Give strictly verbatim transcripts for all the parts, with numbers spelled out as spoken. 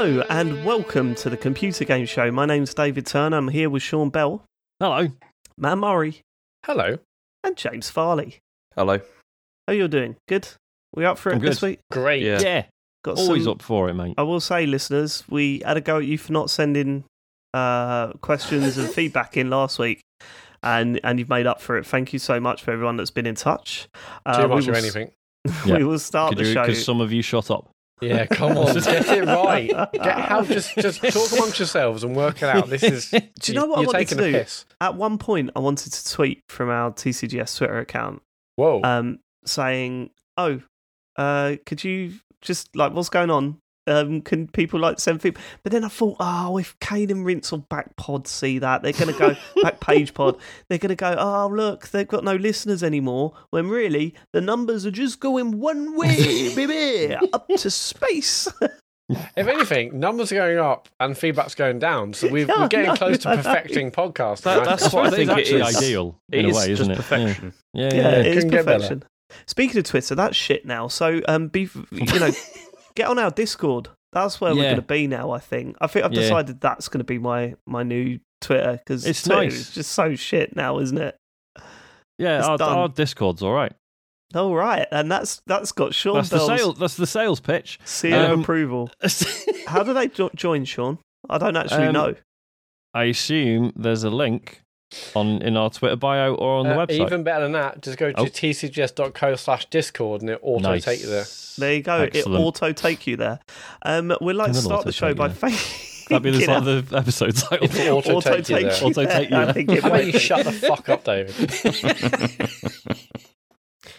Hello and welcome to the Computer Game Show. My name's David Turner. I'm here with Sean Bell. Hello. Matt Murray. Hello. And James Farley. Hello. How you doing? Good? We up for it I'm this good. week? Great. Yeah. yeah. Got Always some, up for it, mate. I will say, listeners, we had a go at you for not sending uh, questions and feedback in last week. And and you've made up for it. Thank you so much for everyone that's been in touch. Uh, Too much of anything. we yeah. will start Could the you, show. Because some of you shut up. Yeah, come on, just get it right. Get how just just talk amongst yourselves and work it out. This is. Do you know what I wanted to do? Piss. At one point, I wanted to tweet from our T C G S Twitter account. Whoa. Um, saying, oh, uh, could you just like what's going on? Um, can people like send feedback? But then I thought, oh, if Kane and Rince or Backpod see that, they're going to go, Backpage Pod, they're going to go, oh, look, they've got no listeners anymore, when really the numbers are just going one way, baby, up to space. If anything, numbers are going up and feedback's going down, so we've, no, we're getting no, close no, to perfecting no. podcasting. That, that's what I think it is. Ideal, in it a way, is isn't it? Perfection. Yeah, yeah, yeah, yeah. It, it is perfection. Speaking of Twitter, that's shit now, so, um, be, you know... Get on our Discord. That's where yeah. we're going to be now, I think. I think I've yeah. decided that's going to be my, my new Twitter, because it's nice. It's just so shit now, isn't it? Yeah, our, our Discord's all right. All right, and that's that's got Sean that's Bell's... The sale, that's the sales pitch. Seal um, of approval. How do they jo- join, Sean? I don't actually um, know. I assume there's a link on in our Twitter bio or on uh, the website. Even better than that, just go to oh. tcgs dot co slash discord and it auto nice. take you there. There you go. Excellent. It auto take you there. Um, we'd like to start the show by thanking. That'd be the other episode title. Auto, auto take, take you there. Auto take you there. I think it How about you be. Shut the fuck up, David?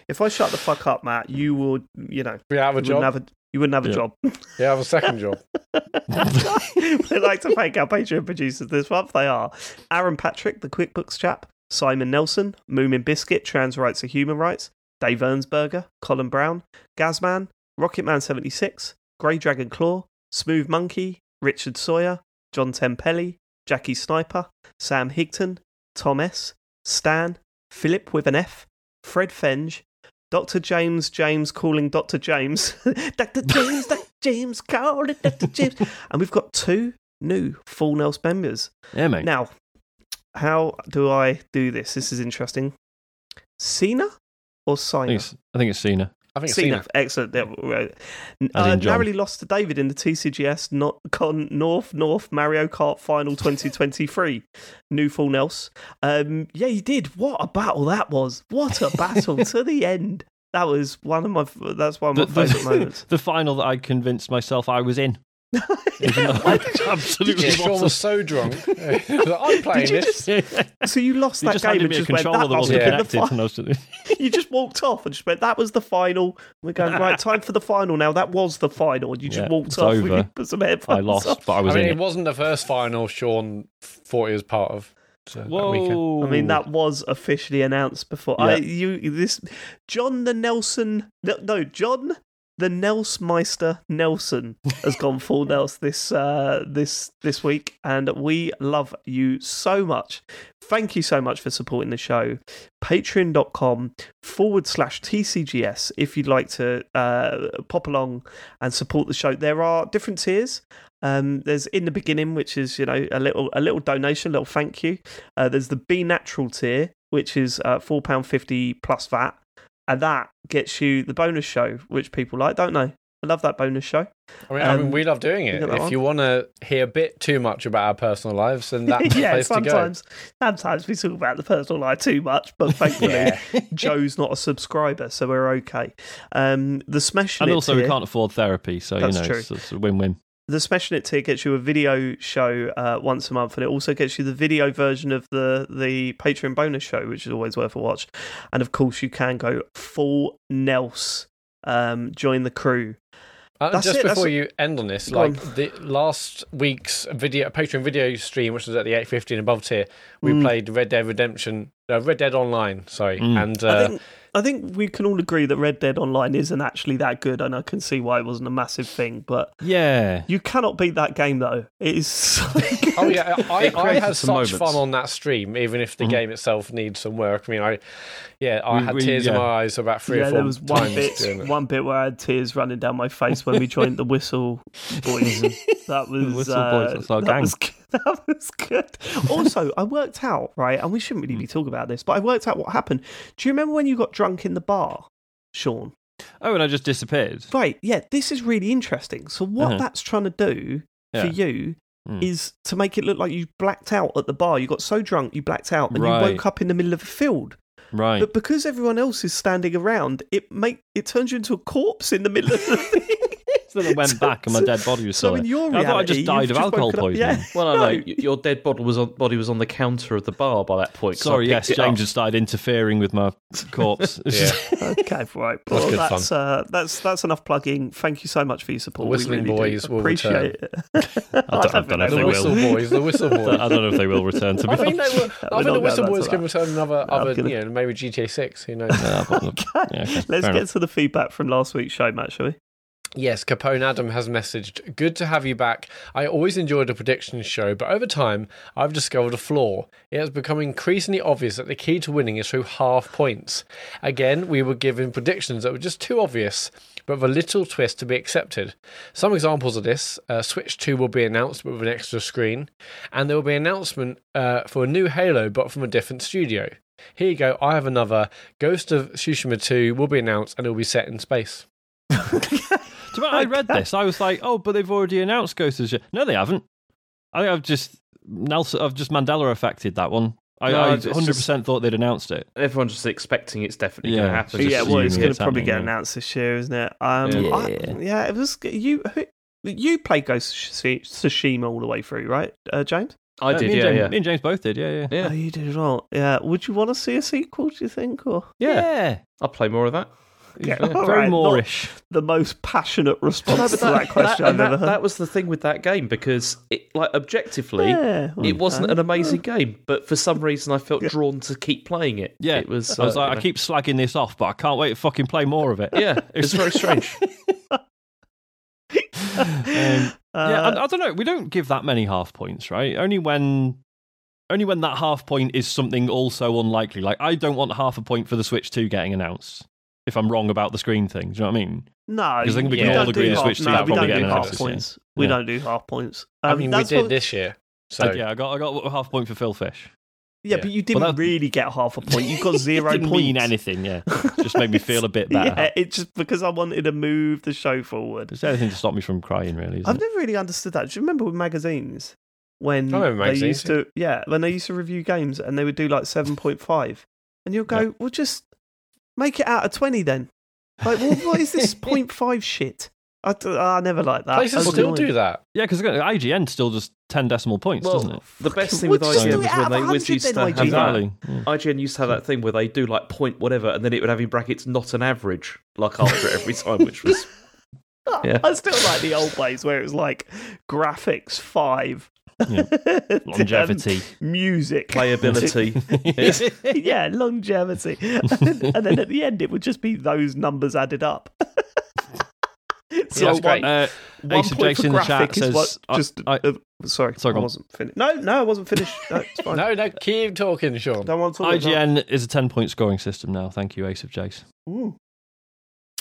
If I shut the fuck up, Matt, you would, you know, we have a job. Have a, you wouldn't have a yeah. job. You have a second job. We'd like to thank our Patreon producers this month. They are Aaron Patrick, the QuickBooks chap, Simon Nelson, Moomin Biscuit, Trans Rights and Human Rights, Dave Ernsberger, Colin Brown, Gazman, Rocketman seventy-six, Grey Dragon Claw, Smooth Monkey, Richard Sawyer, John Tempelli, Jackie Sniper, Sam Higton, Tom S, Stan, Philip with an F, Fred Fenge, Doctor James James calling Doctor James, Doctor James, Doctor James calling Doctor James. And we've got two new Full Nelson members. Yeah, mate. Now, how do I do this? This is interesting. Cena? Or Cena? I think it's Cena. I think it's Cena. Excellent. Uh, narrowly lost to David in the T C G S not Con North North Mario Kart Final twenty twenty-three. New Full Nels. Um, yeah, he did. What a battle that was! What a battle to the end. That was one of my. That's one of my favourite moments. The final that I convinced myself I was in. yeah, I absolutely Sean was so drunk. like, I'm playing this. Just, so you lost you that game and just went, that wasn't yeah. connected. You just walked off and just went, that was the final. We're going, right, time for the final now. That was the final. And you just yeah, walked off. Over. You put some I lost, off. But I was I mean, in it. It wasn't the first final Sean thought he was part of. So Whoa. I mean, that was officially announced before. Yeah. I, you, this John the Nelson. No, no John. The Nelsmeister Nelson has gone full Nels this uh, this this week, and we love you so much. Thank you so much for supporting the show. Patreon.com forward slash TCGS if you'd like to uh, pop along and support the show. There are different tiers. Um, there's in the beginning, which is you know a little a little donation, a little thank you. Uh, there's the Be Natural tier, which is uh, four pounds fifty plus V A T. And that gets you the bonus show, which people like, don't they? I love that bonus show. I mean, um, I mean we love doing it. If you want to hear a bit too much about our personal lives, then that's the yeah, place sometimes, to go. Sometimes we talk about the personal life too much, but thankfully yeah. Joe's not a subscriber, so we're okay. Um, the Smashing and also tier, we can't afford therapy, so that's you know, true. It's, it's a win-win. The Smashing It tier gets you a video show uh, once a month, and it also gets you the video version of the, the Patreon bonus show, which is always worth a watch. And, of course, you can go full Nels, um, join the crew. And that's just it, before that's... you end on this, like on. the last week's video Patreon video stream, which was at the eight fifty and above tier, we mm. played Red Dead Redemption, uh, Red Dead Online, sorry, mm. and... Uh, I think... I think we can all agree that Red Dead Online isn't actually that good, and I can see why it wasn't a massive thing. But yeah, you cannot beat that game, though. It is so good. Oh yeah, I, I had such moments. fun on that stream, even if the mm-hmm. game itself needs some work. I mean, I yeah, I we, had we, tears yeah. in my eyes about three yeah, or four times. Yeah, there was one bit, one bit where I had tears running down my face when we joined the Whistle Boys. And that was the Whistle uh, Boys. That gang. was. That was good. Also, I worked out, right, and we shouldn't really be talking about this, but I worked out what happened. Do you remember when you got drunk in the bar, Sean? Oh, and I just disappeared. Right, yeah, this is really interesting. So what uh-huh. that's trying to do yeah. for you mm. is to make it look like you blacked out at the bar. You got so drunk, you blacked out, and right. you woke up in the middle of a field. Right. But because everyone else is standing around, it make it turns you into a corpse in the middle of the field. So then I went so, back and my dead body was so in your reality, I thought I just died of just alcohol poisoning. Yeah. Well, I no, know. Your dead body was, on, body was on the counter of the bar by that point. Sorry, yes, James just started interfering with my corpse. yeah. Okay, right. Well, that's, good that's, fun. Uh, that's, that's enough plugging. Thank you so much for your support. The Whistling we really Boys do will appreciate return. It. I, don't, I, don't I don't know if the they Whistle will. Boys, the Whistle Boys. I don't know if they will return, to be I honest. Mean, were, I think the Whistle Boys can return another, you know, maybe G T A six, who knows. Let's get to the feedback from last week's show, Matt, shall we? Yes, Capone Adam has messaged, "Good to have you back. I always enjoyed a predictions show, but over time, I've discovered a flaw. It has become increasingly obvious that the key to winning is through half points. Again, we were given predictions that were just too obvious, but with a little twist to be accepted. Some examples of this, uh, Switch two will be announced but with an extra screen, and there will be an announcement uh, for a new Halo but from a different studio. Here you go, I have another. Ghost of Tsushima two will be announced and it will be set in space." So I read this. I was like, "Oh, but they've already announced Ghost of Tsushima." No, they haven't. I think I've just Nelson. I've just Mandela affected that one. I one hundred percent thought they'd announced it. Everyone's just expecting it's definitely yeah. going to happen. Yeah, well, it's going to probably get yeah. announced this year, isn't it? Um, yeah. I, yeah, it was you. Who, you played Ghost of Tsushima all the way through, right, uh, James? I did, uh, me yeah, James, yeah. Me and James both did, yeah, yeah. yeah. Oh, you did as well. Yeah. Would you want to see a sequel? Do you think? Or yeah, yeah. I'll play more of that. Yeah, yeah. Very right. Moorish. Not the most passionate response no, that, to that question that, I've ever that, heard. That was the thing with that game, because it, like, objectively, yeah, well, it wasn't okay. an amazing game, but for some reason I felt yeah. drawn to keep playing it. Yeah, it was. I was uh, like, you know. I keep slagging this off, but I can't wait to fucking play more of it. Yeah, it's very strange. um, yeah, I, I don't know. We don't give that many half points, right? Only when. Only when that half point is something also unlikely. Like, I don't want half a point for the Switch two getting announced. If I'm wrong about the screen thing, do you know what I mean? No, because I think we yeah. can all agree the Switch two no, probably get half points. Yeah. We don't do half points. Um, I mean, we did what... this year. So I, yeah, I got I got a half point for Phil Fish. Yeah, yeah. But you didn't well, that... really get half a point. You got zero. Didn't mean anything. Yeah, it just made me feel a bit better. Yeah, it's just because I wanted to move the show forward. There's anything to stop me from crying, really. I've it? never really understood that. Do you remember with magazines when I remember they magazines. used to? Yeah, when they used to review games and they would do like seven point five, and you'll go, yeah. well, just. Make it out of twenty then. Like, well, what is this point five shit? I, I never like that. Places still annoying. do that. Yeah, because I G N still just ten decimal points, well, doesn't it? The best thing with I G N was when they was used to have that. Exactly. Yeah. I G N used to have that thing where they do like point whatever, and then it would have in brackets not an average, like after it every time, which was. Yeah. I still like the old ways where it was like graphics five. Yeah. Longevity, um, music, playability, yeah. yeah, longevity, and then, and then at the end it would just be those numbers added up. So yeah, one, uh, one Ace of Jake's in the chat says, what, just, I, I, uh, "Sorry, sorry, I wasn't finished. No, no, I wasn't finished. No, it's fine. no, no, keep talking, Sean. Don't want to talk I G N about. Is a ten-point scoring system now. Thank you, Ace of Jake's. Ooh.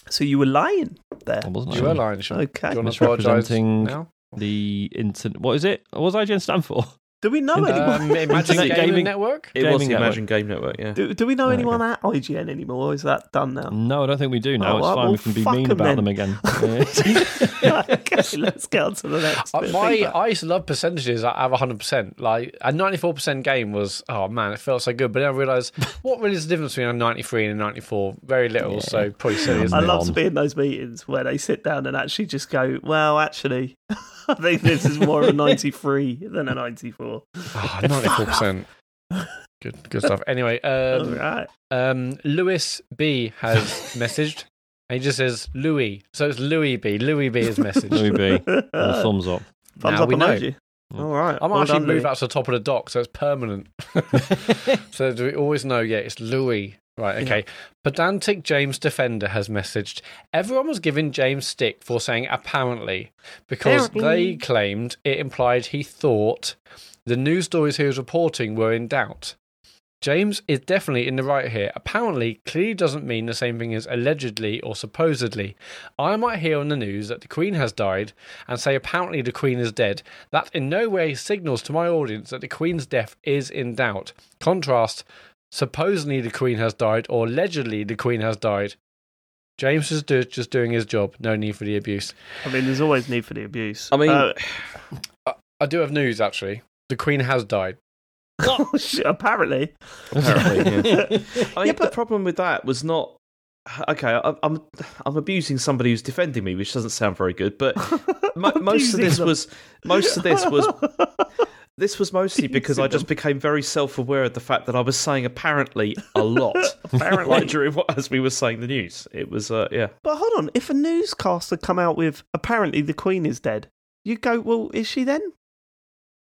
So you were lying there. I wasn't. You were lying, Sean. Okay, you're misrepresenting now. The internet. What is it? What was I G N stand for? Do we know um, anyone? Imagine Gaming, Gaming Network. It Gaming was the Network. Imagine Game Network. Yeah. Do, do we know oh, anyone okay. at I G N anymore? Or is that done now? No, I don't think we do now. Oh, it's well, fine. Well, we can be mean about then. them again. Okay, let's get on to the next. Uh, my, I used to love percentages. I have a hundred percent. Like a ninety-four percent game was. Oh man, it felt so good. But then I realised what really is the difference between a ninety-three and a ninety-four? Very little. Yeah. So pretty silly. Isn't I it? love to be in those meetings where they sit down and actually just go, well, actually. I think this is more of a ninety-three than a ninety-four. Oh, ninety-four percent. Good, good stuff. Anyway, um, right. um, Lewis B has messaged. And he just says Louis. So it's Louis B. Louis B is messaged. Louis B. Well, thumbs up. Thumbs now up emoji. Yeah. All right. I'm well actually moved out to the top of the dock, so it's permanent. So do we always know? Yeah, it's Louis. Right, okay. Yeah. Pedantic James Defender has messaged, everyone was giving James stick for saying apparently, because apparently. they claimed it implied he thought the news stories he was reporting were in doubt. James is definitely in the right here. Apparently clearly doesn't mean the same thing as allegedly or supposedly. I might hear on the news that the Queen has died and say apparently the Queen is dead. That in no way signals to my audience that the Queen's death is in doubt. Contrast, supposedly the Queen has died or allegedly the Queen has died. James is do- just doing his job. No need for the abuse. I mean, there's always need for the abuse. I mean, uh, I, I do have news, actually. The Queen has died. Oh, shit, apparently. Apparently, yeah. I mean, yeah, but the problem with that was not okay. I, I'm I'm abusing somebody who's defending me, which doesn't sound very good. But mo- most of this them. was most of this was this was mostly abusing because I just them. became very self-aware of the fact that I was saying apparently a lot. Apparently, like during what as we were saying the news, it was uh, yeah. But hold on, if a newscaster come out with apparently the Queen is dead, you go, well, is she then?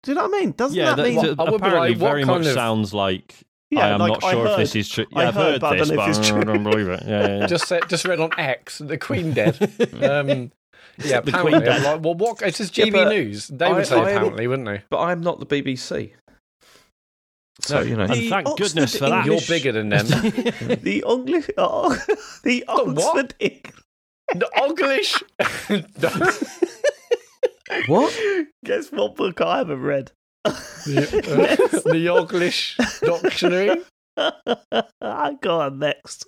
Do you know what I mean? Doesn't yeah, that mean... What, I apparently like, very much of... sounds like yeah, I am like, not sure if this is true. Yeah, I I've heard, heard this, but, but I don't believe it. Yeah, yeah, yeah. Just, said, just read on X, the Queen dead. Um, yeah, the apparently. Queen dead. Like, well, what, it's just G B yeah, News. They I, would say I, apparently, I, wouldn't they? But I'm not the B B C. So, you know... And thank Oxford goodness for that. English... You're bigger than them. the English... Oh, the Oxford... The English... What? Guess what book I haven't read? The, uh, the English Dictionary? Go on, next.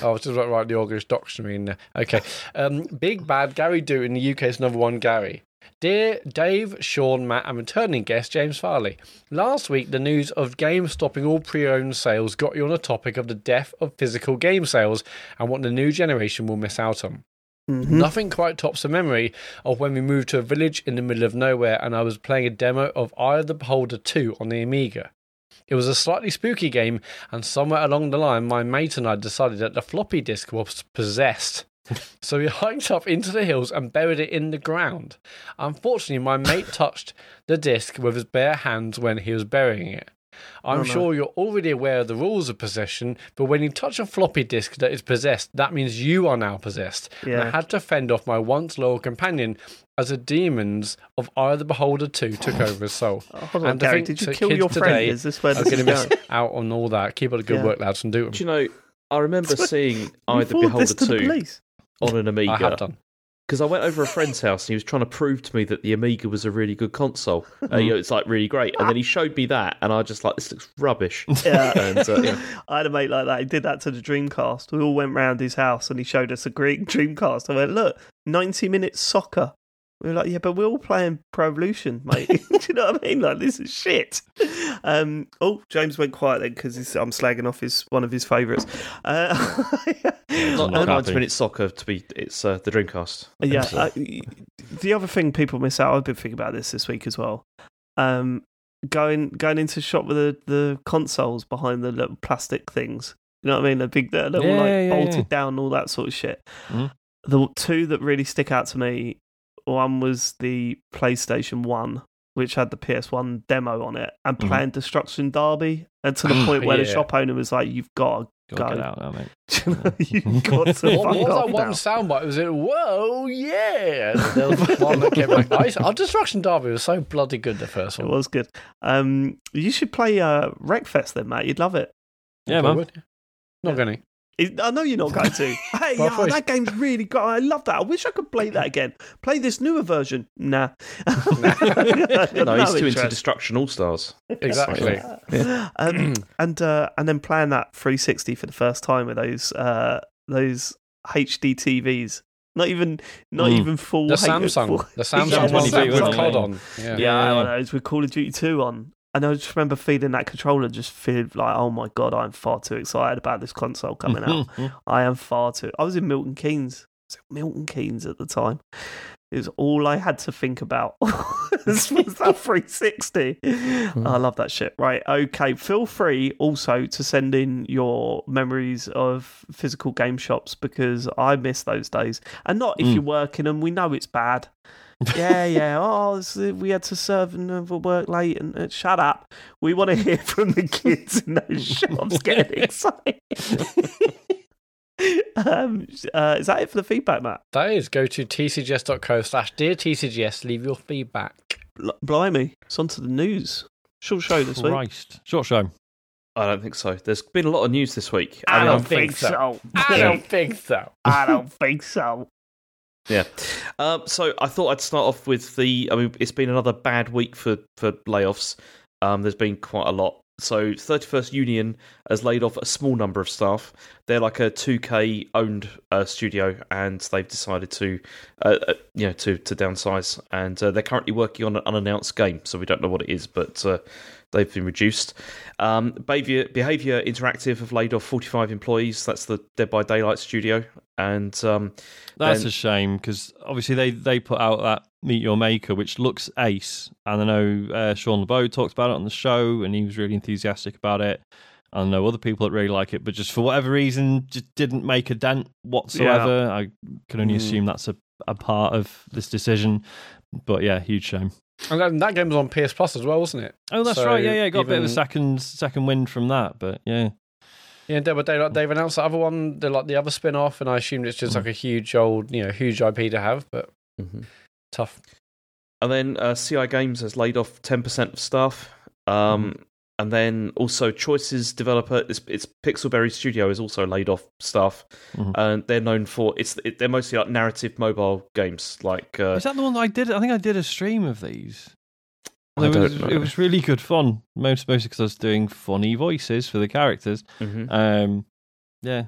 Oh, I was just about to write the English Dictionary in there. Okay. Um, Big Bad Gary Doot in the U K's number one Gary. Dear Dave, Sean, Matt, and returning guest James Farley. Last week, the news of games stopping all pre-owned sales got you on the topic of the death of physical game sales and what the new generation will miss out on. Mm-hmm. Nothing quite tops the memory of when we moved to a village in the middle of nowhere and I was playing a demo of Eye of the Beholder two on the Amiga. It was a slightly spooky game, and somewhere along the line my mate and I decided that the floppy disk was possessed. So we hiked up into the hills and buried it in the ground. Unfortunately, my mate touched the disk with his bare hands when he was burying it. I'm oh, no. sure you're already aware of the rules of possession, but when you touch a floppy disk that is possessed, that means you are now possessed. Yeah. And I had to fend off my once loyal companion as the demons of Eye of the Beholder two took over his soul. Oh, hold on, and Gary, did you kill your friend? Is this where this is going? Miss out on all that. Keep up the good yeah. work, lads, and do it. Do you know, I remember seeing Eye of the Beholder two on an Amiga. I had done. Because I went over a friend's house and he was trying to prove to me that the Amiga was a really good console. Uh, you know, it's like really great. And then he showed me that and I was just like, this looks rubbish. Yeah. and, uh, yeah. I had a mate like that. He did that to the Dreamcast. We all went round his house and he showed us a Greek Dreamcast. I went, look, ninety minute soccer. We were like, yeah, but we're all playing Pro Evolution, mate. Do you know what I mean? Like, this is shit. Um, oh, James went quiet then because I'm slagging off his one of his favourites. Uh, yeah, not ninety minute soccer to be, it's uh, the Dreamcast. Yeah. So. Uh, the other thing people miss out, I've been thinking about this this week as well. Um, going going into shop with the, the consoles behind the little plastic things. You know what I mean? The big, the little yeah, like yeah, bolted yeah. down, all that sort of shit. Mm. The two that really stick out to me. One was the PlayStation one, which had the P S one demo on it, and mm. playing Destruction Derby, and to the point where yeah. the shop owner was like, "You've got to go, go. Get out now, mate. You've got to." What, what was that one soundbite? It was like, "Whoa, yeah!" And there was one that came back. Nice. Our Destruction Derby was so bloody good. The first one, it was good. Um, you should play uh, Wreckfest then, mate. You'd love it. Yeah, yeah man. Would. Not yeah. gonna. I know you're not going to. Hey, yeah, oh, that game's really good. I love that. I wish I could play that again. Play this newer version. Nah. nah. no, he's too into Destruction All-Stars. Exactly. Yeah. Yeah. Um, and uh, and then playing that three sixty for the first time with those uh, those H D T Vs. Not even not mm. even full. The Samsung. Full... The Samsung yeah, twenty-two with C O D on. Yeah, yeah, I know. It's with Call of Duty two on. And I just remember feeling that controller, just feeling like, oh my God, I'm far too excited about this console coming out. I am far too. I was in Milton Keynes. I was in Milton Keynes at the time. It was all I had to think about. This was that three sixty. Mm. I love that shit. Right. Okay. Feel free also to send in your memories of physical game shops because I miss those days. And not if mm. you work in them. We know it's bad. yeah, yeah. Oh, this, we had to serve and work late. And uh, shut up. We want to hear from the kids in those shops. Getting excited. um, uh, is that it for the feedback, Matt? That is. Go to t c g s dot co slash dear t c g s. Leave your feedback. Blimey, it's on to the news. Short show this week. Christ. Short show. I don't think so. There's been a lot of news this week. I, I don't, don't think, think so. so. I don't think so. I don't think so. Yeah. Um, so I thought I'd start off with the... I mean, it's been another bad week for, for layoffs. Um, there's been quite a lot. So thirty-first Union has laid off a small number of staff. They're like a two K owned uh, studio, and they've decided to, uh, you know, to to downsize. And uh, they're currently working on an unannounced game, so we don't know what it is, but uh, they've been reduced. Um, Behavior, Behavior Interactive have laid off forty-five employees. That's the Dead by Daylight studio, and um, that's then- a shame because obviously they they put out that Meet Your Maker, which looks ace. And I know uh, Sean LeBeau talked about it on the show, and he was really enthusiastic about it. I know other people that really like it, but just for whatever reason, just didn't make a dent whatsoever. Yeah. I can only mm. assume that's a, a part of this decision. But yeah, huge shame. And that game was on P S Plus as well, wasn't it? Oh, that's so right. Yeah, yeah. Got even... a bit of a second second wind from that, but yeah. Yeah, they were, they, like, they've announced the other one, the, like, the other spin-off, and I assumed it's just mm. like a huge old, you know, huge I P to have, but... Mm-hmm. Tough. And then uh, C I Games has laid off ten percent of staff. Um, mm. And then also Choices developer, it's, it's Pixelberry Studio, has also laid off staff. Mm. And they're known for, it's it, they're mostly like narrative mobile games. Like uh, Is that the one that I did? I think I did a stream of these. I it, was, it was really good fun, most, mostly because I was doing funny voices for the characters. Mm-hmm. Um, yeah.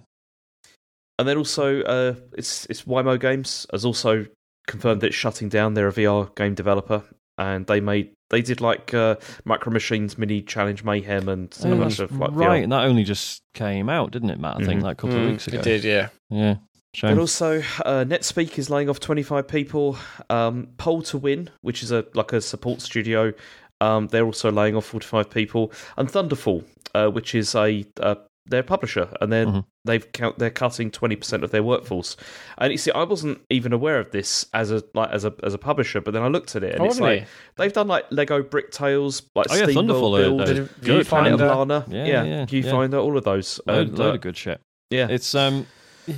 And then also, uh, it's, it's Waymo Games has also confirmed that it's shutting down. They're a V R game developer, and they made they did like uh, Micro Machines Mini Challenge Mayhem and oh, a bunch of like right. V R. And that only just came out, didn't it, Matt? I mm-hmm. think like a couple mm, of weeks ago. It did, yeah, yeah. Shame. And also, uh, NetSpeak is laying off twenty-five people. Um, Poll to Win, which is a like a support studio, um, they're also laying off forty-five people. And Thunderful, uh, which is a uh, they're a publisher, and they're mm-hmm. they've count, they're cutting twenty percent of their workforce. And you see, I wasn't even aware of this as a like as a as a publisher, but then I looked at it, and oh, it's really? like they've done like Lego Brick Tales, like oh, yeah, Steam World Build, Viewfinder, yeah, yeah, yeah, Viewfinder, yeah. all of those, load, and, load uh, of good shit. Yeah, it's um,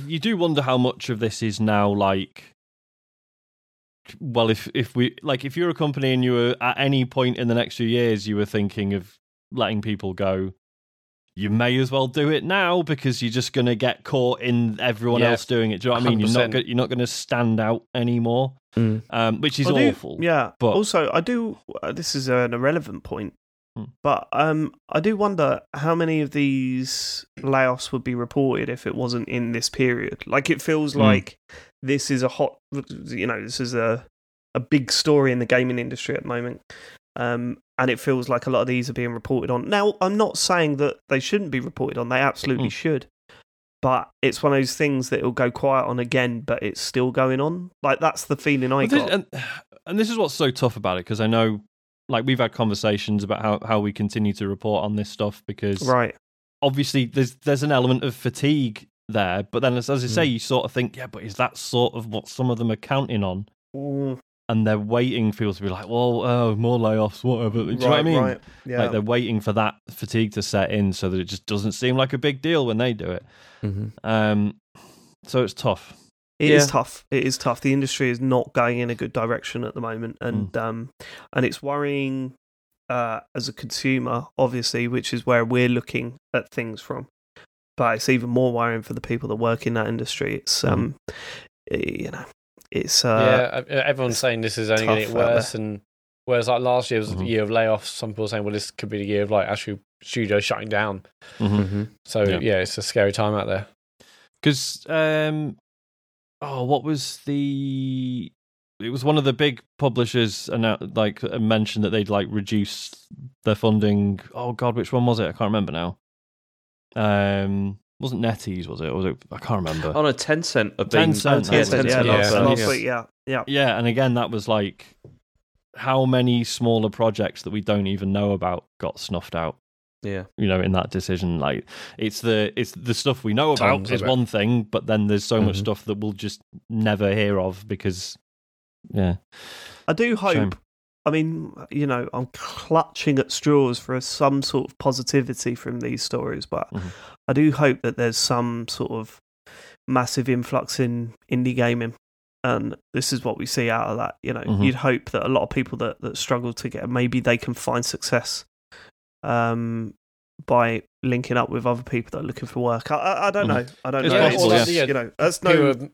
you do wonder how much of this is now like, well, if if we like if you're a company and you were at any point in the next few years you were thinking of letting people go, you may as well do it now because you're just going to get caught in everyone yeah, else doing it. Do you know what I mean? You're not go- you're not going to stand out anymore, mm. um, which is do, awful. Yeah. But also, I do. Uh, this is an irrelevant point, hmm. but um, I do wonder how many of these layoffs would be reported if it wasn't in this period. Like, it feels hmm. like this is a hot, you know, this is a a big story in the gaming industry at the moment. Um, and it feels like a lot of these are being reported on. Now, I'm not saying that they shouldn't be reported on. They absolutely mm. should. But it's one of those things that it'll go quiet on again, but it's still going on. Like, that's the feeling I this, got. And, and this is what's so tough about it, because I know, like, we've had conversations about how, how we continue to report on this stuff, because right. obviously there's there's an element of fatigue there. But then, as, as I say, mm. you sort of think, yeah, but is that sort of what some of them are counting on? Mm. And they're waiting for people to be like, well, oh, more layoffs, whatever. Do right, you know what I mean? Right. Yeah. Like, they're waiting for that fatigue to set in so that it just doesn't seem like a big deal when they do it. Mm-hmm. Um, so it's tough. It yeah. is tough. It is tough. The industry is not going in a good direction at the moment. And mm. um, and it's worrying uh, as a consumer, obviously, which is where we're looking at things from. But it's even more worrying for the people that work in that industry. It's, mm. um, you know... It's uh, yeah. Everyone's saying this is only going to get worse, and whereas like last year was mm-hmm. the year of layoffs, some people are saying, well, this could be the year of like actual studios shutting down. Mm-hmm. So yeah. yeah, it's a scary time out there. Because um, oh, what was the? It was one of the big publishers, and like mentioned that they'd like reduced their funding. Oh God, which one was it? I can't remember now. Um. Wasn't NetEase, was it? Was it? I can't remember. On oh, no, a Tencent, a Tencent, yeah, Tencent, yeah, yeah, last yeah. week, yeah, yeah, yeah. And again, that was like how many smaller projects that we don't even know about got snuffed out. Yeah, you know, in that decision, like it's the it's the stuff we know about Tons is one thing, but then there's so mm-hmm. much stuff that we'll just never hear of because yeah. I do hope, Shame. I mean, you know, I'm clutching at straws for some sort of positivity from these stories, but mm-hmm. I do hope that there's some sort of massive influx in indie gaming. And this is what we see out of that. You know, mm-hmm. you'd hope that a lot of people that, that struggle to get, maybe they can find success um, by linking up with other people that are looking for work. I, I don't mm-hmm. know. I don't it's know. Possible, that's, yeah. You know, that's no. People,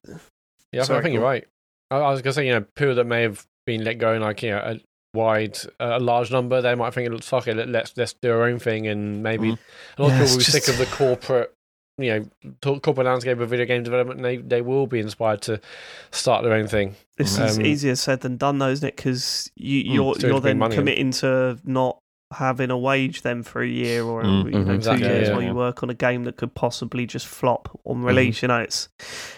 yeah, sorry, I think you're right. I, I was going to say, you know, people that may have been let go in, like, you know, a wide, a large number, they might think, it fuck it, let's, let's do our own thing. And maybe mm-hmm. a lot yeah, of people will be just... sick of the corporate. You know, talk corporate landscape of video game development, and they, they will be inspired to start their own thing. This um, is easier said than done, though, isn't it? Because you, you're, mm, you're then committing in. to not having a wage then for a year or mm, you know, mm-hmm, two exactly, years yeah, while yeah. you work on a game that could possibly just flop on release. Mm-hmm. You know, it's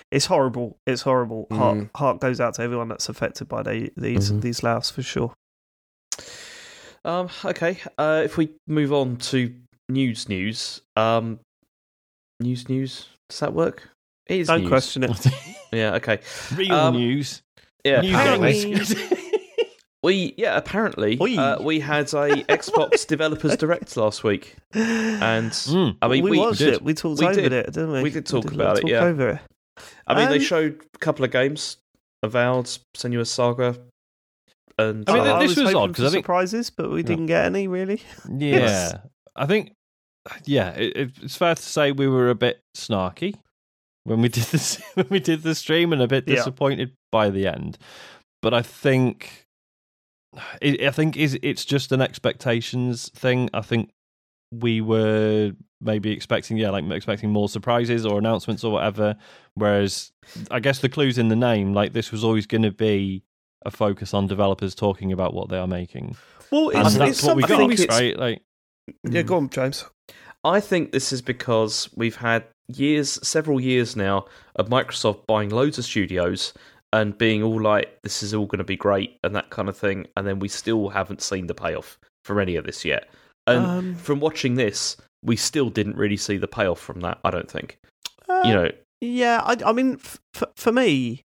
it's horrible. It's horrible. Heart, mm. heart goes out to everyone that's affected by the, these mm-hmm. these layoffs for sure. Um. Okay. Uh. If we move on to news, news. Um. News, news. Does that work? It is Don't news. question it. yeah, okay. Real um, news. Yeah, news apparently. we, yeah, apparently, uh, we had a Xbox Developers Direct last week. And, mm. I mean, we, we watched we it. We talked we over did. it, didn't we? We did talk we did about talk it, yeah. Over it. I mean, um, they showed a couple of games, Avowed, Senua's Saga, and... I mean, uh, this I was, was odd, because I think... surprises, but we yeah. didn't get any, really. Yeah. I think... Yeah, it, it's fair to say we were a bit snarky when we did this when we did the stream, and a bit disappointed yeah. by the end. But I think, I think is it's just an expectations thing. I think we were maybe expecting, yeah, like expecting more surprises or announcements or whatever. Whereas, I guess the clue's in the name. Like, this was always going to be a focus on developers talking about what they are making. Well, it's, and that's it's what we got, it's... right? Like, yeah, go on, James. I think this is because we've had years, several years now, of Microsoft buying loads of studios and being all like, this is all going to be great and that kind of thing. And then we still haven't seen the payoff for any of this yet. And um, from watching this, we still didn't really see the payoff from that, I don't think. Uh, you know, Yeah, I, I mean, f- for me,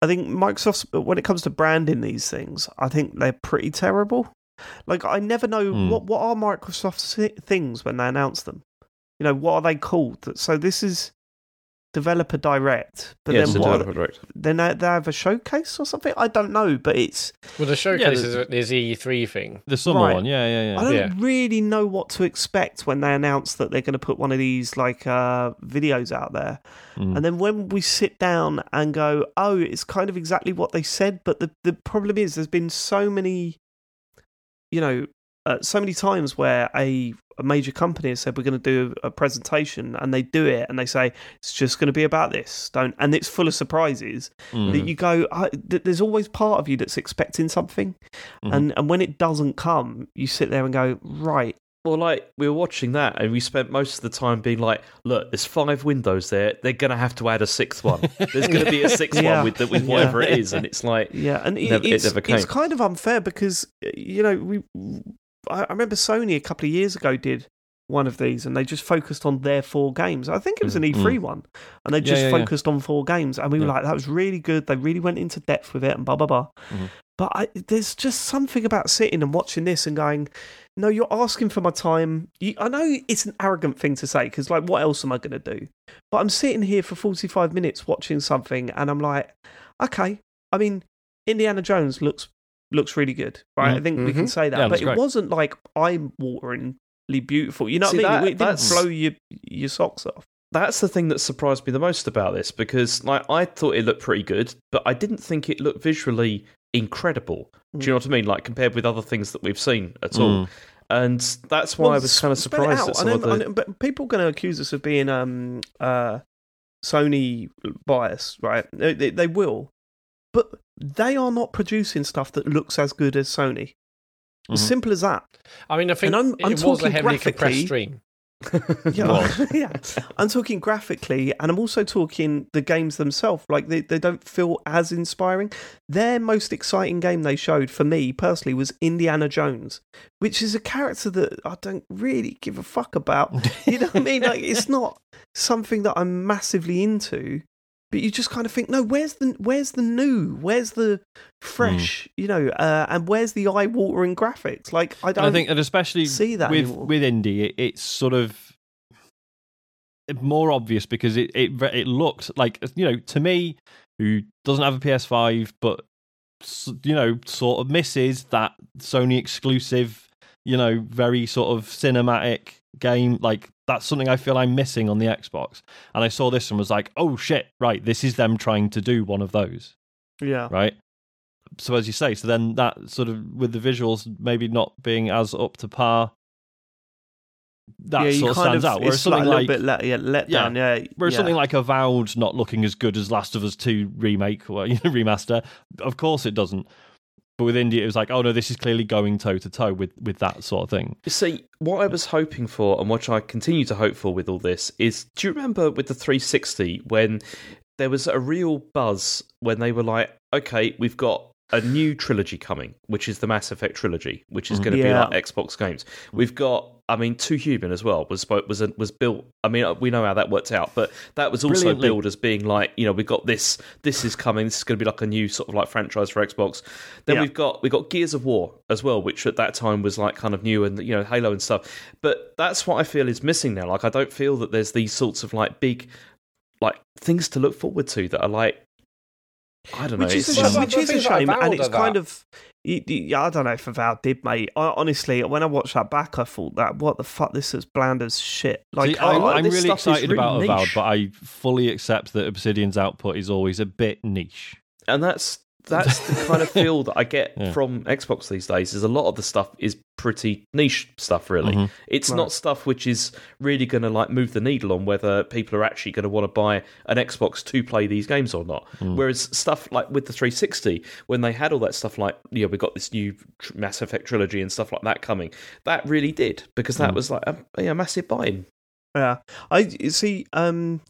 I think Microsoft's, when it comes to branding these things, I think they're pretty terrible. Like, I never know mm. what what are Microsoft's things when they announce them. You know, what are they called? So this is Developer Direct, but yeah, then what? Developer Direct. Then they, they have a showcase or something. I don't know, but it's well, the showcase yeah, is the E three thing, the summer right. one. Yeah, yeah, yeah. I don't yeah. really know what to expect when they announce that they're going to put one of these like uh, videos out there, mm. and then when we sit down and go, oh, it's kind of exactly what they said. But the the problem is, there's been so many. You know, uh, so many times where a, a major company has said, we're going to do a presentation, and they do it and they say, it's just going to be about this. Don't, and it's full of surprises mm. that you go, oh, th- there's always part of you that's expecting something. Mm. And, and when it doesn't come, you sit there and go, right. Well, like, we were watching that and we spent most of the time being like, look, there's five windows there. They're going to have to add a sixth one. There's going to be a sixth yeah. one with, the, with whatever yeah. it is. And it's like, yeah, and it, never, it's, it never came. It's kind of unfair because, you know, we. I remember Sony a couple of years ago did one of these and they just focused on their four games. I think it was an E three mm-hmm. one. And they just yeah, yeah, focused yeah. on four games. And we were yeah. like, that was really good. They really went into depth with it and blah, blah, blah. Mm-hmm. But I, there's just something about sitting and watching this and going, no, you're asking for my time. You, I know it's an arrogant thing to say because, like, what else am I going to do? But I'm sitting here for forty-five minutes watching something and I'm like, okay. I mean, Indiana Jones looks looks really good, right? Mm-hmm. I think we can say that. Yeah, but it great. wasn't like eye-wateringly beautiful. You know See, what I mean? That, it didn't blow your, your socks off. That's the thing that surprised me the most about this because, like, I thought it looked pretty good, but I didn't think it looked visually incredible. Do you know what I mean? Like, compared with other things that we've seen at mm. all. And that's why well, I was kind of surprised at some of the... But people are going to accuse us of being um, uh, Sony biased, right? They, they, they will. But they are not producing stuff that looks as good as Sony. Mm-hmm. As simple as that. I mean, I think I'm, I'm it was a heavily compressed stream. yeah. yeah, I'm talking graphically, and I'm also talking the games themselves. Like, they, they don't feel as inspiring. Their most exciting game they showed for me personally was Indiana Jones, which is a character that I don't really give a fuck about. You know what I mean? Like, it's not something that I'm massively into But you just kind of think, no, where's the where's the new, where's the fresh, mm. you know, uh, and where's the eye-watering graphics? Like I don't. And I think, and especially see that with anymore. with indie, it, it's sort of more obvious because it, it it looked like, you know, to me, who doesn't have a P S five, but you know, sort of misses that Sony exclusive, you know, very sort of cinematic game. Like, that's something I feel I'm missing on the Xbox. And I saw this and was like, oh shit, right, this is them trying to do one of those. Yeah. Right? So as you say, so then that sort of, with the visuals maybe not being as up to par, that yeah, sort of stands of, out. Whereas something like, like let, yeah, let yeah, down, yeah, whereas yeah. something like Avowed not looking as good as Last of Us two remake or you know, remaster, of course it doesn't. But with indie, it was like, oh no, this is clearly going toe to toe with with that sort of thing. See, what I was hoping for, and what I continue to hope for with all this, is, do you remember with the three sixty when there was a real buzz when they were like, okay, we've got a new trilogy coming, which is the Mass Effect trilogy, which is going to yeah. be like Xbox games. We've got, I mean, Two Human as well was was was built. I mean, we know how that worked out, but that was also billed as being like, you know, we've got this. This is coming. This is going to be like a new sort of like franchise for Xbox. Then yeah. we've got we got Gears of War as well, which at that time was like kind of new, and you know, Halo and stuff. But that's what I feel is missing now. Like, I don't feel that there's these sorts of like big like things to look forward to that are like, I don't know. Which is a shame, which is a shame, and it's kind of, I don't know if Avowed did, mate. I, honestly, when I watched that back, I thought that, what the fuck, this is bland as shit. Like, See, I, oh, I'm really excited really about niche. Avowed, but I fully accept that Obsidian's output is always a bit niche. And that's that's the kind of feel that I get yeah. from Xbox these days, is a lot of the stuff is pretty niche stuff, really. Mm-hmm. It's right. not stuff which is really going to like move the needle on whether people are actually going to want to buy an Xbox to play these games or not. Mm. Whereas stuff like with the three sixty, when they had all that stuff like, you know, we got this new Mass Effect trilogy and stuff like that coming, that really did, because that mm. was like a, a massive buy-in. Yeah. I see, um,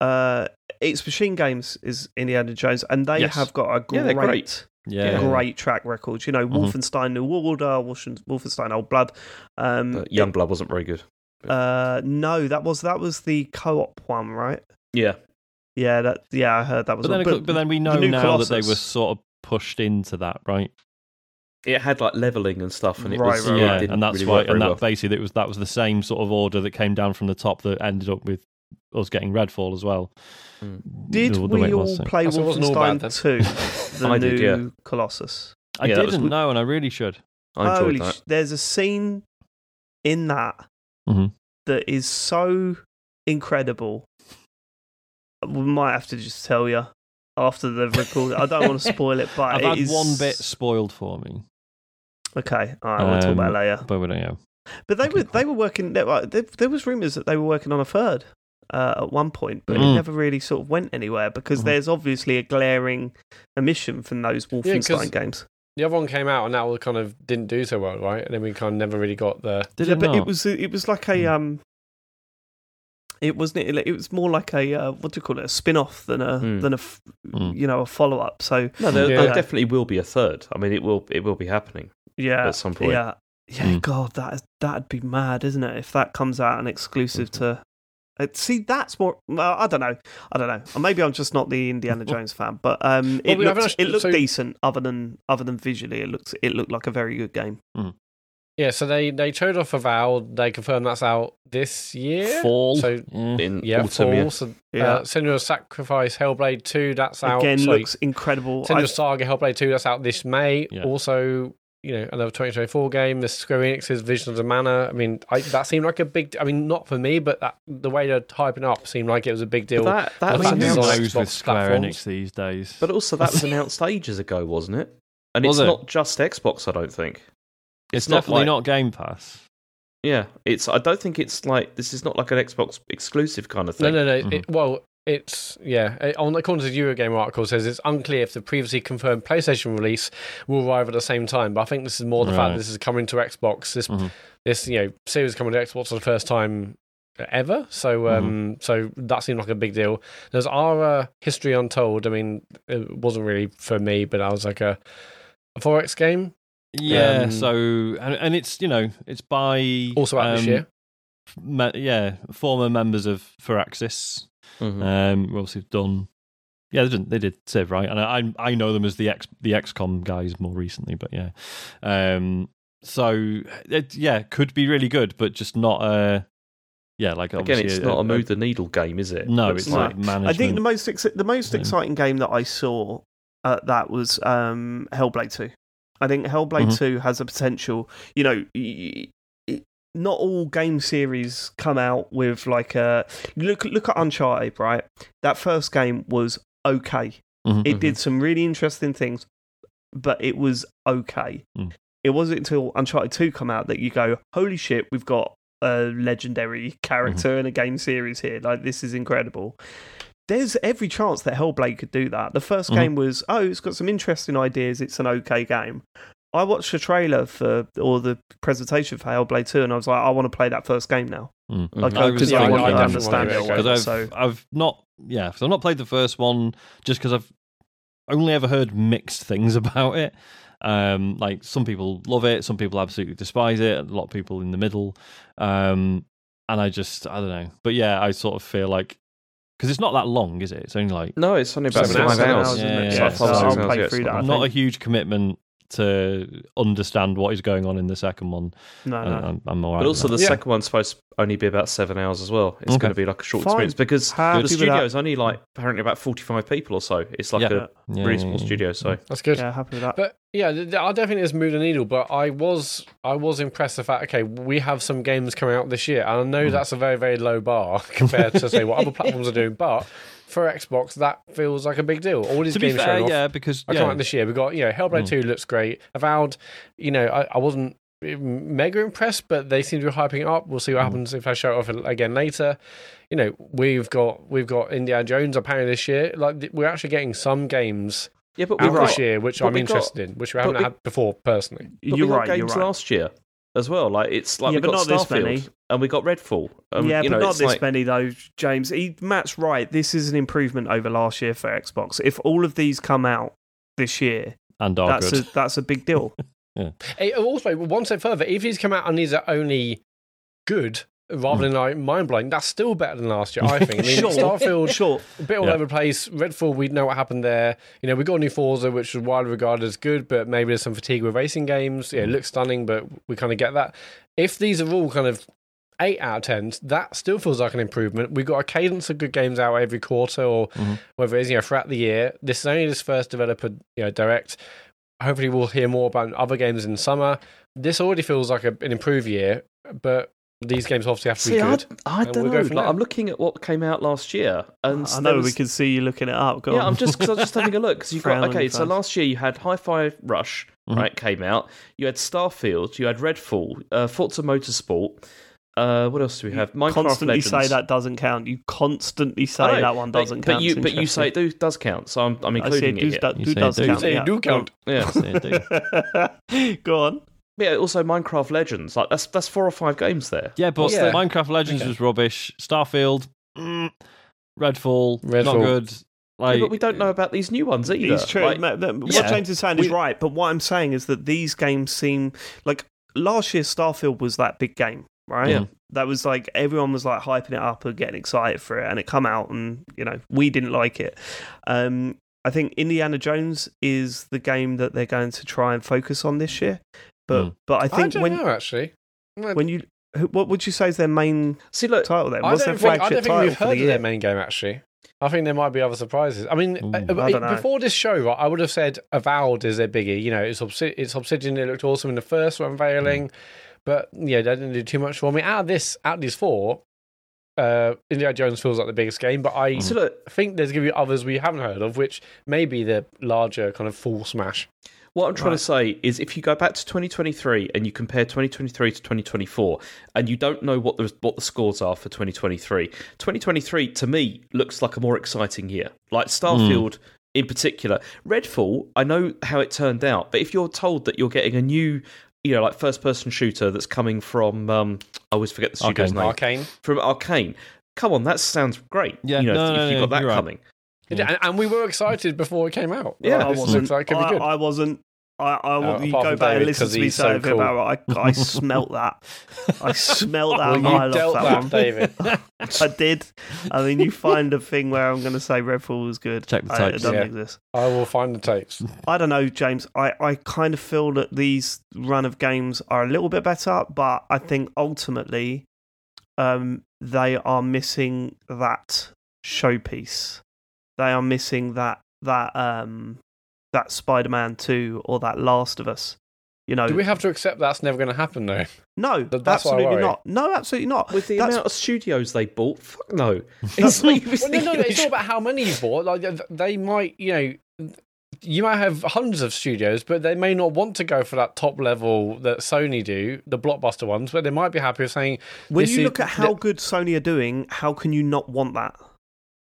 uh, It's Machine Games is Indiana Jones, and they yes. have got a great, yeah, great. Yeah. great track record. You know, mm-hmm. Wolfenstein New Order, Wolfenstein Old Blood. Um, Young Blood wasn't very good. Uh, no, that was that was the co-op one, right? Yeah, yeah, that yeah, I heard that was. But, then, but, but then we know the now Colossus. That they were sort of pushed into that, right? It had like leveling and stuff, and it right, was right, yeah, right. It and that's really why, and that well. basically it was that was the same sort of order that came down from the top that ended up with us getting Redfall as well. Did the, the we all was, so. play Wolfenstein two, the I new did, yeah. Colossus? I yeah, didn't know, and I really should. I enjoyed Holy that. Sh- there's a scene in that mm-hmm. that is so incredible. We might have to just tell you after the recording. I don't want to spoil it, but I've it had is... one bit spoiled for me. Okay, all right, um, we'll talk about it later. But we don't know. But they okay, were cool. they were working. There, there was rumours that they were working on a third. Uh, at one point, but mm. it never really sort of went anywhere because mm. there's obviously a glaring omission from those Wolfenstein yeah, games. The other one came out and that all kind of didn't do so well, right? And then we kind of never really got the. Did yeah, it but not? it was it was like a um, it wasn't it, it was more like a uh, what do you call it a spin-off than a mm. than a mm. you know a follow-up. So no, there, yeah. there definitely will be a third. I mean, it will it will be happening. Yeah, at some point. Yeah, yeah. Mm. God, that that'd be mad, isn't it? If that comes out an exclusive mm-hmm. to. See, that's more. Well, I don't know. I don't know. Or maybe I'm just not the Indiana Jones fan, but um, it well, we looked, actually, it looked so, decent. Other than other than visually, it looks it looked like a very good game. Mm. Yeah. So they they showed off Avowed. They confirmed that's out this year. Fall. So mm. in yeah, autumn, fall. Yeah. So, yeah. Uh, Senua's Sacrifice, Hellblade two. That's out again. So looks incredible. Senua's Saga, Hellblade two. That's out this May. Yeah. Also. You know, another twenty twenty-four game, the Square Enix's Vision of the Manor. I mean, I, that seemed like a big... I mean, not for me, but that, the way they're typing up seemed like it was a big deal. But that that was with Square platforms. Enix these days. But also, that was announced ages ago, wasn't it? And was it's it? not just Xbox, I don't think. It's, it's not definitely like, not Game Pass. Yeah, it's. I don't think it's like... This is not like an Xbox exclusive kind of thing. No, no, no. Mm-hmm. It, well... It's, yeah, it, on according to the Eurogame article, it says it's unclear if the previously confirmed PlayStation release will arrive at the same time, but I think this is more the right. fact that this is coming to Xbox. This, mm-hmm. this you know, series is coming to Xbox for the first time ever, so um, mm-hmm. so that seemed like a big deal. There's Ara History Untold. I mean, it wasn't really for me, but I was like a, a four X game. Yeah, um, so, and, and it's, you know, it's by... Also out um, this year. Me- yeah, former members of Firaxis. Mm-hmm. Um, we obviously have done Yeah, they did, they did Save Right, and I I know them as the X the X COM guys more recently, but yeah, um, so it, yeah, could be really good, but just not a yeah like again, it's not a, a move the needle game, is it? No, it's, it's like not. Management. I think the most ex- the most exciting game that I saw uh, that was um, Hellblade two. I think Hellblade mm-hmm. two has a potential. You know, y- y- not all game series come out with like a look. Look at Uncharted, right? That first game was okay. Mm-hmm, it mm-hmm. did some really interesting things, but it was okay. Mm. It wasn't until Uncharted two come out that you go, "Holy shit, we've got a legendary character mm-hmm. in a game series here! Like this is incredible." There's every chance that Hellblade could do that. The first mm-hmm. game was, oh, it's got some interesting ideas. It's an okay game. I watched the trailer for, or the presentation for Hellblade two, and I was like, I want to play that first game now. Mm-hmm. Like, I, was, yeah, I, I want to understand it. Because I've, so. I've not, yeah, I've not played the first one just because I've only ever heard mixed things about it. Um, like, some people love it, some people absolutely despise it, a lot of people in the middle. Um, and I just, I don't know. But yeah, I sort of feel like, because it's not that long, is it? It's only like... No, it's only about seven hours. hours yeah, yeah. yeah. So I'll play yeah, through that. Not, not a huge commitment to understand what is going on in the second one. No, no. I'm, I'm all right. But also the yeah. second one's supposed to only be about seven hours as well. It's okay. going to be like a short Fine. experience because Happy the studio is only like apparently about forty-five people or so. It's like yeah. a yeah. reasonable yeah, yeah, yeah. studio, so... That's good. Yeah, happy with that. But yeah, I don't think it's moved a needle, but I was I was impressed with the fact, okay, we have some games coming out this year, and I know mm. that's a very, very low bar compared to, say, what other platforms are doing, but for Xbox, that feels like a big deal. All these to games be fair, showing off yeah, because, yeah. are coming out this year. We've got, you know, Hellblade mm. two looks great. Avowed, you know, I, I wasn't mega impressed, but they seem to be hyping it up. We'll see what mm. happens if I show it off again later. You know, we've got, we've got Indiana Jones apparently this year. Like, we're actually getting some games... Yeah, but we got this year, which I'm interested got, in, which we haven't we, had before personally. But you're we got right, games you're right. last year as well. Like it's like yeah, we got not Starfield this many. And we got Redfall. Um, yeah, you but know, not this like... many though, James. He, Matt's right. This is an improvement over last year for Xbox. If all of these come out this year, and are that's good. A, that's a big deal. yeah. It, also, one step further, if these come out and these are only good. Rather than like mind blowing, that's still better than last year, I think. I mean, sure. Starfield, sure. a bit all yeah. over the place. Redfall, we know what happened there. You know, we got a new Forza, which was widely regarded as good, but maybe there's some fatigue with racing games. Yeah, it looks stunning, but we kind of get that. If these are all kind of eight out of ten, that still feels like an improvement. We've got a cadence of good games out every quarter or mm-hmm. whether it is, you know, throughout the year. This is only this first developer, you know, direct. Hopefully, we'll hear more about other games in summer. This already feels like a, an improved year, but. These games obviously have to see, be good. I, I don't we'll know. Like, I'm looking at what came out last year, and I know was... we can see you looking it up. Go yeah, on. I'm just because I'm just having a look because you've got okay. So last year you had Hi-Fi Rush, mm-hmm. right? Came out. You had Starfield. You had Redfall. Uh, Forza Motorsport. Uh, what else do we have? You Minecraft constantly Legends. say that doesn't count. You constantly say know, that one doesn't but, count. But you, but you say it do, does count, so I'm, I'm including I say it. it do, do, do does do. count. You say it do count. Yeah. Do. Go on. Yeah, also Minecraft Legends. Like that's that's four or five games there. Yeah, but yeah. Minecraft Legends okay. was rubbish. Starfield, mm, Redfall, Redfall, not good. Like, yeah, but we don't know about these new ones either. It's true. Like, what yeah. James is saying we, is right, but what I'm saying is that these games seem like last year Starfield was that big game, right? Yeah. That was like everyone was like hyping it up and getting excited for it, and it come out, and you know we didn't like it. Um, I think Indiana Jones is the game that they're going to try and focus on this year. But mm. but I think I don't when know, actually when you what would you say is their main See, look, title then? What's I don't their think, flagship I don't think we've heard of the their main game actually. I think there might be other surprises. I mean, Ooh, I, I it, before this show, right, I would have said Avowed is their biggie. You know, it's Obsid- it's Obsidian. It looked awesome in the first unveiling, mm. but yeah, they didn't do too much for me. Out of this, out of these four, uh, Indiana Jones feels like the biggest game. But I mm. sort of think there's going to be others we haven't heard of, which may be the larger kind of full smash. What I'm trying right. to say is if you go back to twenty twenty-three and you compare twenty twenty-three to twenty twenty-four and you don't know what the what the scores are for twenty twenty-three, twenty twenty-three to me looks like a more exciting year. Like Starfield mm. in particular. Redfall, I know how it turned out, but if you're told that you're getting a new, you know, like first-person shooter that's coming from, um, I always forget the studio's Arcane. name. Arcane. From Arcane. Come on, that sounds great, yeah, you know, no, if, no, if you've got no, that coming. Right. Yeah. And, and we were excited before it came out. Yeah, I wasn't. Like, I, I wasn't. I, I want uh, you to go back and listen to me say so cool. I, I smelt that. I smelt that well, mile off that, that one. David. I did. I mean, you find a thing where I'm going to say Redfall was good. Check the tapes. I, it doesn't yeah. exist. I will find the tapes. I don't know, James. I, I kind of feel that these run of games are a little bit better, but I think ultimately um, they are missing that showpiece. They are missing that that um. that Spider-Man two or that Last of Us, you know. Do we have to accept that's never going to happen, though? No, that's absolutely not. No, absolutely not. With the that's... amount of studios they bought, fuck no. It's well, no, no, it's all about how many you bought. Like they might, you know, you might have hundreds of studios, but they may not want to go for that top level that Sony do, the blockbuster ones. But they might be happy with saying, when you look at how good Sony are doing, how can you not want that?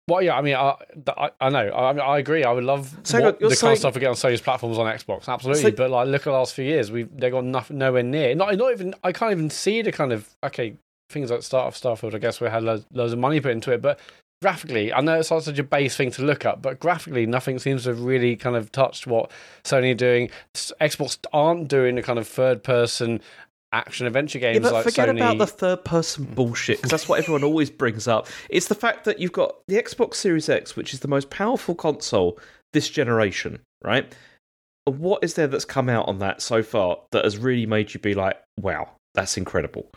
Well, yeah, I mean, I, I, I know, I, I agree. I would love so what, the saying, kind of stuff we get on Sony's platforms on Xbox, absolutely. So, but like, look at the last few years, we've they got nothing, nowhere near. Not, not even. I can't even see the kind of okay things like Start of Starfield. I guess we had loads, loads of money put into it, but graphically, I know it's not such a base thing to look up, but graphically, nothing seems to have really kind of touched what Sony are doing. Xbox aren't doing the kind of third person action adventure games. Yeah, but like forget Sony. About the third person bullshit, because that's what everyone always brings up. It's the fact that you've got the Xbox Series X, which is the most powerful console this generation, right? What is there that's come out on that so far that has really made you be like, wow, that's incredible?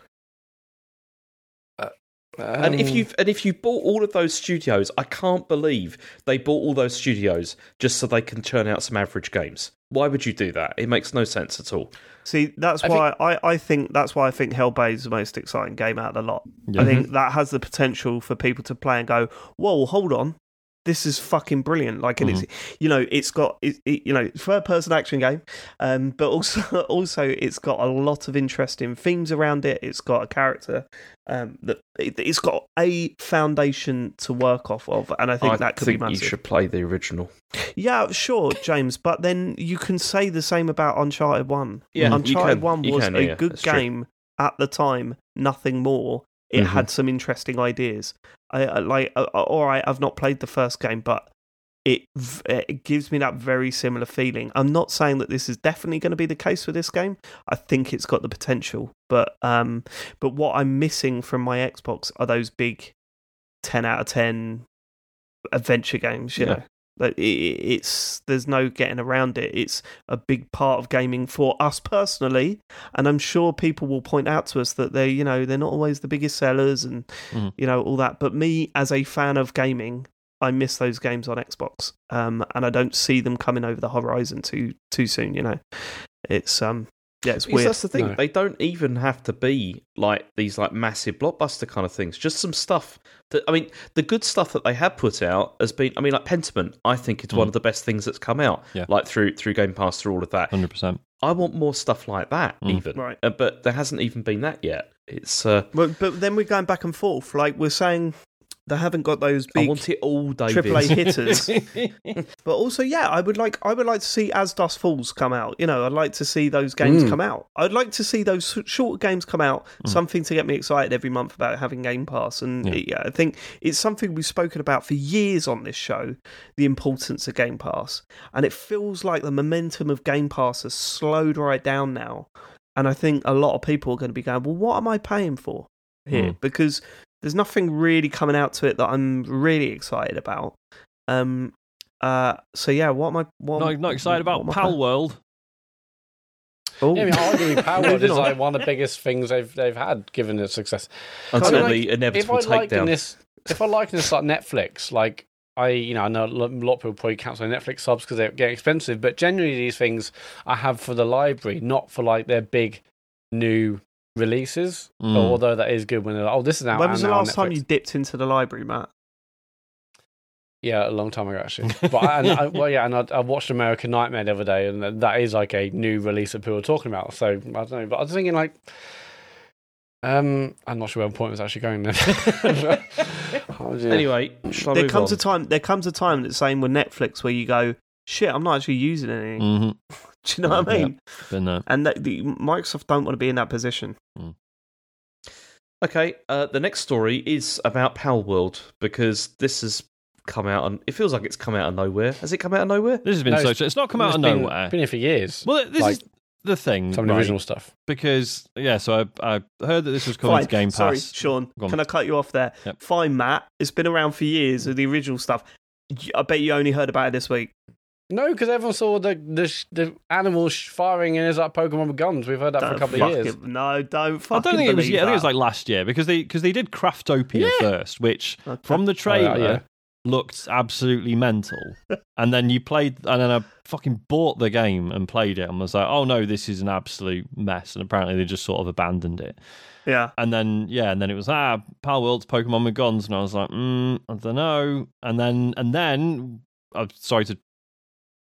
Uh, um... And if you've and if you bought all of those studios, I can't believe they bought all those studios just so they can churn out some average games. Why would you do that? It makes no sense at all. See, that's I why think... I, I think that's why I think Hellblade is the most exciting game out of the lot. Yeah. I think that has the potential for people to play and go, "Whoa, hold on, this is fucking brilliant!" Like, mm-hmm. and it's you know, it's got it, it, you know, third-person action game, um, but also also it's got a lot of interesting themes around it. It's got a character um, that it, it's got a foundation to work off of, and I think I that could think be massive. You should play the original. Yeah, sure, James, but then you can say the same about Uncharted one. Yeah, Uncharted one was can, yeah, a good game true. At the time, nothing more. It mm-hmm. had some interesting ideas. I, I like, uh, all right, I've not played the first game, but it, it gives me that very similar feeling. I'm not saying that this is definitely going to be the case with this game. I think it's got the potential, but um, but what I'm missing from my Xbox are those big ten out of ten adventure games, you yeah. know. Like it's there's no getting around it. It's a big part of gaming for us personally, and I'm sure people will point out to us that they, you know, they're not always the biggest sellers, and mm. you know all that. But me, as a fan of gaming, I miss those games on Xbox, um, and I don't see them coming over the horizon too too soon. You know, it's um yeah, it's weird. That's the thing. No. They don't even have to be like these like massive blockbuster kind of things. Just some stuff. That, I mean, the good stuff that they have put out has been, I mean, like Pentiment, I think it's mm. one of the best things that's come out, yeah. like through through Game Pass, through all of that. one hundred percent. I want more stuff like that, mm. even. Right. Uh, but there hasn't even been that yet. It's. Uh, well, but then we're going back and forth. Like, we're saying they haven't got those big I want it all, David. triple A hitters. But also, yeah, I would like I would like to see As Dust Falls come out. You know, I'd like to see those games mm. come out. I'd like to see those short games come out, mm. something to get me excited every month about having Game Pass. And yeah. It, yeah, I think it's something we've spoken about for years on this show, the importance of Game Pass. And it feels like the momentum of Game Pass has slowed right down now. And I think a lot of people are going to be going, well, what am I paying for here? Mm. Because there's nothing really coming out to it that I'm really excited about. Um, uh, so yeah, what am I? What no, am, not excited what, about what Pal World. Oh, yeah, I mean, arguably, Pal World is like one of the biggest things they've they've had, given the success. Until like, the inevitable if I takedown. This, if I liken this like Netflix, like I, you know, I know a lot of people probably cancel Netflix subs because they get expensive, but generally these things I have for the library, not for like their big new releases, mm. although that is good when they're like, oh, this is out. When was the last time you dipped into the library, Matt? Yeah, a long time ago, actually. But I, and I, well, yeah, and I, I watched American Nightmare the other day, and that is like a new release that people are talking about. So I don't know, but I was thinking like, um, I'm not sure where the point was actually going there. oh, anyway, shall I there move comes on? a time. There comes a time that same with Netflix where you go, shit, I'm not actually using anything. Mm-hmm. Do you know what I mean? Yeah, been there. And that the, Microsoft don't want to be in that position. Mm. Okay, uh, the next story is about Palworld, because this has come out and it feels like it's come out of nowhere. Has it come out of nowhere? This has been no, so it's, it's not come it's out of been, nowhere. It's been here for years. Well, this like, is the thing. Some of the right? original stuff. Because yeah, so I, I heard that this was coming Fine. to Game Pass. Sorry, Sean, can I cut you off there? Yep. Fine, Matt. It's been around for years with the original stuff. I bet you only heard about it this week. No, because everyone saw the the, the animals firing in his like Pokemon with guns. We've heard that don't for a couple of years. It, no, don't fucking. I don't think it was. Yeah, I think it was like last year because they because they did Craftopia yeah. first, which okay. from the trailer oh, yeah. looked absolutely mental. And then you played, and then I fucking bought the game and played it, and was like, oh no, this is an absolute mess. And apparently they just sort of abandoned it. Yeah. And then yeah, and then it was ah, Pal World's Pokemon with guns, and I was like, mm, I don't know. And then and then I'm sorry to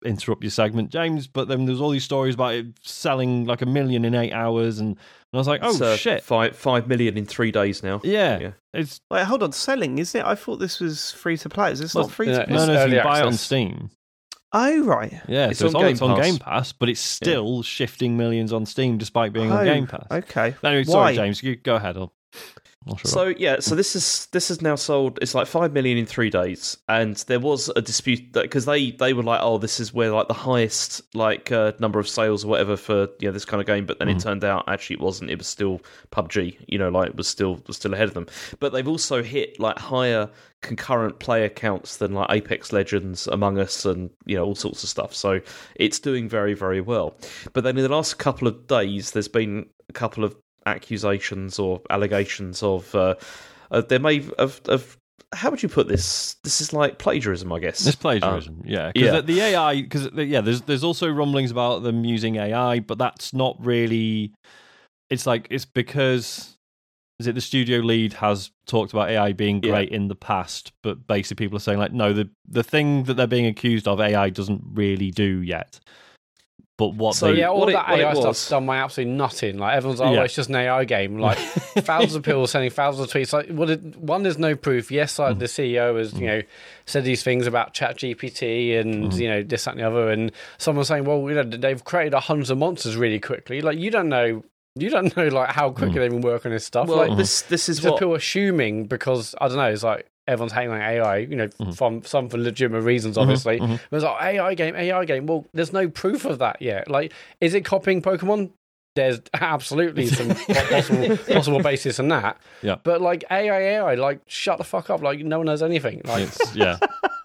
interrupt your segment, James, but then there's all these stories about it selling like a million in eight hours, and, and I was like, oh so shit five, five million in three days now. Yeah, yeah. It's wait, hold on, selling, is it? I thought this was free to play. Is this well, not free yeah, to play? No, no, so you access. buy it on Steam. Oh right, yeah, it's so on, it's, on, it's on Game Pass, but it's still yeah. shifting millions on Steam despite being oh, on Game Pass. Okay, anyway, sorry Why? James, you go ahead. I'll So yeah, so this is this is now sold. It's like five million in three days, and there was a dispute that because they, they were like, oh, this is where like the highest like uh, number of sales or whatever for you know this kind of game. But then mm. it turned out actually it wasn't. It was still P U B G, you know, like it was still was still ahead of them. But they've also hit like higher concurrent player counts than like Apex Legends, Among Us, and you know all sorts of stuff. So it's doing very very well. But then in the last couple of days, there's been a couple of accusations or allegations of uh, uh there may of, of how would you put this this is like plagiarism, I guess. It's plagiarism um, yeah because yeah. the, the A I because the, yeah there's there's also rumblings about them using A I, but that's not really, it's like it's because is it the studio lead has talked about A I being great yeah. in the past, but basically people are saying like no, the the thing that they're being accused of A I doesn't really do yet. But what so they, yeah, all what that it, A I stuff's done my absolutely nothing. Like everyone's like, oh, yeah. well, it's just an A I game. Like thousands of people sending thousands of tweets. Like, well, it, one there's no proof. Yes, like mm. the C E O has, mm. you know, said these things about Chat G P T and mm. you know this, that, and the other. And someone's saying, well, you know, they've created a hundred monsters really quickly. Like you don't know, you don't know like how quickly mm. they can work on this stuff. Well, like this, this is what people are assuming because I don't know. It's like. Everyone's hanging on A I, you know, mm-hmm. from some for legitimate reasons, obviously. Mm-hmm. But it's like, A I game, A I game. Well, there's no proof of that yet. Like, is it copying Pokemon? There's absolutely some possible, possible basis in that. Yeah. But like A I, A I, like shut the fuck up. Like no one knows anything. Like it's, yeah.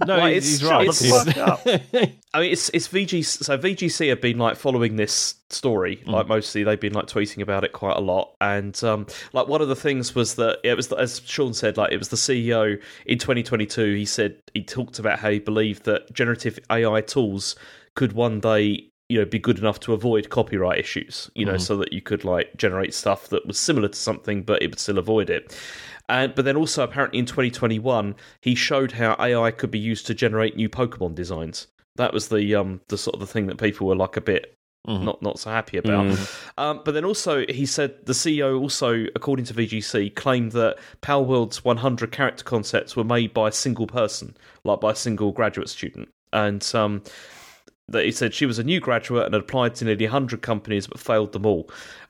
No, like, he's, he's right. It's fucked up. I mean, it's it's V G C. So V G C have been like following this story. Mm. Like mostly, they've been like tweeting about it quite a lot. And um, like one of the things was that it was as Sean said, like it was the C E O in twenty twenty-two. He said he talked about how he believed that generative A I tools could one day, you know, be good enough to avoid copyright issues, you know, mm-hmm. so that you could like generate stuff that was similar to something, but it would still avoid it. And but then also apparently in twenty twenty-one, he showed how A I could be used to generate new Pokemon designs. That was the um the sort of the thing that people were like a bit mm-hmm. not not so happy about. Mm-hmm. Um, but then also he said the C E O also, according to V G C, claimed that Palworld's one hundred character concepts were made by a single person, like by a single graduate student, and um. that he said she was a new graduate and had applied to nearly one hundred companies but failed them all.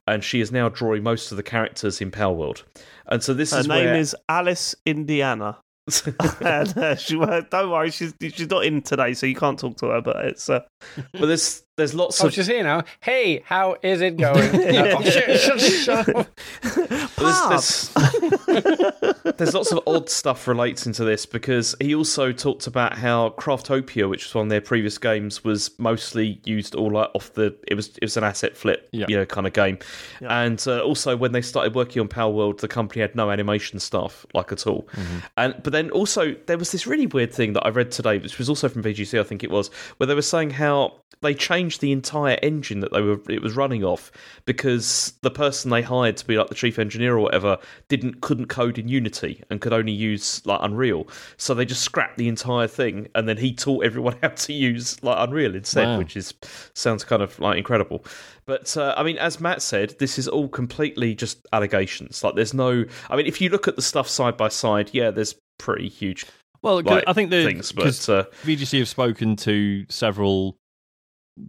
And she is now drawing most of the characters in Palworld. And so this Her is Her name where... is Alice Indiana. And, uh, she, don't worry, she's she's not in today, so you can't talk to her. But it's uh, but there's there's lots oh, of. Oh, she's here now. Hey, how is it going? No, shut, shut, shut up. There's, there's, there's lots of odd stuff relating to this because he also talked about how Craftopia, which was one of their previous games, was mostly used all like off the. It was it was an asset flip, yeah. you know, kind of game, yeah. and uh, also when they started working on Palworld, the company had no animation staff like at all, mm-hmm. and but. Then also there was this really weird thing that I read today, which was also from V G C, I think it was, where they were saying how they changed the entire engine that they were it was running off because the person they hired to be like the chief engineer or whatever didn't couldn't code in Unity and could only use like Unreal, so they just scrapped the entire thing and then he taught everyone how to use like Unreal instead, wow. which is sounds kind of like incredible. But uh, I mean, as Matt said, this is all completely just allegations. Like, there's no. I mean, if you look at the stuff side by side, yeah, there's. Pretty huge. Well, like, I think the things, but uh, V G C have spoken to several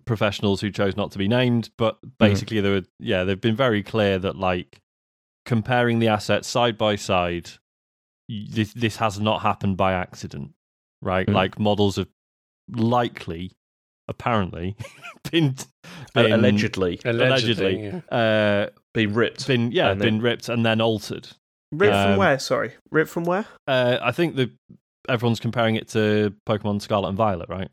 professionals who chose not to be named, but basically, mm-hmm. they were yeah, they've been very clear that like comparing the assets side by side, this, this has not happened by accident, right? Mm. Like models have likely, apparently, been, been uh, allegedly, allegedly, allegedly yeah. uh, been ripped, been yeah, and been then... ripped and then altered. Ripped um, from where? Sorry, ripped from where? Uh, I think the everyone's comparing it to Pokemon Scarlet and Violet, right?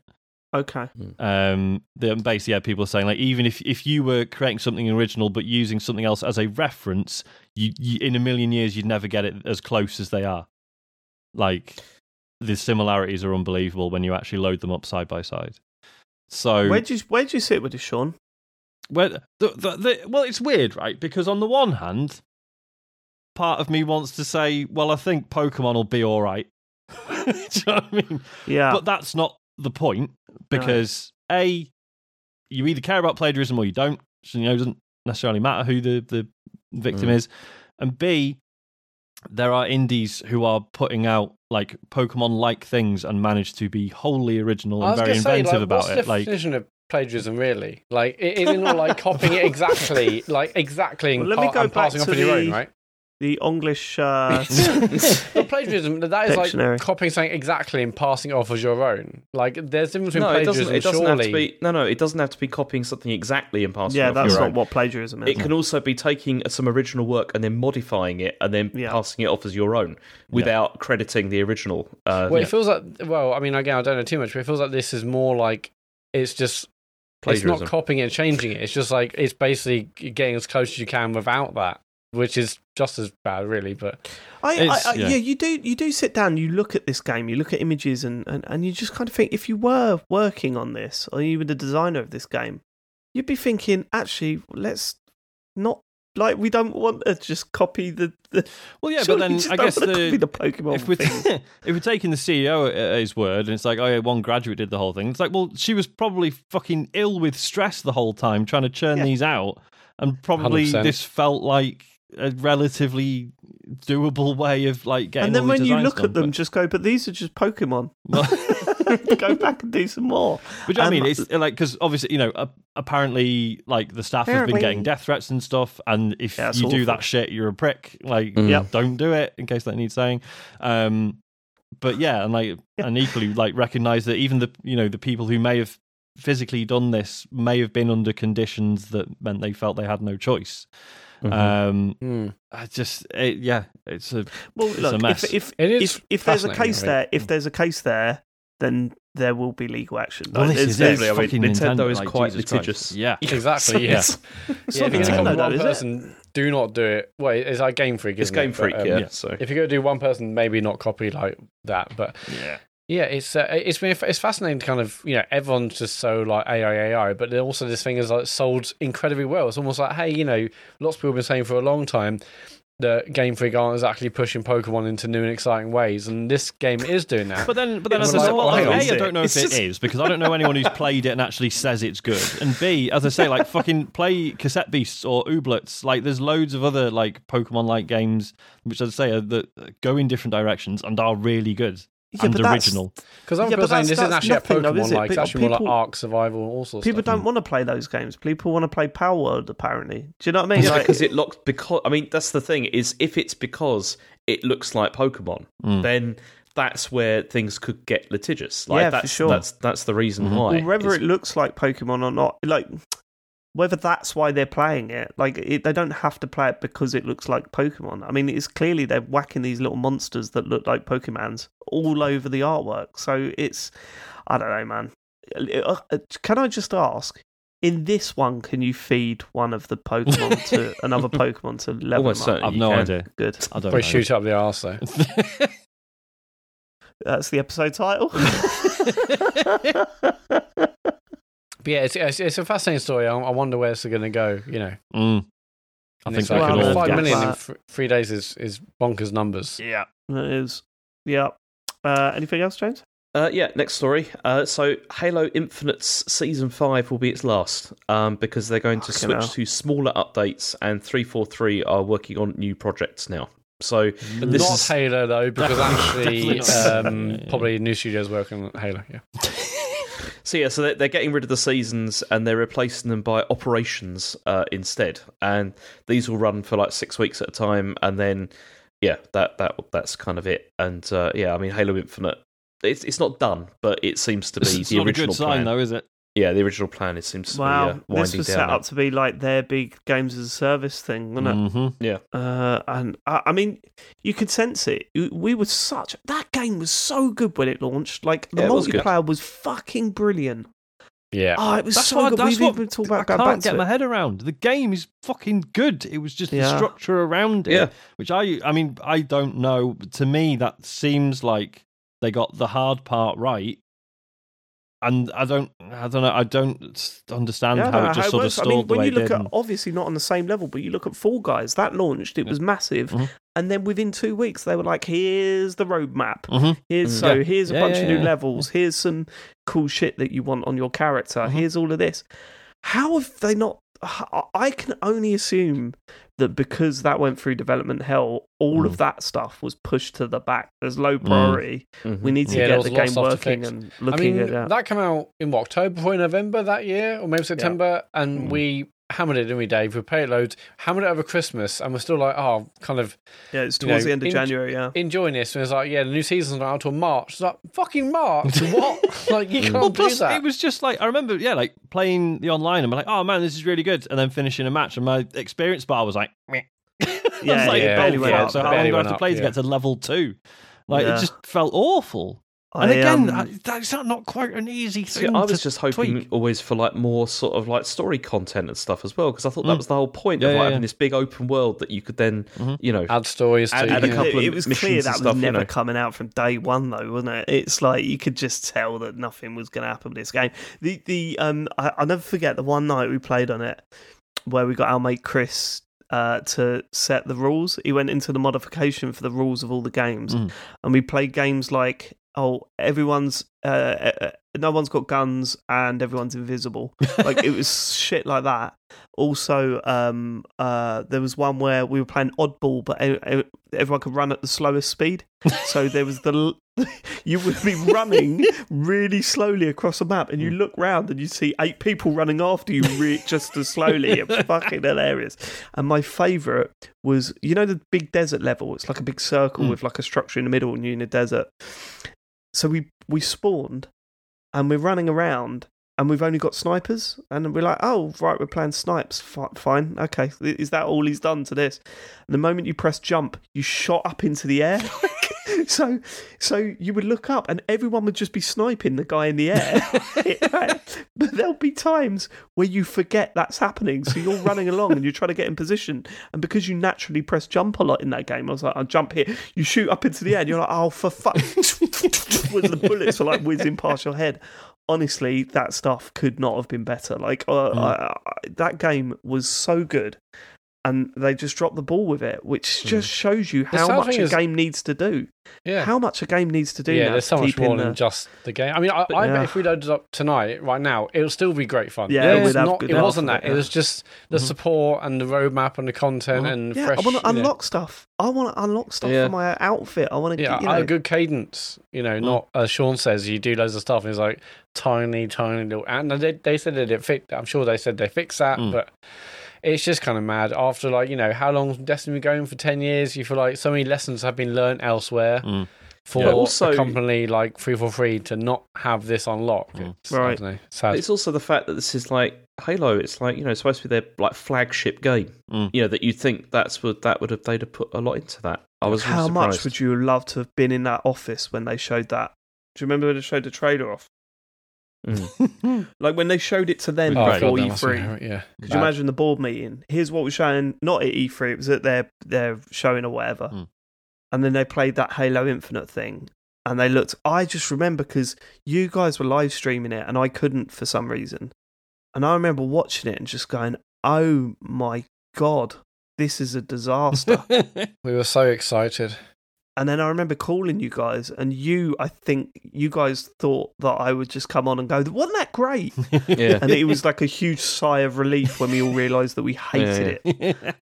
Okay. Um, the, basically, yeah, people are saying, like, even if, if you were creating something original but using something else as a reference, you, you in a million years you'd never get it as close as they are. Like, the similarities are unbelievable when you actually load them up side by side. So where do you where do you sit with this, Sean? Where the, the, the, well, it's weird, right? Because on the one hand, part of me wants to say, well, I think Pokemon will be all right. Do you know what I mean? Yeah. But that's not the point, because no. A, you either care about plagiarism or you don't, so you know it doesn't necessarily matter who the, the victim mm. is, and B, there are indies who are putting out like Pokemon-like things and manage to be wholly original and very say, inventive like, about it. Like, of- plagiarism, really? Like, is it not like copying it exactly, like exactly, well, let par- me go and back passing to off on your own, right? The English uh... well, plagiarism, that is dictionary. Like copying something exactly and passing it off as your own. Like, there's a difference between no, plagiarism, it doesn't, it surely. Doesn't have to be, no, no, it doesn't have to be copying something exactly and passing yeah, it off your own. Yeah, that's not what plagiarism is. It can also be taking some original work and then modifying it and then yeah. passing it off as your own without yeah. crediting the original. Uh, well, it yeah. feels like, well, I mean, again, I don't know too much, but it feels like this is more like it's just... plagiarism. It's not copying it and changing it. It's just like, it's basically getting as close as you can without that. Which is just as bad, really. But I, I, I yeah. yeah, you do you do sit down, you look at this game, you look at images, and, and, and you just kind of think, if you were working on this, or you were the designer of this game, you'd be thinking, actually, let's not like we don't want to just copy the. the well, yeah, but then I guess the, the Pokemon. If we're, t- if we're taking the C E O at his word, and it's like, oh yeah, one graduate did the whole thing. It's like, well, she was probably fucking ill with stress the whole time trying to churn yeah. these out, and probably one hundred percent This felt like a relatively doable way of like getting. And then all when you look done, at them, but... just go. But these are just Pokemon. Go back and do some more. Which um, I mean, it's like because obviously you know uh, apparently like the staff apparently. has been getting death threats and stuff. And if yeah, you awful. do that shit, you're a prick. Like, mm. yeah, don't do it in case that needs saying. Um, but yeah, and like yeah. and equally like recognize that even the you know the people who may have physically done this may have been under conditions that meant they felt they had no choice. Mm-hmm. Um, mm. I just it, yeah, it's a well. It's look, a mess. if if, it is if, if there's a case right? there, if there's a case there, then there will be legal action. Well, like, this is it. I mean, Nintendo, Nintendo is like, quite Jesus litigious. Christ. Yeah, exactly. Yeah, so yeah. It's yeah, if you're going to one person, it? do not do it. Well, it's like Game Freak. It's Game it? Freak. But, um, yeah. yeah. So if you're going to do one person, maybe not copy like that. But yeah, yeah, it's uh, it's been it's fascinating. To kind of you know, everyone's just so like A I A I, but also this thing is like sold incredibly well. It's almost like hey, you know, lots of people have been saying for a long time that Game Freak aren't exactly pushing Pokemon into new and exciting ways, and this game is doing that. But then, but then as I said, I don't know if it is because I don't know anyone who's played it and actually says it's good. And B, as I say, like fucking play Cassette Beasts or Ooblets. Like there's loads of other like Pokemon-like games which as I say are, that go in different directions and are really good. Yeah, and but original. Because I'm yeah, but saying that's, this isn't actually nothing, a Pokemon though, is it? Like, it's actually people, more like Ark Survival and all sorts of stuff. People don't want to play those games. People want to play Power World, apparently. Do you know what I mean? Yeah, like, because it looks... Because, I mean, that's the thing, is if it's because it looks like Pokemon, mm. then that's where things could get litigious. Like, yeah, that's, for sure. That's, that's the reason mm-hmm. why. Well, whether it looks like Pokemon or not, like... Whether that's why they're playing it, like it, they don't have to play it because it looks like Pokemon. I mean, it's clearly they're whacking these little monsters that look like Pokemans all over the artwork. So it's, I don't know, man. Can I just ask, in this one, can you feed one of the Pokemon to another Pokemon to level Almost them up? I've no can. idea. Good. I don't know. Probably shoot up the arse though. That's the episode title. But yeah, it's, it's it's a fascinating story. I, I wonder where it's going to go. You know, mm. I think so. Well, all five guess. million in th- three days is, is bonkers numbers. Yeah, it is. Yeah. Uh, anything else, James? Uh, yeah. Next story. Uh, so Halo Infinite's season five will be its last um, because they're going to Fucking switch hell. to smaller updates, and three forty-three are working on new projects now. So but this not is... Halo though, because actually um, yeah, yeah. probably new studios working on Halo. Yeah. So yeah, so they're getting rid of the seasons and they're replacing them by operations uh, instead. And these will run for like six weeks at a time. And then, yeah, that that that's kind of it. And uh, yeah, I mean, Halo Infinite it's it's not done, but it seems to be it's the not original a good sign, plan. Though, is it? Yeah, the original plan it seems to wow, be uh, winding down. This was set now. up to be like their big games as a service thing, wasn't it? Mm-hmm. Yeah. Uh, and uh, I mean, you could sense it. We were such that game was so good when it launched. Like the yeah, multiplayer was, was fucking brilliant. Yeah. Oh, it was that's so what, good. That's we what, even talk about I going can't back get to my it. head around. The game is fucking good. It was just yeah. the structure around it, yeah. which I, I mean, I don't know. To me, that seems like they got the hard part right. And I don't, I don't know, I don't understand yeah, how it just how it sort was. of stalled I mean, when the way you look it did. At, obviously not on the same level, but you look at Fall Guys, that launched, it was massive, mm-hmm. and then within two weeks they were like, here's the roadmap, mm-hmm. here's so, yeah. here's a yeah, bunch yeah, of new yeah. levels, here's some cool shit that you want on your character, mm-hmm. here's all of this. How have they not? I can only assume that because that went through development hell, all mm. of that stuff was pushed to the back. There's low priority. Mm. Mm-hmm. We need to yeah, get the game working and looking I mean, at that. That came out in October, probably November that year, or maybe September, yeah. and mm. we hammered it, didn't we, Dave? We paid loads, hammered it over Christmas, and we're still like, oh, kind of... Yeah, it's towards know, the end of en- January, yeah. enjoying this, and it's like, yeah, the new season's not out until March. It's like, fucking March? What? Like, you can't well, do plus, that. It was just like, I remember, yeah, like, playing the online, and I'm like, oh, man, this is really good, and then finishing a match, and my experience bar was like, meh. Yeah, I was like, yeah, it barely went yeah, up. So how long do I have to play up, to yeah. get to level two? Like, yeah. it just felt awful. And I, again, um, that's not quite an easy thing. See, I was to just hoping tweak. always for like more sort of like story content and stuff as well, because I thought mm. that was the whole point yeah, of like yeah, having yeah. this big open world that you could then, mm-hmm. you know, add stories add, to. Add yeah. a couple it, of missions and stuff. It was clear that was stuff, never you know. coming out from day one, though, wasn't it? It's like you could just tell that nothing was going to happen with this game. The the um, I, I'll never forget the one night we played on it where we got our mate Chris. Uh, to set the rules. He went into the modification for the rules of all the games. Mm. And we played games like, oh, everyone's, uh, no one's got guns and everyone's invisible. Like, it was shit like that. Also, um, uh, there was one where we were playing Oddball, but everyone could run at the slowest speed. So there was the... You would be running really slowly across a map, and you look round and you see eight people running after you re- just as slowly. It was fucking hilarious. And my favourite was, you know, the big desert level. It's like a big circle mm. with like a structure in the middle, and you're in a desert. So we we spawned, and we're running around, and we've only got snipers, and we're like, oh right, we're playing snipes. Fine, okay. Is that all he's done to this? And the moment you press jump, you shot up into the air. So so you would look up and everyone would just be sniping the guy in the air. But there'll be times where you forget that's happening. So you're running along and you're trying to get in position. And because you naturally press jump a lot in that game, I was like, I'll jump here. You shoot up into the air and you're like, oh, for fuck. The bullets are like whizzing past your head. Honestly, that stuff could not have been better. Like, uh, mm. I, I, that game was so good. And they just drop the ball with it, which just shows you how much a is, game needs to do. Yeah. How much a game needs to do. Yeah, now there's so much more than the, just the game. I mean, I, but, I yeah. bet if we loaded up tonight, right now, it'll still be great fun. Yeah, it, was not, it wasn't that. It, yeah. it was just the mm-hmm. support and the roadmap and the content mm-hmm. and yeah, fresh... I want to unlock know. stuff. I want to unlock stuff yeah. for my outfit. I want to... Yeah, get, you know, a good cadence. You know, mm-hmm. not... as uh, Sean says, you do loads of stuff and it's like tiny, tiny little... And they, they said they didn't fix... I'm sure they said they fixed that, mm. but... It's just kind of mad. After, like, you know, how long's Destiny been going for ten years? You feel like so many lessons have been learned elsewhere mm. for yeah, also, a company like three forty-three to not have this unlocked. Mm. It's, right. I don't know, sad. It's also the fact that this is like Halo. It's like, you know, it's supposed to be their like flagship game. Mm. You know, that you'd think that's what that would have, they'd have put a lot into that. I was How really surprised. much would you love to have been in that office when they showed that? Do you remember when they showed the trailer off? Mm. Like when they showed it to them oh, before God, E three, yeah. Could Bad. you imagine the board meeting? Here's what we're showing, not at E three, it was at their their showing or whatever. Mm. And then they played that Halo Infinite thing, and they looked. I just remember because you guys were live streaming it, and I couldn't for some reason. And I remember watching it and just going, "Oh my God, this is a disaster." We were so excited. And then I remember calling you guys, and you, I think, you guys thought that I would just come on and go, wasn't that great? Yeah. And it was like a huge sigh of relief when we all realised that we hated yeah, yeah. it.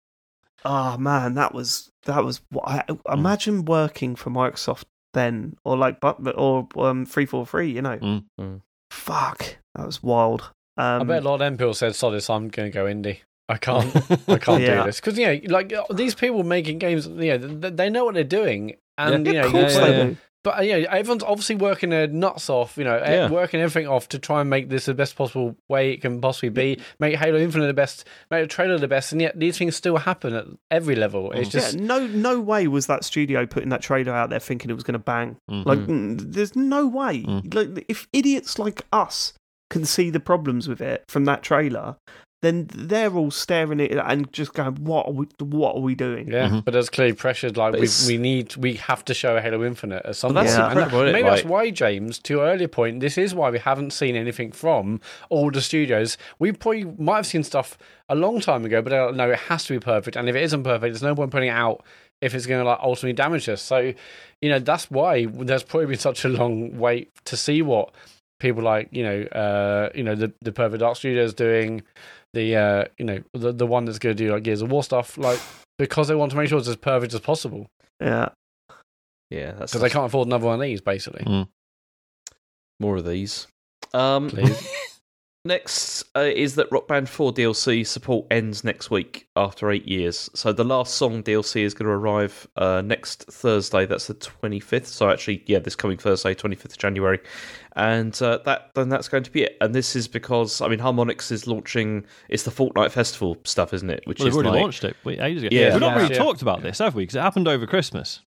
Oh, man, that was, that was, I, imagine working for Microsoft then, or like, but or um, three forty-three, you know. Mm-hmm. Fuck, that was wild. Um, I bet a lot of them people said, sorry, so I'm going to go indie. I can't, I can't yeah. do this because you know, like these people making games, you know, they know what they're doing, and yeah, you know, of course they do. But yeah, you know, everyone's obviously working their nuts off, you know, yeah. working everything off to try and make this the best possible way it can possibly be, yeah. make Halo Infinite the best, make the trailer the best, and yet these things still happen at every level. It's mm. just yeah, no, no way was that studio putting that trailer out there thinking it was going to bang. Mm-hmm. Like, there's no way. Mm. Like, if idiots like us can see the problems with it from that trailer, then they're all staring at it and just going, "What are we? What are we doing?" Yeah, mm-hmm. but there's clearly pressure. Like we, we need, we have to show Halo Infinite or something. That's yeah. incredible. Maybe like, that's why, James, to your earlier point, this is why we haven't seen anything from all the studios. We probably might have seen stuff a long time ago, but uh, no, it has to be perfect. And if it isn't perfect, there's no point putting it out if it's going to like ultimately damage us. So, you know, that's why there's probably been such a long wait to see what people like, you know, uh, you know, the the Perfect Dark Studios doing. The uh, you know the the one that's going to do like Gears of War stuff, like because they want to make sure it's as perfect as possible. Yeah, yeah, because awesome. They can't afford another one of these, basically. Mm. More of these. Um, Please. Next uh, is that Rock Band four D L C support ends next week after eight years. So the Last Song D L C is going to arrive uh, next Thursday. That's the twenty-fifth. So actually, yeah, this coming Thursday, twenty-fifth of January. And uh, that then that's going to be it. And this is because, I mean, Harmonix is launching, it's the Fortnite Festival stuff, isn't it? Which well, they've is already like, launched it ages ago. Yeah. We've not really yeah. talked about this, have we? Because it happened over Christmas.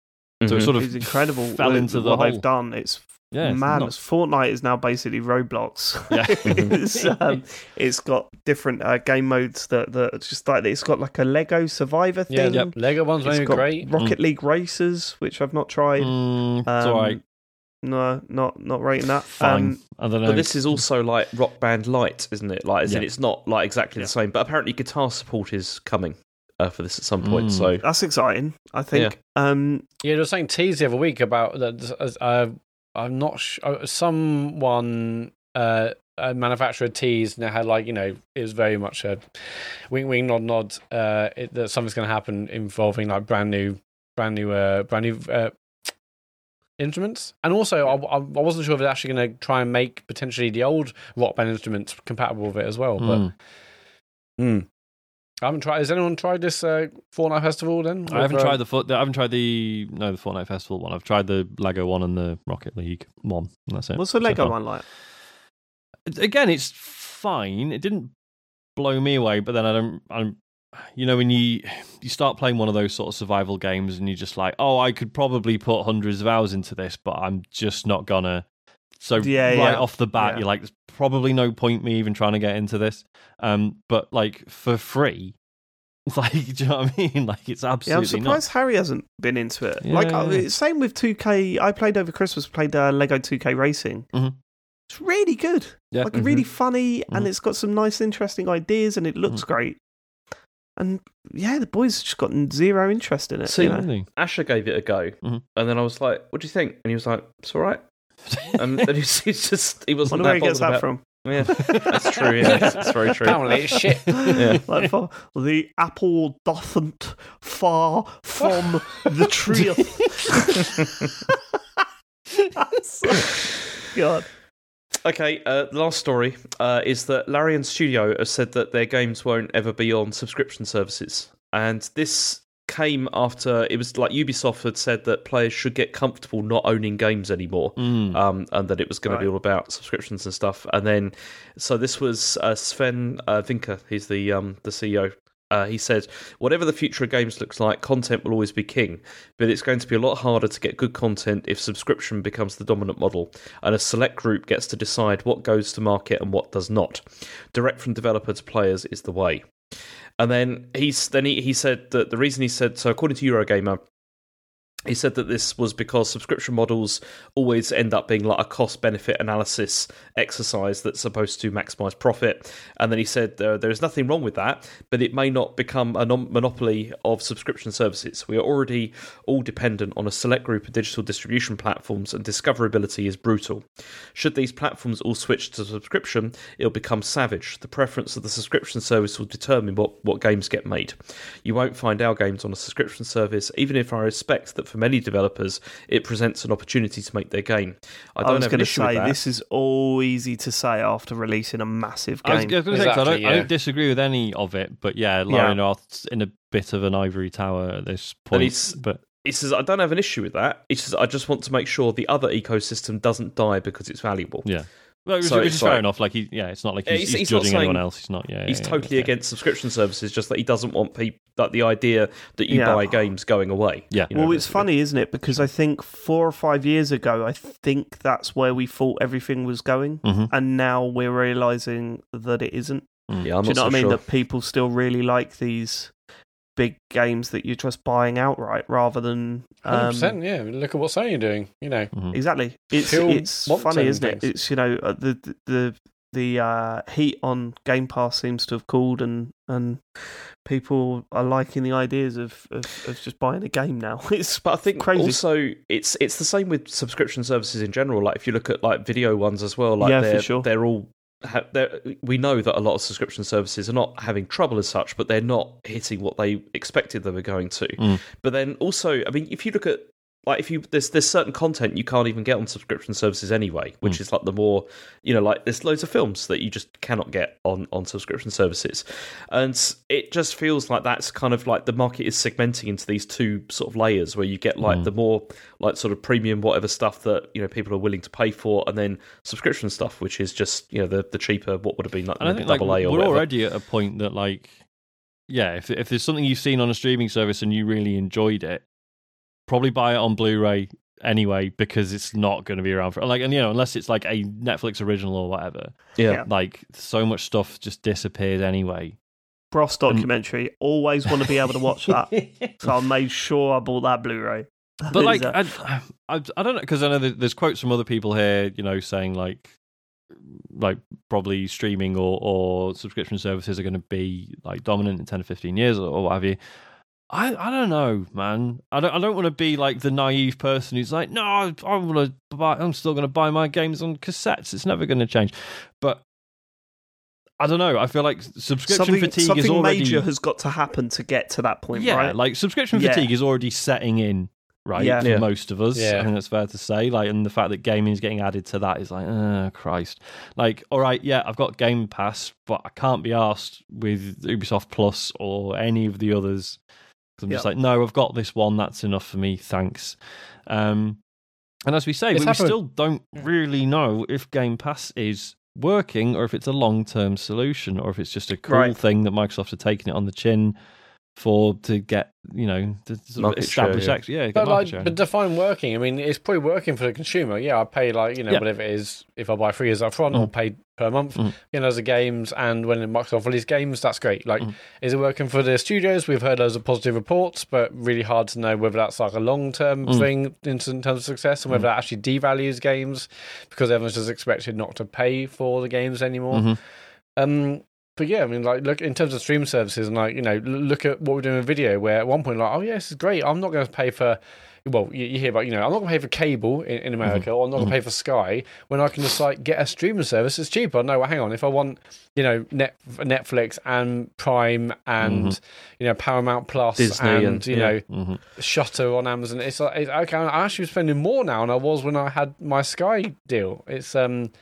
Mm-hmm. So it sort of it's incredible fell what, into the what whole... they've done. It's Yeah, Man, not... Fortnite is now basically Roblox. Yeah. it's, um, it's got different uh, game modes that, that just like it's got like a Lego Survivor thing. Yeah, yep. Lego ones are great. Rocket mm. League Races, which I've not tried. Mm, um, it's all right. No, not not rating that. Fine. Um, I don't know. But this is also like Rock Band Lite, isn't it? Like, as yeah. in it's not like exactly yeah. the same. But apparently, guitar support is coming. Uh, for this at some point, mm. so that's exciting. I think. Yeah, um, yeah there was something teased the other week about that. Uh, I'm not sure. Someone, uh, a manufacturer teased and it had like, you know, it was very much a wing, wing, nod, nod, uh, it, that something's going to happen involving like brand new, brand new, uh, brand new, uh, instruments. And also, I, I wasn't sure if they're actually going to try and make potentially the old Rock Band instruments compatible with it as well. Mm. But, mm. I haven't tried. Has anyone tried this uh, Fortnite Festival? Then I haven't tried the. I haven't tried the no the Fortnite Festival one. I've tried the Lego one and the Rocket League one. And that's it. What's the Lego so one like? Again, it's fine. It didn't blow me away, but then I don't. I'm, you know, when you you start playing one of those sort of survival games, and you're just like, oh, I could probably put hundreds of hours into this, but I'm just not gonna. So yeah, right yeah. off the bat, yeah. you're like, there's probably no point me even trying to get into this. Um, but like for free, like, do you know what I mean? Like it's absolutely. Yeah, I'm surprised not... Harry hasn't been into it. Yeah. Like uh, same with two K. I played over Christmas. Played uh, Lego two K Racing. Mm-hmm. It's really good. Yeah. Like mm-hmm. really funny, mm-hmm. and it's got some nice, interesting ideas, and it looks mm-hmm. great. And yeah, the boys just got zero interest in it. See, you know? Asher gave it a go, mm-hmm. and then I was like, "What do you think?" And he was like, "It's all right." And um, he's just he wasn't. I wonder where he gets that about... from. Yeah, that's true. Yeah, that's very true. Apparently, it's shit. Yeah. Like for, the apple doesn't far from the tree. God. Okay, uh, the last story uh, is that Larian Studio have said that their games won't ever be on subscription services, and this came after it was like Ubisoft had said that players should get comfortable not owning games anymore, mm. um, and that it was going right. to be all about subscriptions and stuff. And then, so this was uh, Sven uh, Vinker, he's the um, the C E O. Uh, he said, "Whatever the future of games looks like, content will always be king, but it's going to be a lot harder to get good content if subscription becomes the dominant model, and a select group gets to decide what goes to market and what does not. Direct from developer to players is the way." And then he's then he, he said that the reason he said so, according to Eurogamer, he said that this was because subscription models always end up being like a cost-benefit analysis exercise that's supposed to maximise profit. And then he said uh, there is nothing wrong with that, but it may not become a non- monopoly of subscription services. We are already all dependent on a select group of digital distribution platforms, and discoverability is brutal. Should these platforms all switch to subscription, it'll become savage. The preference of the subscription service will determine what, what games get made. You won't find our games on a subscription service, even if I respect that for many developers, it presents an opportunity to make their game. I don't I was have an issue say, with that. This is all easy to say after releasing a massive game. I, was, I, was exactly, say, I, don't, yeah. I don't disagree with any of it, but yeah, Larian yeah. are in a bit of an ivory tower at this point. But He says, I don't have an issue with that. He says, I just want to make sure the other ecosystem doesn't die because it's valuable. Yeah. Well, which, so which is fair like, enough. Like, he, yeah, it's not like he's, he's, he's, he's judging anyone else. He's not. Yeah, he's yeah, totally yeah. against subscription services. Just that he doesn't want people, like, the idea that you yeah. buy games going away. Yeah. You know, well, basically. It's funny, isn't it? Because I think four or five years ago, I think that's where we thought everything was going, mm-hmm. and now we're realizing that it isn't. Mm. Yeah, I'm Do you not know so what I mean? Sure. That people still really like these big games that you're just buying outright rather than um, one hundred percent, yeah, look at what Sony are doing, you know. Mm-hmm. Exactly. It's it's funny, isn't things. it? It's, you know, the the the uh, heat on Game Pass seems to have cooled, and and people are liking the ideas of, of, of just buying a game now. It's but I think crazy. Also it's it's the same with subscription services in general. Like if you look at like video ones as well, like yeah, they're for sure. they're all Have, we know that a lot of subscription services are not having trouble as such, but they're not hitting what they expected they were going to. Mm. But then also, I mean, if you look at like if you there's there's certain content you can't even get on subscription services anyway, which mm. is like the more, you know, like there's loads of films that you just cannot get on on subscription services, and it just feels like that's kind of like the market is segmenting into these two sort of layers where you get like mm. the more like sort of premium whatever stuff that, you know, people are willing to pay for, and then subscription stuff which is just, you know, the the cheaper what would have been like and I think, double like, A or we're whatever. Already at a point that like yeah if if there's something you've seen on a streaming service and you really enjoyed it, probably buy it on Blu-ray anyway because it's not going to be around for like, and you know, unless it's like a Netflix original or whatever. Yeah, like so much stuff just disappears anyway. Bross documentary, um, always want to be able to watch that, so I made sure I bought that Blu-ray. But like, I, I, I don't know, because I know there's quotes from other people here, you know, saying like, like probably streaming or or subscription services are going to be like dominant in ten or fifteen years or, or what have you. I, I don't know, man. I don't I don't want to be like the naive person who's like, no, I, I want to buy. I'm still going to buy my games on cassettes. It's never going to change. But I don't know. I feel like subscription something, fatigue something is already major has got to happen to get to that point, yeah, right? Like subscription yeah. fatigue is already setting in, right? Yeah. For yeah. most of us, yeah. I think that's fair to say. Like, and the fact that gaming is getting added to that is like, oh, Christ. Like, all right, yeah, I've got Game Pass, but I can't be arsed with Ubisoft Plus or any of the others. I'm just yep. like, no, I've got this one. That's enough for me. Thanks. Um, and as we say, we, we still don't really know if Game Pass is working or if it's a long-term solution or if it's just a cool right. thing that Microsoft are taking it on the chin for to get, you know, to sort of establish share, yeah. yeah but, like, but define working. I mean, it's probably working for the consumer. Yeah, I pay like, you know, yeah. whatever it is, if I buy three years up front, mm. I'll pay per month, mm. you know, as a games, and when Microsoft release games, that's great. Like, mm. is it working for the studios? We've heard loads of positive reports, but really hard to know whether that's like a long term mm. thing in terms of success, and whether mm. that actually devalues games because everyone's just expected not to pay for the games anymore. Mm-hmm. Um But yeah, I mean, like, look in terms of stream services, and like, you know, look at what we're doing with video, where at one point, like, oh yeah, this is great. I'm not going to pay for, well, you, you hear about, you know, I'm not going to pay for cable in, in America, mm-hmm. or I'm not going to pay for Sky, when I can just like get a streaming service that's cheaper. No, well, hang on, if I want, you know, Net, Netflix and Prime and mm-hmm. you know, Paramount Plus, Disney and, and you yeah. know, mm-hmm. Shutter on Amazon, it's like, it's, okay, I'm actually spending more now than I was when I had my Sky deal. It's um.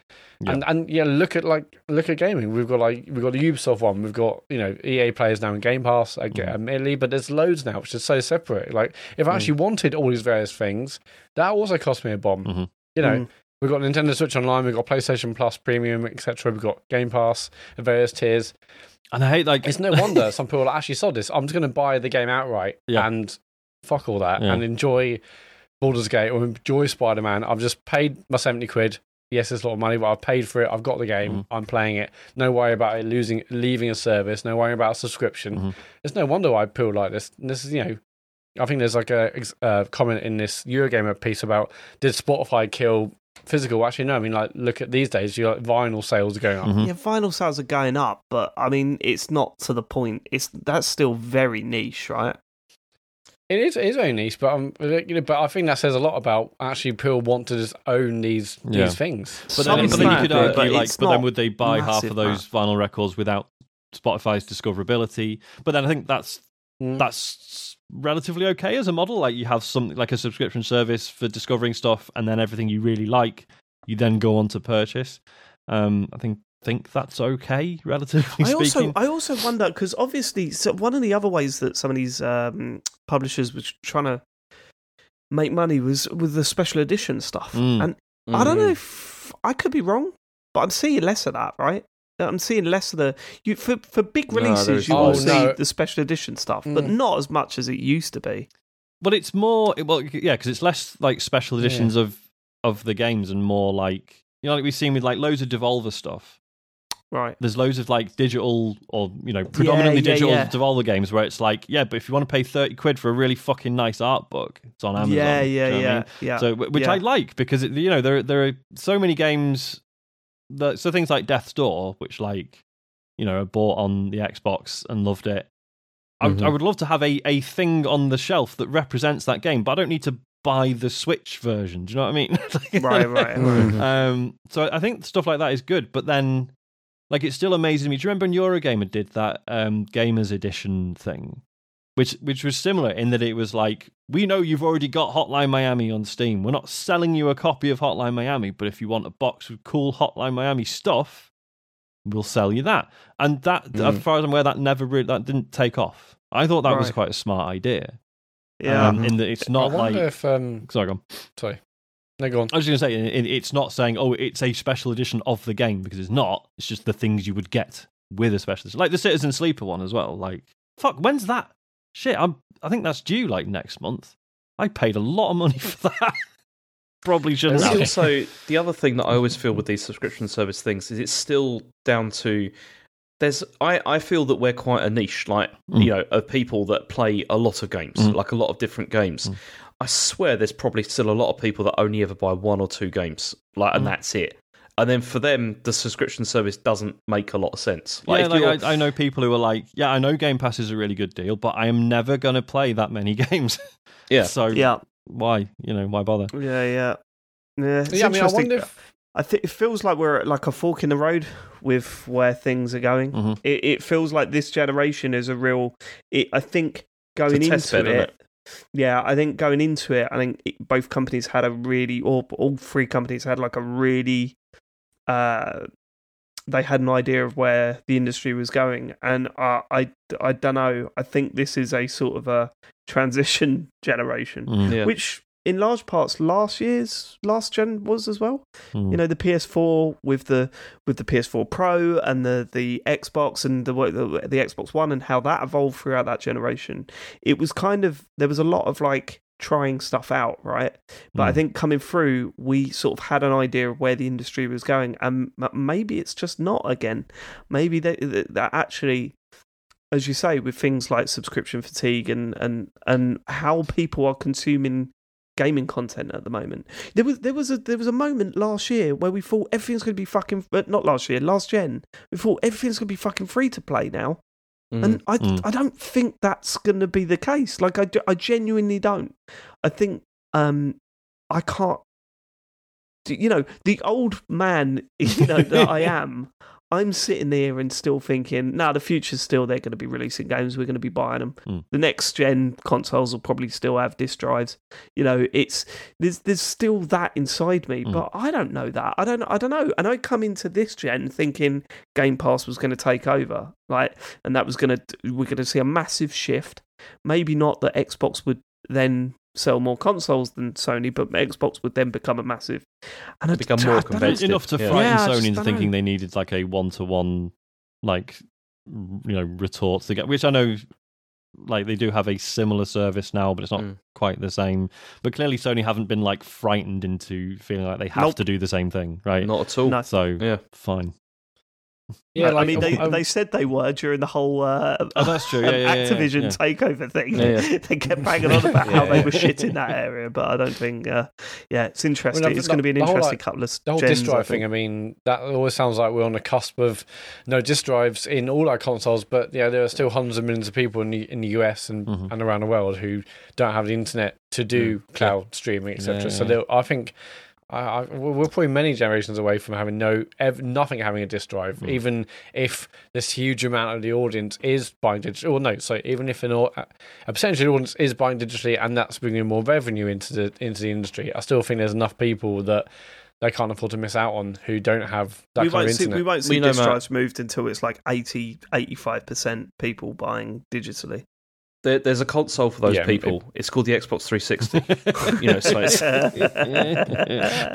Yep. And and yeah, look at like look at gaming. We've got like we've got the Ubisoft one. We've got, you know, E A players now in Game Pass. I get admittedly, but there's loads now, which is so separate. Like if I actually mm. wanted all these various things, that also cost me a bomb. Mm-hmm. You know, mm. we've got Nintendo Switch Online. We've got PlayStation Plus Premium, et cetera. We've got Game Pass in various tiers. And I hate like it's no wonder some people are actually sold this. I'm just going to buy the game outright yeah. and fuck all that yeah. and enjoy Baldur's Gate or enjoy Spider-Man. I've just paid my seventy quid. Yes, it's a lot of money, but I've paid for it. I've got the game. Mm-hmm. I'm playing it. No worry about it losing, leaving a service. No worry about a subscription. Mm-hmm. It's no wonder why I pull like this. And this is, you know, I think there's like a uh, comment in this Eurogamer piece about, did Spotify kill physical? Actually, no. I mean, like, look at these days. You like vinyl sales are going up. Mm-hmm. Yeah, vinyl sales are going up, but I mean, it's not to the point. It's that's still very niche, right? It is, it is very niche, but um, you know, but I think that says a lot about actually people want to just own these yeah. these things. But then, but then you could argue, but like, but then would they buy half of those that. vinyl records without Spotify's discoverability? But then I think that's mm. that's relatively okay as a model. Like you have something like a subscription service for discovering stuff, and then everything you really like, you then go on to purchase. Um, I think. think that's okay, relatively I speaking. Also, I also wonder, because obviously so one of the other ways that some of these um, publishers were trying to make money was with the special edition stuff. Mm. And mm. I don't know if I could be wrong, but I'm seeing less of that, right? I'm seeing less of the you for for big releases. No, you will oh, see no. the special edition stuff, mm. but not as much as it used to be. But it's more, well, yeah, because it's less like special editions yeah. of of the games and more like, you know, like we've seen with like loads of Devolver stuff. Right. There's loads of like digital or, you know, predominantly yeah, yeah, digital yeah. Devolver games where it's like, yeah, but if you want to pay thirty quid for a really fucking nice art book, it's on Amazon. Yeah, yeah, you know yeah, I mean? yeah. So, which yeah. I like because, it, you know, there there are so many games. That, so things like Death's Door, which like, you know, I bought on the Xbox and loved it. I, mm-hmm. I would love to have a, a thing on the shelf that represents that game, but I don't need to buy the Switch version. Do you know what I mean? like, right, right. Mm-hmm. Um, so I think stuff like that is good, but then... Like, it still amazes me. Do you remember when Eurogamer did that um, Gamers Edition thing? Which which was similar in that it was like, we know you've already got Hotline Miami on Steam. We're not selling you a copy of Hotline Miami, but if you want a box with cool Hotline Miami stuff, we'll sell you that. And that, mm. as far as I'm aware, that never really, that didn't take off. I thought that right. was quite a smart idea. Yeah. Um, in that it's not I like... If, um... Sorry, go on. Sorry. No, go on. I was just going to say, it's not saying, oh, it's a special edition of the game, because it's not. It's just the things you would get with a special edition. Like the Citizen Sleeper one as well. Like, fuck, when's that? Shit, I'm, I think that's due, like, next month. I paid a lot of money for that. Probably shouldn't have. Also, the other thing that I always feel with these subscription service things is it's still down to... There's, I, I feel that we're quite a niche, like, mm. you know, of people that play a lot of games, mm. like a lot of different games. Mm. I swear there's probably still a lot of people that only ever buy one or two games, like, and mm. that's it. And then for them, the subscription service doesn't make a lot of sense. Like, yeah, like I, I know people who are like, yeah, I know Game Pass is a really good deal, but I am never going to play that many games. yeah. So yeah. why, you know, why bother? Yeah, yeah. Yeah, it's yeah I mean, I wonder if... I think it feels like we're at like a fork in the road with where things are going. Mm-hmm. It, it feels like this generation is a real. It, I think going into bed, it, it, yeah, I think going into it, I think it, both companies had a really, or all three companies had like a really. Uh, they had an idea of where the industry was going, and uh, I, I don't know. I think this is a sort of a transition generation, mm. yeah. which. In large parts, last year's last gen was as well. Mm. You know, the P S four with the with the P S four Pro and the, the Xbox and the, the the Xbox One and how that evolved throughout that generation. It was kind of there was a lot of like trying stuff out, right? But mm. I think coming through, we sort of had an idea of where the industry was going, and maybe it's just not again. Maybe that that actually. As you say, with things like subscription fatigue and and and how people are consuming. Gaming content at the moment. There was there was a there was a moment last year where we thought everything's going to be fucking. But not last year, last gen. We thought everything's going to be fucking free to play now, mm, and I mm. I don't think that's going to be the case. Like I, I genuinely don't. I think um I can't. You know, the old man, you know that I am. I'm sitting there and still thinking, nah, the future's still they're going to be releasing games, we're going to be buying them. Mm. The next gen consoles will probably still have disc drives. You know, it's there's there's still that inside me, mm. but I don't know that. I don't I don't know. And I come into this gen thinking Game Pass was going to take over, right? And that was going to we're going to see a massive shift. Maybe not that Xbox would then sell more consoles than Sony, but Xbox would then become a massive and become more competitive enough to frighten yeah, Sony into thinking know. They needed like a one-to-one, like you know, retort to the game. Which I know, like they do have a similar service now, but it's not mm. quite the same. But clearly, Sony haven't been like frightened into feeling like they have nope. to do the same thing, right? Not at all. No. So yeah, fine. Yeah, like, I mean, they, they said they were during the whole uh, oh, that's true. Yeah, yeah, Activision yeah, yeah. takeover thing. Yeah, yeah. They kept banging on about yeah, how yeah. they were shit in that area, but I don't think. Uh, yeah, it's interesting. I mean, it's like, going to be an interesting whole, like, couple of the whole gens, disc drive I thing. I mean, that always sounds like we're on the cusp of no disc drives in all our consoles, but yeah, there are still hundreds of millions of people in the in the U S and, mm-hmm. and around the world who don't have the internet to do mm. cloud streaming, et cetera. Yeah, so yeah. I think. I, I, we're probably many generations away from having no, ev- nothing having a disc drive, mm. even if this huge amount of the audience is buying digitally. Or no, so even if an, a percentage of the audience is buying digitally and that's bringing more revenue into the into the industry, I still think there's enough people that they can't afford to miss out on who don't have that we kind of see, internet. We won't see we disc drives moved until it's like eighty, eighty-five percent people buying digitally. There, there's a console for those yeah, people. It, it's called the Xbox three sixty. You know, so it's... But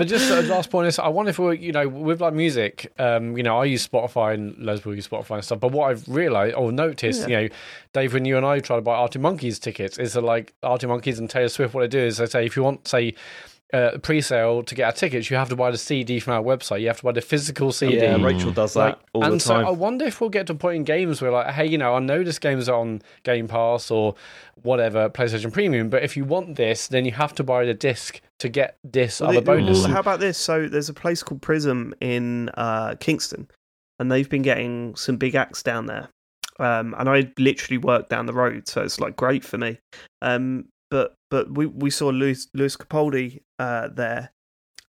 just the last point is, I wonder if we, you know, with like music, um, you know, I use Spotify and loads of people use Spotify and stuff. But what I've realised or noticed, yeah. you know, Dave, when you and I try to buy Arctic Monkeys tickets, is that like Arctic Monkeys and Taylor Swift, what they do is they say, if you want, say, Uh, pre-sale to get our tickets, you have to buy the C D from our website. You have to buy the physical C D. Yeah, Rachel does that like, all the time. And so I wonder if we'll get to a point in games where, like, hey, you know, I know this game's on Game Pass or whatever, PlayStation Premium, but if you want this, then you have to buy the disc to get this well, other they, bonus. Well, how about this? So there's a place called Prism in uh, Kingston, and they've been getting some big acts down there. Um, and I literally work down the road, so it's, like, great for me. Um, but but we, we saw Lewis, Lewis Capaldi uh, there,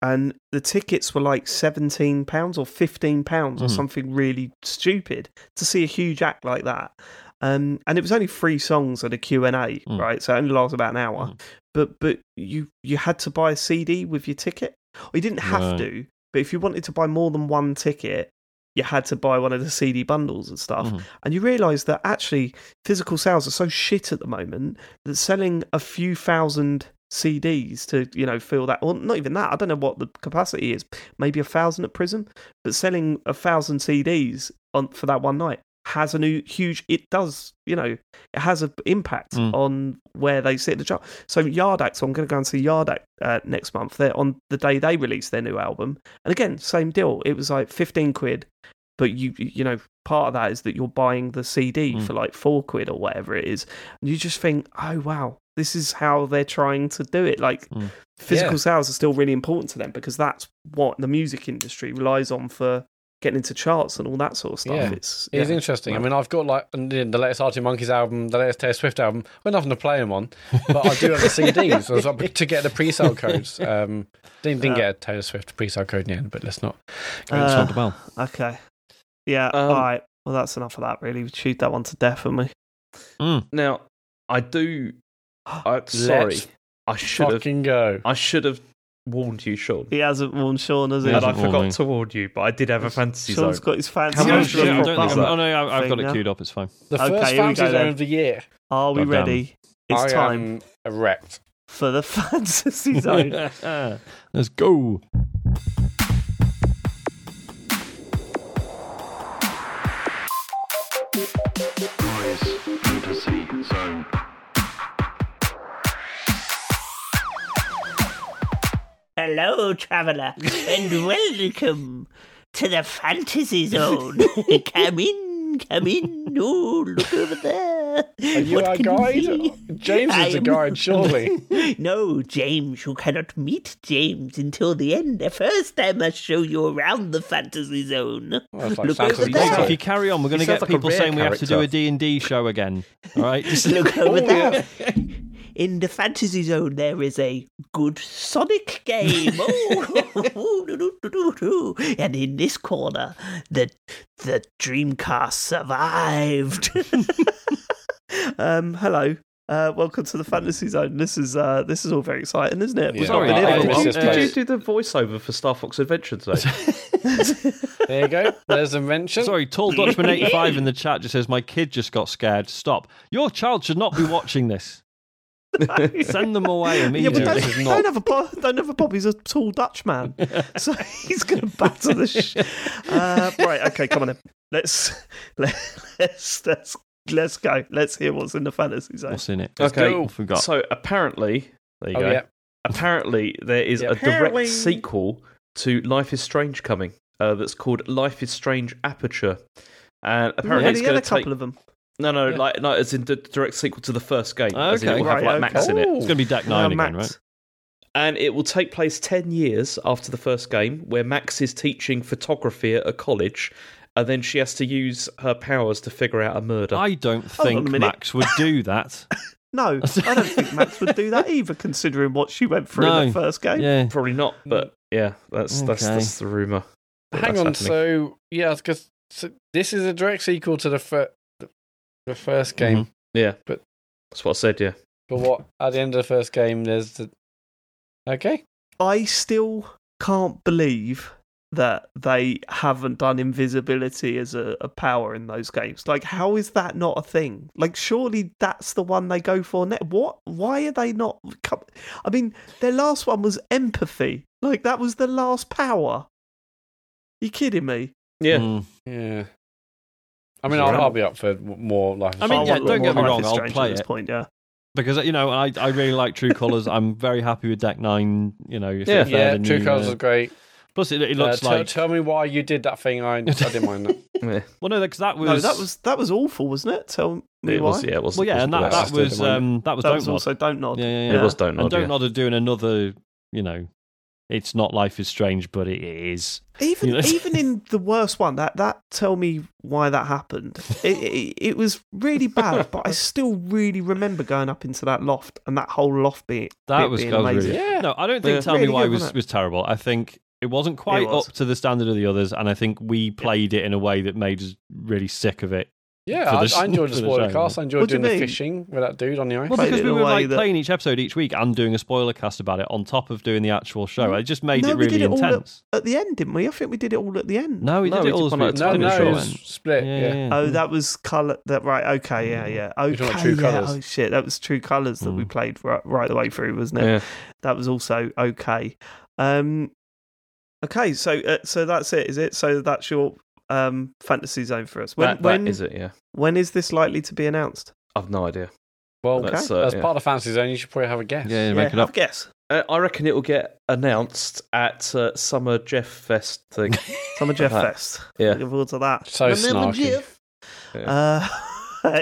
and the tickets were like seventeen pounds or fifteen pounds mm. or something really stupid to see a huge act like that. Um, and it was only three songs and a Q and A, mm. right? So it only lasts about an hour. Mm. But but you, you had to buy a C D with your ticket. Or you didn't have right. to, but if you wanted to buy more than one ticket, you had to buy one of the C D bundles and stuff. Mm-hmm. And you realise that actually physical sales are so shit at the moment that selling a few thousand C Ds to, you know, fill that, or not even that, I don't know what the capacity is, maybe a thousand at Prism, but selling a thousand C Ds on, for that one night has a new huge, it does, you know, it has an impact mm. on where they sit in the chart. So Yard Act, so I'm going to go and see Yard Act uh, next month. They're on the day they release their new album. And again, same deal. It was like fifteen quid, but you, you know, part of that is that you're buying the C D mm. for like four quid or whatever it is. And you just think, oh, wow, this is how they're trying to do it. Like mm. physical yeah. sales are still really important to them because that's what the music industry relies on for getting into charts and all that sort of stuff. Yeah. It's yeah. it's interesting. I mean, I've got like the latest Arctic Monkeys album, the latest Taylor Swift album. We're nothing to play them on, but I do have the C Ds so like, to get the pre-sale codes. Um, didn't, didn't uh, get a Taylor Swift pre-sale code in the end, but let's not go into uh, the well. Okay. Yeah, um, all right. Well, that's enough of that, really. We chewed that one to death, haven't we? Mm. Now, I do... I, sorry. I should fucking go. I should have... warned you, Sean. He hasn't warned Sean, has he? he and I forgot me. to warn you, but I did have a fantasy Sean's zone. Got his fantasy zone. Yeah, oh no, I've, I've got it queued up. It's fine. The first okay, fantasy zone of the year. Are we God ready? Damn. It's I time. Am erect for the fantasy zone. Let's go. Boys, fantasy zone. Hello, traveller, and welcome to the fantasy zone. Come in, come in. Oh, look over there. Are you what our guide? We... James I'm... is the guide, surely. No, James, you cannot meet James until the end. First, I must show you around the fantasy zone. Well, like look fantasy over there. If you carry on, we're going to get like people saying character. We have to do a D and D show again. All right? Just look over oh, there. Yeah. In the fantasy zone, there is a good Sonic game. Oh. And in this corner, the the Dreamcast survived. um, hello, uh, welcome to the fantasy zone. This is uh, this is all very exciting, isn't it? Yeah. Sorry, I, I, did, you, did you do the voiceover for Star Fox Adventure today? There you go. There's a mention. Sorry, Tall Dutchman eighty-five in the chat just says my kid just got scared. Stop. Your child should not be watching this. Send them away immediately. Yeah, don't, not... don't have a don't have a Bob. He's a tall Dutch man, so he's going to batter the shit. Uh, right, okay, come on then. Let's let, let's let's let's go. Let's hear what's in the fantasy zone. What's in it? Let's okay, go. Forgot. So apparently, there you oh, go. Yeah. Apparently, there is yeah, a apparently... direct sequel to Life is Strange coming. Uh, that's called Life is Strange Aperture, and apparently yeah, it's going to take a couple of them. No, no, yeah. like, like as in the direct sequel to the first game. Okay. As in it will have, like, right, okay. Max in it. Ooh. It's going to be Deck nine uh, again, right? And it will take place ten years after the first game, where Max is teaching photography at a college, and then she has to use her powers to figure out a murder. I don't think Max would do that. No, I don't think Max would do that either, considering what she went through no. in the first game. Yeah. Probably not, but yeah, that's okay. that's, that's the rumour. Hang on, happening. so, yeah, because so this is a direct sequel to the first... the first game, mm-hmm. yeah, but that's what I said, yeah. But what at the end of the first game, there's the okay. I still can't believe that they haven't done invisibility as a, a power in those games. Like, how is that not a thing? Like, surely that's the one they go for next. What? Why are they not? Come- I mean, their last one was empathy. Like, that was the last power. You kidding me? Yeah. Mm. Yeah. I mean, I'll, I'll be up for more Life is I mean, yeah, don't get me wrong, I'll play it. Point, yeah. Because, you know, I, I really like True Colours. I'm very happy with Deck nine. You know, yeah, yeah True new, Colours uh, are great. Plus, it, it looks uh, t- like. Tell me why you did that thing. I, I didn't mind that. Yeah. Well, no, because that was no, that was that was awful, wasn't it? Tell me it why. Was, yeah, it was. Well, yeah, was, and that, that was um, that was that Don't was Nod. Also Don't Nod. Yeah, yeah, yeah. It was Don't Nod. And Don't yeah. Nod are doing another. You know, it's not Life is Strange, but it is. Even you know? Even in the worst one, that that Tell Me Why That Happened. It it, it was really bad, but I still really remember going up into that loft and that whole loft being that bit was, being that was amazing. Really, yeah. No, I don't think yeah. Tell really Me Why good, was was terrible. I think. It wasn't quite it was. up to the standard of the others, and I think we played it in a way that made us really sick of it. Yeah, I, the, I enjoyed the spoiler cast. I enjoyed what doing do the fishing with that dude on the ice. Well, because we were like that... playing each episode each week and doing a spoiler cast about it on top of doing the actual show. It just made no, it really we did it intense. All at, at the end, didn't we? I think we did it all at the end. No, we no, did it all at the end. No, no, it was split. Yeah, yeah. Yeah. Oh, that was colour. That right? Okay, yeah, yeah. Okay, like True yeah, oh shit, that was True Colours that mm. we played right, right the way through, wasn't it? Yeah. That was also okay. Um. Okay, so uh, so that's it, is it? So that's your um, fantasy zone for us. When, that, that when is it? Yeah. When is this likely to be announced? I've no idea. Well, okay. uh, as yeah. part of fantasy zone, you should probably have a guess. Yeah, yeah make yeah, it up. Have a guess. Uh, I reckon it will get announced at uh, Summer Jeff Fest thing. Summer Jeff Fest. Yeah, looking forward to that. So Remember snarky. Jeff? Yeah. Uh,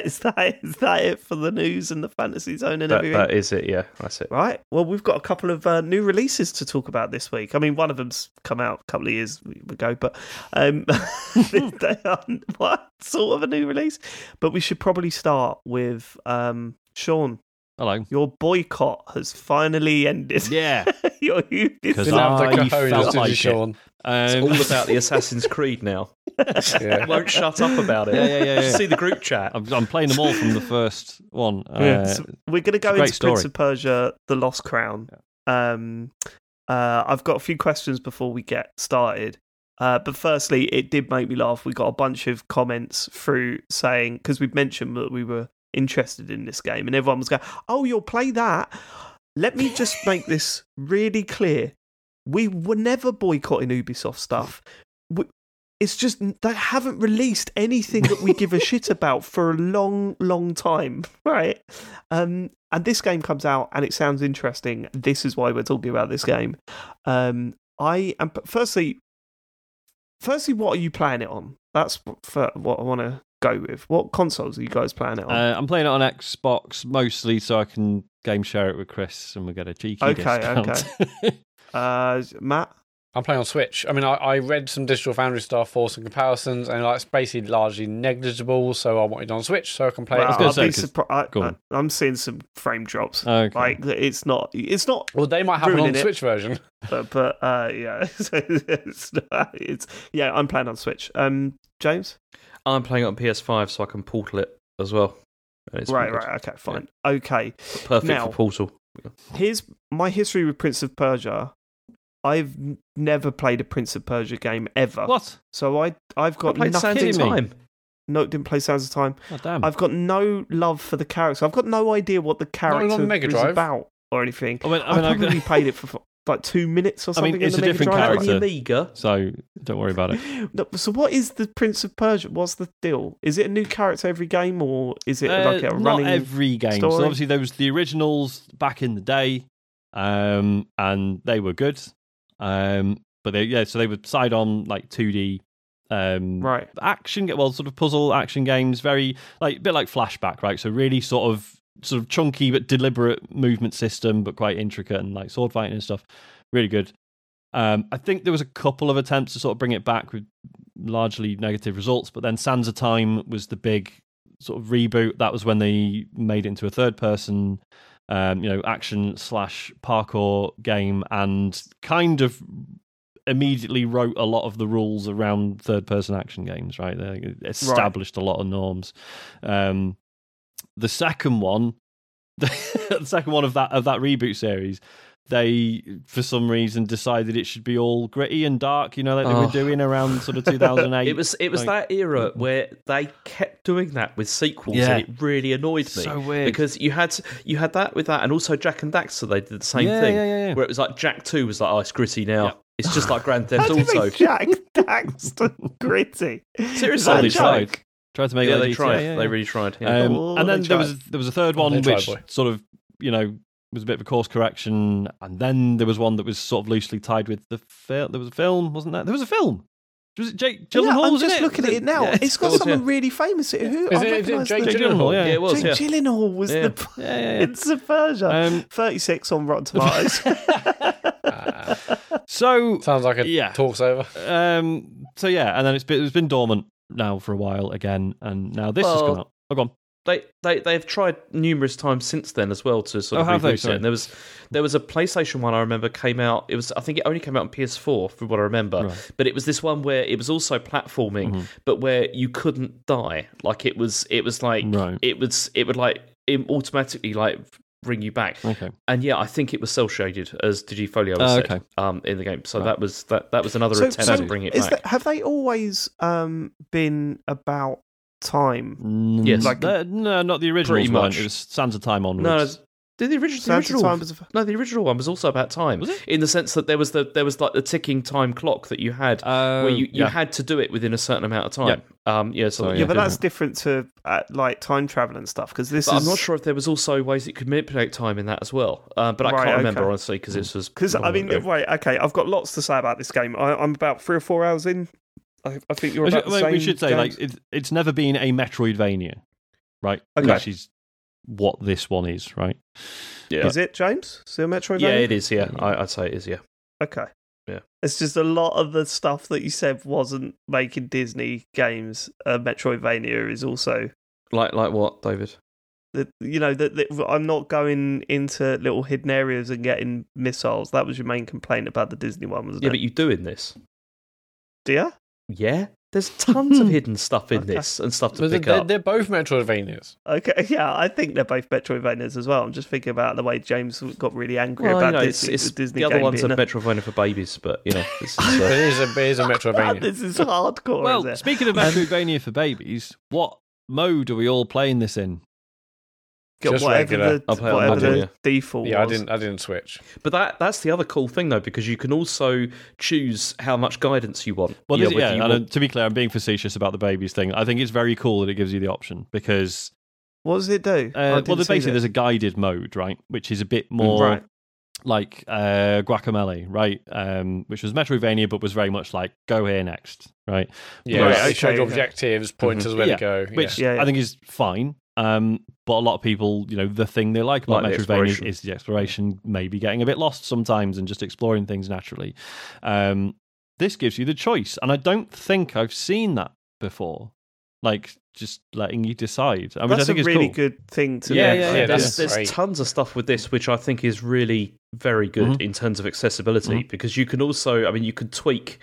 is that is that it for the news and the fantasy zone and that, everything? That is it. Yeah, that's it. Right. Well, we've got a couple of uh, new releases to talk about this week. I mean, one of them's come out a couple of years ago, but um, they are what sort of a new release. But we should probably start with um, Sean. Hello. Your boycott has finally ended. Yeah. Your because I felt like Sean. It. Um, it's all about the Assassin's Creed now. Yeah. Won't shut up about it. Yeah, yeah, yeah. yeah. See the group chat. I'm, I'm playing them all from the first one. Yeah. Uh, so we're going to go into story. Prince of Persia: The Lost Crown. Yeah. Um, uh, I've got a few questions before we get started. Uh, but firstly, it did make me laugh. We got a bunch of comments through saying, because we've mentioned that we were interested in this game, and everyone was going, "Oh, you'll play that." Let me just make this really clear: we were never boycotting Ubisoft stuff. We, it's just they haven't released anything that we give a shit about for a long, long time, right? Um, and this game comes out, and it sounds interesting. This is why we're talking about this game. Um, I am firstly, firstly, what are you playing it on? That's for what I want to. Go with. What consoles are you guys playing it on? Uh, I'm playing it on Xbox mostly, so I can game share it with Chris, and we get a cheeky okay, discount. Okay, okay. uh, Matt, I'm playing on Switch. I mean, I, I read some Digital Foundry stuff for some comparisons, and like, it's basically largely negligible. So I wanted it on Switch, so I can play. Well, it. I was say, be surprised. I, I, I'm seeing some frame drops. Okay. Like it's not, it's not. Well, they might have it on the Switch version, but, but uh, yeah, so it's, not, it's yeah. I'm playing on Switch. Um, James. I'm playing it on P S five, so I can portal it as well. It's right, right, okay, fine. Yeah. Okay. Perfect now, for portal. Here's my history with Prince of Persia. I've never played a Prince of Persia game ever. What? So I, I've got I played nothing. Sands of Time. No, didn't play Sands of Time. Oh, damn. I've got no love for the character. I've got no idea what the character on Mega Drive. Is about or anything. I mean, I mean, I've probably played it for... like two minutes or something. I mean, it's in the a Mega different Drive. Character, Amiga. So don't worry about it. No, so what is the Prince of Persia? What's the deal? Is it a new character every game, or is it uh, like a running? Not every game. Story? So obviously there was the originals back in the day, um, and they were good. Um, but they, yeah, so they were side on like two D um, right action, well, sort of puzzle action games, very like a bit like Flashback, right? So really sort of. Sort of chunky but deliberate movement system, but quite intricate and like sword fighting and stuff. Really good. Um, I think there was a couple of attempts to sort of bring it back with largely negative results, but then Sands of Time was the big sort of reboot. That was when they made it into a third person, um, you know, action slash parkour game, and kind of immediately wrote a lot of the rules around third person action games, right? They established right. a lot of norms. Um, The second one, the second one of that of that reboot series, they, for some reason, decided it should be all gritty and dark, you know, like oh. they were doing around sort of two thousand eight. It was it was like, that era where they kept doing that with sequels, yeah. and it really annoyed me. So weird. Because you had you had that with that, and also Jak and Daxter, they did the same yeah, thing, yeah, yeah, yeah. where it was like Jak two was like, oh, it's gritty now. Yeah. It's just like Grand Theft Auto. How do you make Jak Daxter gritty? Seriously, they tried. tried to make yeah, it. They tried. Yeah, yeah. They really tried. Yeah. Um, oh, and then there was there was a third one oh, which tried, sort of, you know, was a bit of a course correction, and then there was one that was sort of loosely tied with the film. There was a film, wasn't there? There was a film. Was it Jake Gyllenhaal? Yeah, I'm just it? looking at it now. Yeah, it's, it's got course, someone yeah. really famous. Who? Is it, is it Jake Gyllenhaal? Yeah. yeah, it was. Jake yeah. Gyllenhaal was yeah. the. Yeah, yeah, yeah. It's a version. Um, thirty-six on Rotten Tomatoes. uh, so sounds like a yeah. talks over. Um, so yeah, and then it's been, it's been dormant now for a while again, and now this well, has come out. Oh, go on. They they they've tried numerous times since then as well to sort of oh, reboot it. And there was there was a PlayStation one I remember came out. It was I think it only came out on P S four from what I remember. Right. But it was this one where it was also platforming, mm-hmm. but where you couldn't die. Like it was it was like right. it was it would like it automatically like bring you back. Okay. And yeah, I think it was cel shaded as Digifolio uh, said okay. um, in the game. So right. that was that that was another so, attempt so to bring it back. That, have they always um, been about Time, yes, like the, no, not the original one. Much. It was Sands of Time onwards. No, the original, the original time was a, no, the original one was also about time, was it? In the sense that there was the there was like the ticking time clock that you had, uh, where you, you yeah. had to do it within a certain amount of time. Yeah, um, yeah, so oh, yeah, yeah, but that's different to uh, like time travel and stuff because this. But is... I'm not sure if there was also ways it could manipulate time in that as well, uh, but I right, can't remember okay. honestly because this was because I mean ago. right, okay, I've got lots to say about this game. I, I'm about three or four hours in. I, I think you're about I should, the same. We should say, games. like, it's, it's never been a Metroidvania, right? Okay. Which is what this one is, right? Yeah. Is it, James? Is it a Metroidvania? Yeah, it is, yeah. I, I'd say it is, yeah. Okay. Yeah. It's just a lot of the stuff that you said wasn't making Disney games a Metroidvania is also... Like like what, David? The, you know, the, the, I'm not going into little hidden areas and getting missiles. That was your main complaint about the Disney one, wasn't yeah, it? Yeah, but you do in this. Do you? Yeah, there's tons of hidden stuff in okay. this and stuff to but pick they're, up. They're both Metroidvanias. Okay, yeah, I think they're both Metroidvanias as well. I'm just thinking about the way James got really angry well, about you know, Disney, it's, it's Disney. The other game one's a Metroidvania for babies, but you know, this is, uh... it, is a, it is a Metroidvania. This is hardcore. Well, is speaking of Metroidvania for babies, what mode are we all playing this in? Just whatever regular. the, whatever the yeah. default was. Yeah, I didn't, I didn't switch. But that that's the other cool thing, though, because you can also choose how much guidance you want. Well, you know, it, yeah, you and want... to be clear, I'm being facetious about the babies thing. I think it's very cool that it gives you the option, because... What does it do? Uh, well, basically, that. there's a guided mode, right, which is a bit more right. like uh, Guacamelee, right, um, which was Metroidvania, but was very much like, go here next, right? Yeah, right, okay, it showed okay. objectives, pointers mm-hmm. where yeah, to go. Yeah. Which yeah, yeah. I think is fine. Um, but a lot of people, you know, the thing they like about like Metroidvania is the exploration, maybe getting a bit lost sometimes and just exploring things naturally. Um, this gives you the choice. And I don't think I've seen that before. Like, just letting you decide. I mean, that's I think a it's really cool. good thing to yeah, do. Yeah, yeah, yeah. There's, there's tons of stuff with this, which I think is really very good mm-hmm. in terms of accessibility, mm-hmm. because you can also, I mean, you can tweak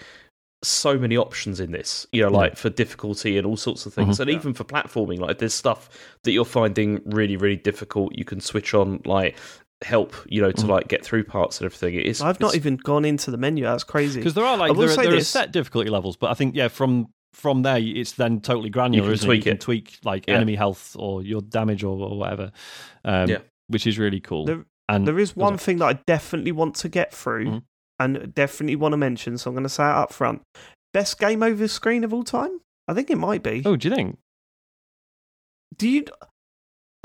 so many options in this, you know, like yeah. for difficulty and all sorts of things, mm-hmm. and yeah. even for platforming, like there's stuff that you're finding really, really difficult. You can switch on like help, you know, to mm-hmm. like get through parts and everything. It is. I've it's... not even gone into the menu. That's crazy because there are like there, there are set difficulty levels, but I think yeah, from from there it's then totally granular. You can tweak it. You can tweak like yeah. enemy health or your damage or, or whatever, um, yeah. which is really cool. There, and there is one well. thing that I definitely want to get through. Mm-hmm. And definitely want to mention, so I'm going to say it up front. Best game over screen of all time? I think it might be. Oh, do you think? Do you...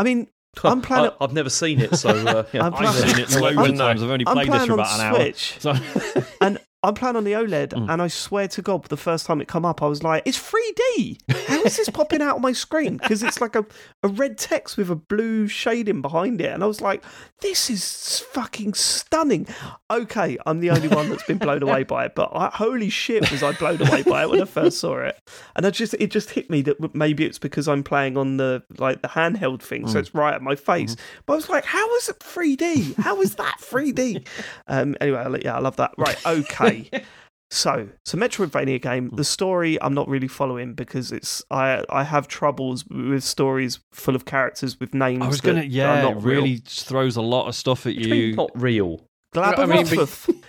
I mean, I'm planning... I've never seen it, so... Uh, yeah. I've plan- seen it loads of times. I've only played this for about an Switch, hour. So. And I'm playing on the OLED, mm. and I swear to God, the first time it come up, I was like, it's three D! How is this popping out on my screen? Because it's like a, a red text with a blue shading behind it, and I was like, this is fucking stunning. Okay, I'm the only one that's been blown away by it, but I, holy shit was I blown away by it when I first saw it. And I just it just hit me that maybe it's because I'm playing on the like the handheld thing, mm. so it's right at my face. Mm. But I was like, how is it three D? How is that three D? Um, anyway, yeah, I love that. Right, okay. So, so Metroidvania game, the story I'm not really following because it's I I have troubles with stories full of characters with names I was gonna, that yeah, are not it really real. Throws a lot of stuff at you. Not real. Glabbermuff. You know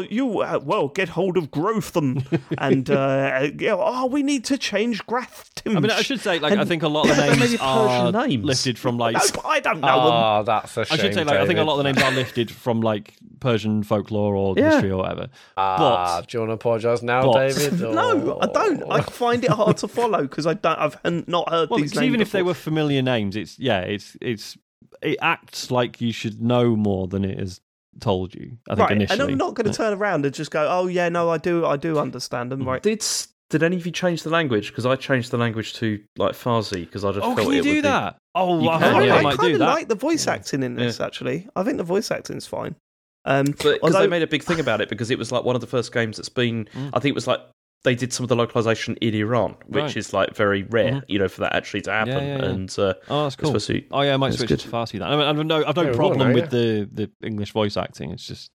You're, you, uh, well, get hold of Grotham, and, uh, you know, oh, we need to change Grafton. I mean, I should say, like, and I think a lot of the names are names. lifted from, like... No, I don't know oh, them. Oh, that's a shame, I should say, like, David. I think a lot of the names are lifted from, like, Persian folklore or yeah. history or whatever. Ah, uh, do you want to apologise now, but, David? Or... No, I don't. I find it hard to follow, because I've not heard well, these names even before. If they were familiar names, it's, yeah, it's it's it acts like you should know more than it is told you, I think, right. initially. And I'm not going to turn around and just go, oh, yeah, no, I do I do understand them, right? Did, did any of you change the language? Because I changed the language to, like, Farsi, because I just oh, felt it Oh, can you do that? Be... Oh, you I, can, yeah. I, I might kind do of that. like the voice yeah. acting in this, yeah. actually. I think the voice acting is fine. Um, because although... they made a big thing about it, because it was, like, one of the first games that's been, mm. I think it was, like, they did some of the localization in Iran, which right. is, like, very rare, mm-hmm. you know, for that actually to happen. Yeah, yeah, yeah. And uh, oh, that's cool. To... Oh, yeah, I might that's switch good. to Farsi. Then I mean, I've no, I've no yeah, problem right, with yeah. the, the English voice acting. It's just,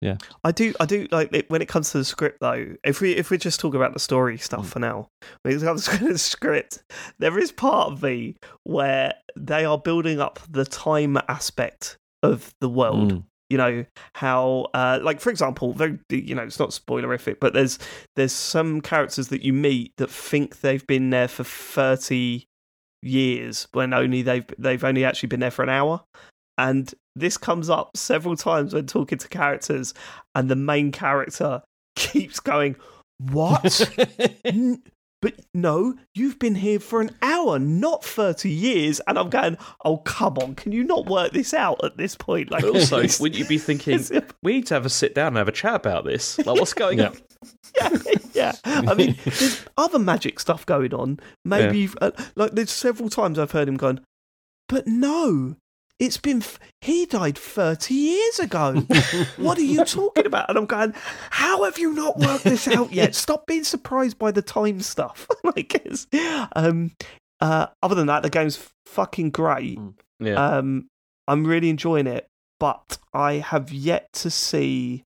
yeah. I do, I do like it, when it comes to the script though. If we if we just talk about the story stuff mm. for now, when it comes to the script, there is part of me where they are building up the time aspect of the world. Mm. You know, how, uh, like, for example, very, you know, it's not spoilerific, but there's there's some characters that you meet that think they've been there for thirty years when only they've they've only actually been there for an hour. And this comes up several times when talking to characters, and the main character keeps going, what? N- but no, you've been here for an hour, not thirty years. And I'm going, oh, come on. Can you not work this out at this point? Like, also, wouldn't you be thinking, we need to have a sit down and have a chat about this? Like, what's going yeah. on? Yeah, yeah. I mean, there's other magic stuff going on. Maybe, yeah. you've, uh, like, there's several times I've heard him going, but no, it's been, f- he died thirty years ago. What are you talking about? And I'm going, how have you not worked this out yet? Stop being surprised by the time stuff. Like, it's, um, uh, other than that, the game's fucking great. Yeah. Um, I'm really enjoying it, but I have yet to see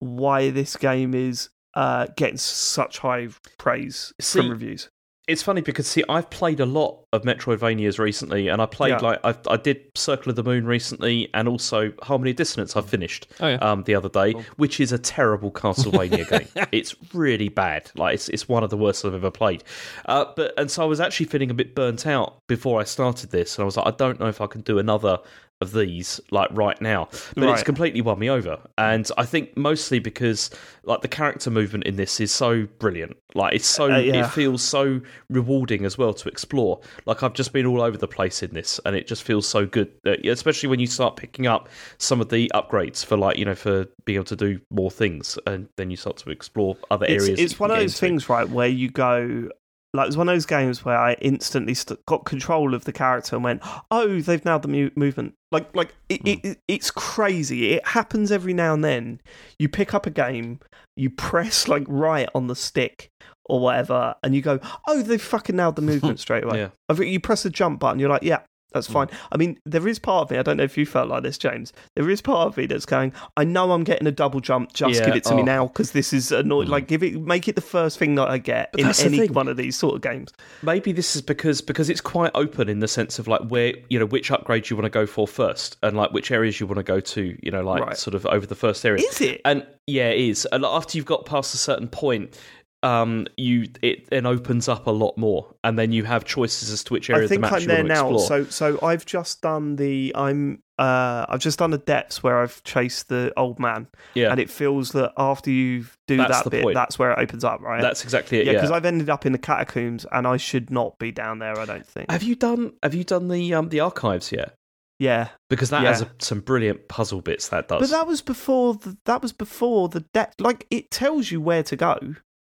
why this game is uh, getting such high praise see, from reviews. It's funny because, see, I've played a lot of Metroidvanias recently, and I played, yeah. like, I, I did Circle of the Moon recently, and also Harmony of Dissonance I finished oh, yeah. um, the other day, cool. which is a terrible Castlevania game. It's really bad. Like, it's it's one of the worst I've ever played. Uh, but and so I was actually feeling a bit burnt out before I started this, and I was like, I don't know if I can do another of these, like, right now. But right. it's completely won me over. And I think mostly because, like, the character movement in this is so brilliant. Like, it's so, uh, yeah. it feels so rewarding as well to explore. Like, I've just been all over the place in this, and it just feels so good. Especially when you start picking up some of the upgrades for, like, you know, for being able to do more things, and then you start to explore other it's, areas. It's one of those things, right, where you go... Like, it was one of those games where I instantly st- got control of the character and went, oh, they've nailed the mu- movement. Like, like it, mm. it, it, it's crazy. It happens every now and then. You pick up a game, you press, like, right on the stick or whatever, and you go, oh, they've fucking nailed the movement straight away. Yeah. You press the jump button, you're like, yeah, that's mm. fine. I mean, there is part of me, I don't know if you felt like this, James, there is part of me that's going, I know I'm getting a double jump, just yeah, give it to oh. me now, because this is annoying. Mm. Like, give it, make it the first thing that I get but in any one of these sort of games. Maybe this is because because it's quite open in the sense of, like, where, you know, which upgrades you want to go for first, and, like, which areas you want to go to, you know, like, right. sort of over the first area. Is it? And yeah, it is. And after you've got past a certain point, Um, you it then opens up a lot more, and then you have choices as to which area of the map you want to explore. I think I'm there now. So, so I've just done the I'm uh, I've just done the depths where I've chased the old man. Yeah. And it feels that after you do that's that bit, point. that's where it opens up, right? That's exactly it. Yeah, because yeah. I've ended up in the catacombs, and I should not be down there, I don't think. Have you done Have you done the um, the archives yet? Yeah, because that yeah. has a, some brilliant puzzle bits. That does, but that was before the, that was before the depth. Like, it tells you where to go.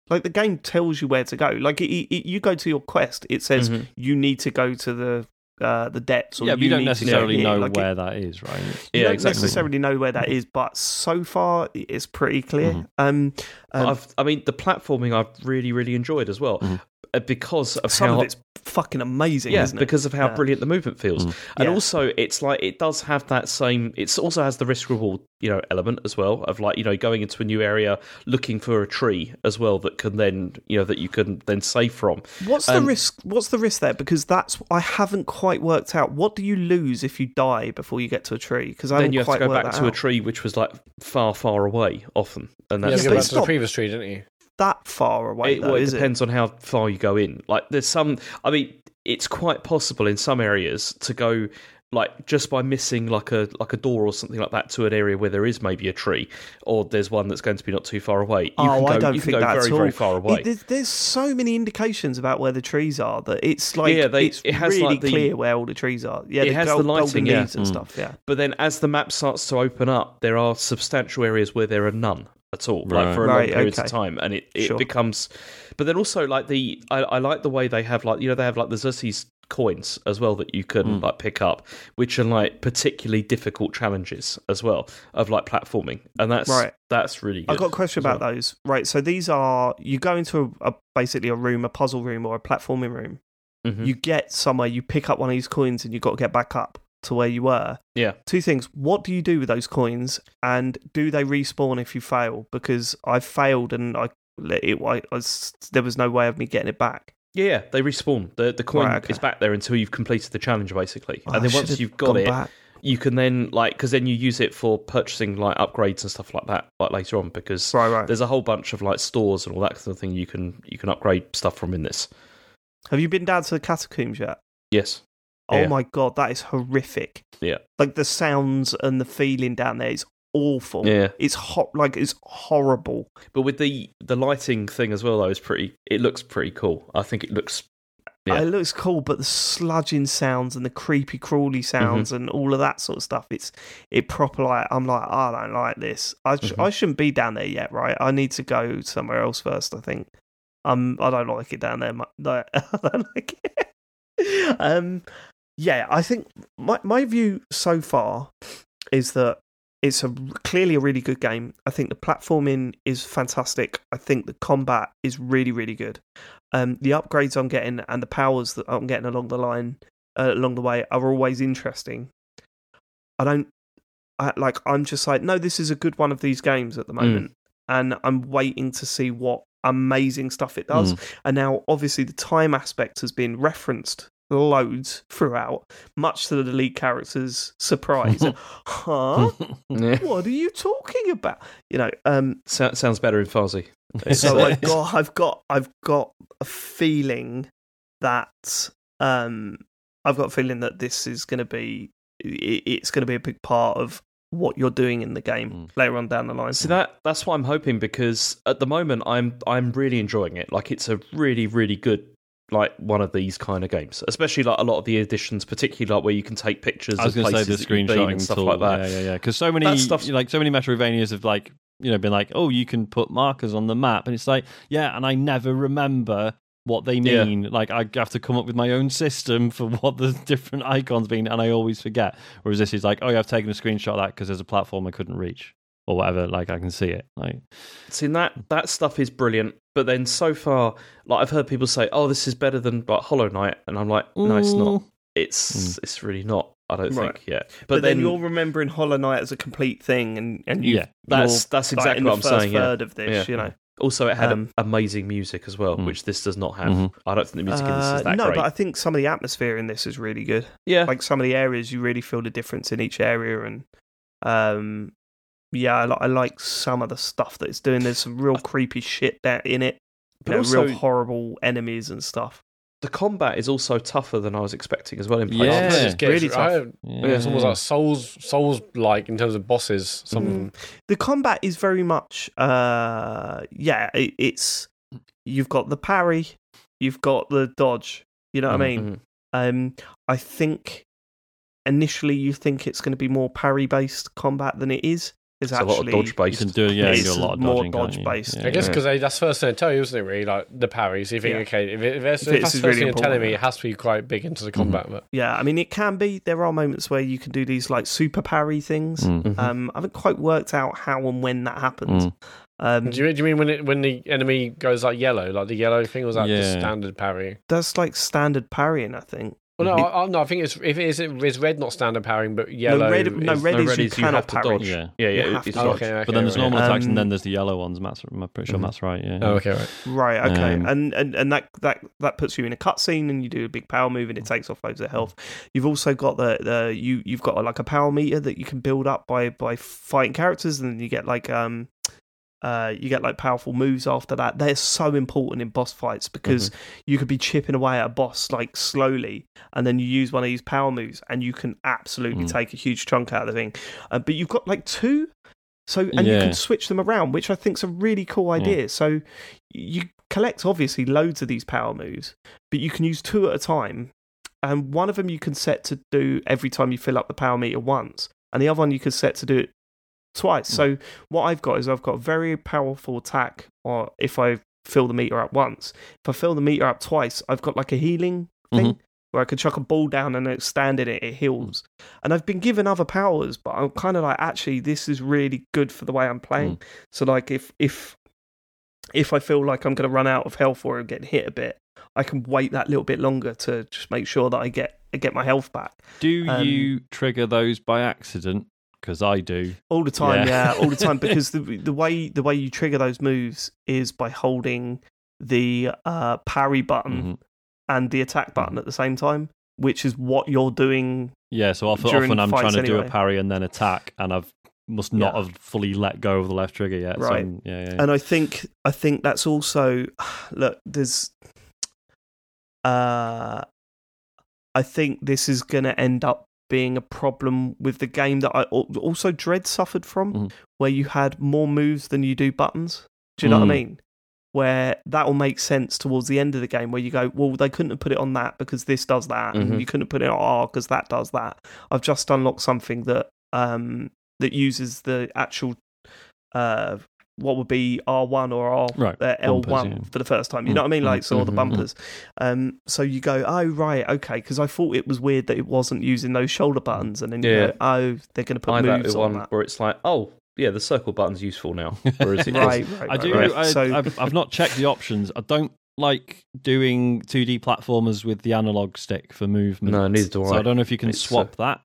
Like, the game tells you where to go. Like, it, it, you go to your quest, it says mm-hmm. you need to go to the uh, the depths. Or yeah, but you, you don't need necessarily to know like where it, that is, right? You yeah, don't exactly. necessarily know where that is, but so far it's pretty clear. Mm-hmm. Um, um, I've, I mean, the platforming I've really, really enjoyed as well, mm-hmm. because of some how... of it's fucking amazing, yeah, isn't it? Because of how yeah. brilliant the movement feels. Mm. And yeah. also, it's like, it does have that same, it also has the risk-reward, you know, element as well, of like, you know, going into a new area, looking for a tree as well that can then, you know, that you can then save from. What's um, the risk, what's the risk there? Because that's, I haven't quite worked out. What do you lose if you die before you get to a tree? Because I Then you have to go back to out. a tree which was like far, far away often. And that's yeah, you go back to the previous tree, didn't you? That far away, it, though, well, it is depends it? on how far you go in. Like, there's some, I mean, it's quite possible in some areas to go, like, just by missing like a like a door or something like that to an area where there is maybe a tree, or there's one that's going to be not too far away. You oh, can go, I don't you think can go that very, at all. very far away. It, there's, there's so many indications about where the trees are that it's like yeah, they, it's it has really like the, clear where all the trees are. Yeah, it the has gold, the lighting yeah. leaves and mm. stuff. Yeah, but then as the map starts to open up, there are substantial areas where there are none at all, right. like for a right, long period okay. of time, and it, it sure. becomes. But then also, like the, I, I like the way they have, like, you know, they have like the Xerxes coins as well that you can mm. like pick up, which are like particularly difficult challenges as well of like platforming, and that's right. that's really good. I've got a question about well. those. Right, so these are, you go into a, a basically a room, a puzzle room or a platforming room. Mm-hmm. You get somewhere, you pick up one of these coins, and you have got to get back up to where you were. Yeah. Two things. What do you do with those coins, and do they respawn if you fail? Because I failed, and I, it, I, I there was no way of me getting it back. Yeah, yeah, they respawn. The the coin right, okay. is back there until you've completed the challenge, basically. Oh, and then once you've got it, back. you can then, like, because then you use it for purchasing, like, upgrades and stuff like that, like, later on, because right, right. there's a whole bunch of, like, stores and all that sort of thing you can you can upgrade stuff from in this. Have you been down to the catacombs yet? Yes. Oh yeah. my god, that is horrific. Yeah. Like, the sounds and the feeling down there is awful. Yeah. It's hot, like, it's horrible. But with the, the lighting thing as well, though, is pretty, it looks pretty cool. I think it looks, yeah. It looks cool, but the sludging sounds and the creepy crawly sounds mm-hmm. and all of that sort of stuff, it's, it proper, like, I'm like, I don't like this. I, sh- mm-hmm. I shouldn't be down there yet, right? I need to go somewhere else first, I think. Um, I don't like it down there. No, I don't like it. um... Yeah, I think my my view so far is that it's a clearly a really good game. I think the platforming is fantastic. I think the combat is really, really good. Um, the upgrades I'm getting and the powers that I'm getting along the line, uh, along the way, are always interesting. I don't I, like. I'm just like, no, this is a good one of these games at the moment, mm. and I'm waiting to see what amazing stuff it does. Mm. And now, obviously, the time aspect has been referenced loads throughout, much to the lead character's surprise. huh? yeah. What are you talking about? You know, um, so, sounds better in Farsi. So I've got, I've got, I've got a feeling that um, I've got a feeling that this is going to be, it, it's going to be a big part of what you're doing in the game mm. later on down the line. So that that's what I'm hoping, because at the moment I'm I'm really enjoying it. Like, it's a really, really good, like, one of these kind of games, especially like a lot of the editions, particularly like where you can take pictures. I was going to say the screenshotting and stuff tool. like that. Yeah, yeah, yeah. Because so many, like, so many Metroidvanias have, like, you know, been like, oh, you can put markers on the map, and it's like, yeah, and I never remember what they mean. Yeah. Like, I have to come up with my own system for what the different icons mean, and I always forget. Whereas this is like, oh, yeah, I've taken a screenshot of that because there's a platform I couldn't reach or whatever. Like, I can see it. Like, see, that that stuff is brilliant. But then so far, like, I've heard people say, oh, this is better than like, Hollow Knight. And I'm like, no, it's not. It's mm. it's really not, I don't right. think, yeah. But, but then, then you're remembering Hollow Knight as a complete thing. And, and you, yeah, that's, that's exactly like, what I'm saying. Third yeah. of this, yeah. you know. Also, it had um, amazing music as well, mm. which this does not have. Mm-hmm. I don't think the music uh, in this is that no, great. No, but I think some of the atmosphere in this is really good. Yeah. Like, some of the areas, you really feel the difference in each area. And um. Yeah, I like, I like some of the stuff that it's doing. There's some real creepy shit that in it. You know, also, real horrible enemies and stuff. The combat is also tougher than I was expecting as well. In places, yeah, it's really tough. I, yeah, it's almost like Souls, Souls like in terms of bosses. Something. Mm. The combat is very much, uh, yeah. It, it's you've got the parry, you've got the dodge. You know what mm-hmm. I mean? Um, I think initially you think it's going to be more parry based combat than it is. is it's actually a lot of dodge based. You can do yeah, you do a lot of more dodging, dodge based. Yeah. I guess because yeah. that's the first thing I tell you, isn't it? Really, like the parries. You think yeah. okay, if, it, if that's the first really thing you're telling me, yeah. it has to be quite big into the combat. Mm-hmm. But yeah, I mean, it can be. There are moments where you can do these like super parry things. Mm-hmm. Um, I haven't quite worked out how and when that happens. Mm. Um, do, you, do you mean when it, when the enemy goes like yellow, like the yellow thing, or was that yeah. just standard parrying? That's like standard parrying, I think. Well, no, it, I, no, I think it's if it is, is red not standard parrying, but yellow. No, red, no, red no, is, red you, is you have parry. To dodge. Yeah, yeah, yeah, yeah it's dodge. Oh, okay, okay, but then there's normal right. attacks, um, and then there's the yellow ones. Matt's, I'm pretty sure mm-hmm. Matt's right. Yeah. Oh, okay, right. Right, okay, um, and, and and that that that puts you in a cutscene, and you do a big power move, and it takes off loads of health. You've also got the, the you you've got like a power meter that you can build up by by fighting characters, and then you get like um. Uh, you get like powerful moves after that. They're so important in boss fights because mm-hmm. you could be chipping away at a boss like slowly, and then you use one of these power moves, and you can absolutely mm. take a huge chunk out of the thing. Uh, but you've got like two, so and yeah. you can switch them around, which I think's a really cool idea. Yeah. So you collect obviously loads of these power moves, but you can use two at a time, and one of them you can set to do every time you fill up the power meter once, and the other one you can set to do it twice. So what I've got is I've got a very powerful attack, or if I fill the meter up once, if I fill the meter up twice, I've got like a healing thing mm-hmm. where I can chuck a ball down and stand in it, it heals. And I've been given other powers, but I'm kind of like, actually, this is really good for the way I'm playing. Mm. So like if if if I feel like I'm going to run out of health or I'm getting hit a bit, I can wait that little bit longer to just make sure that I get, I get my health back. Do um, you trigger those by accident? Because I do all the time, yeah, yeah all the time. Because the the way the way you trigger those moves is by holding the uh, parry button mm-hmm. and the attack button at the same time, which is what you're doing. Yeah, so often, often I'm trying to anyway. do a parry and then attack, and I've must not yeah. have fully let go of the left trigger yet. Right, so, yeah, yeah, yeah. And I think I think that's also look. There's, uh, I think this is going to end up being a problem with the game that I also Dread suffered from, mm. where you had more moves than you do buttons. Do you know mm. what I mean? Where that will make sense towards the end of the game, where you go, well, they couldn't have put it on that because this does that, mm-hmm. and you couldn't have put it on R because that does that. I've just unlocked something that um, that uses the actual uh, what would be R one or R, right. uh, L one bumpers, yeah. for the first time. You know what I mean? Like, so all the bumpers. Um, so you go, oh, right, okay, because I thought it was weird that it wasn't using those shoulder buttons, and then you yeah. go, oh, they're going to put I moves on that. Or it's like, oh, yeah, the circle button's useful now. Whereas it right, is. Right, I do. Right. I, so, I've, I've not checked the options. I don't like doing two D platformers with the analog stick for movement. No, neither do I. So I don't know if you can it's swap so... that,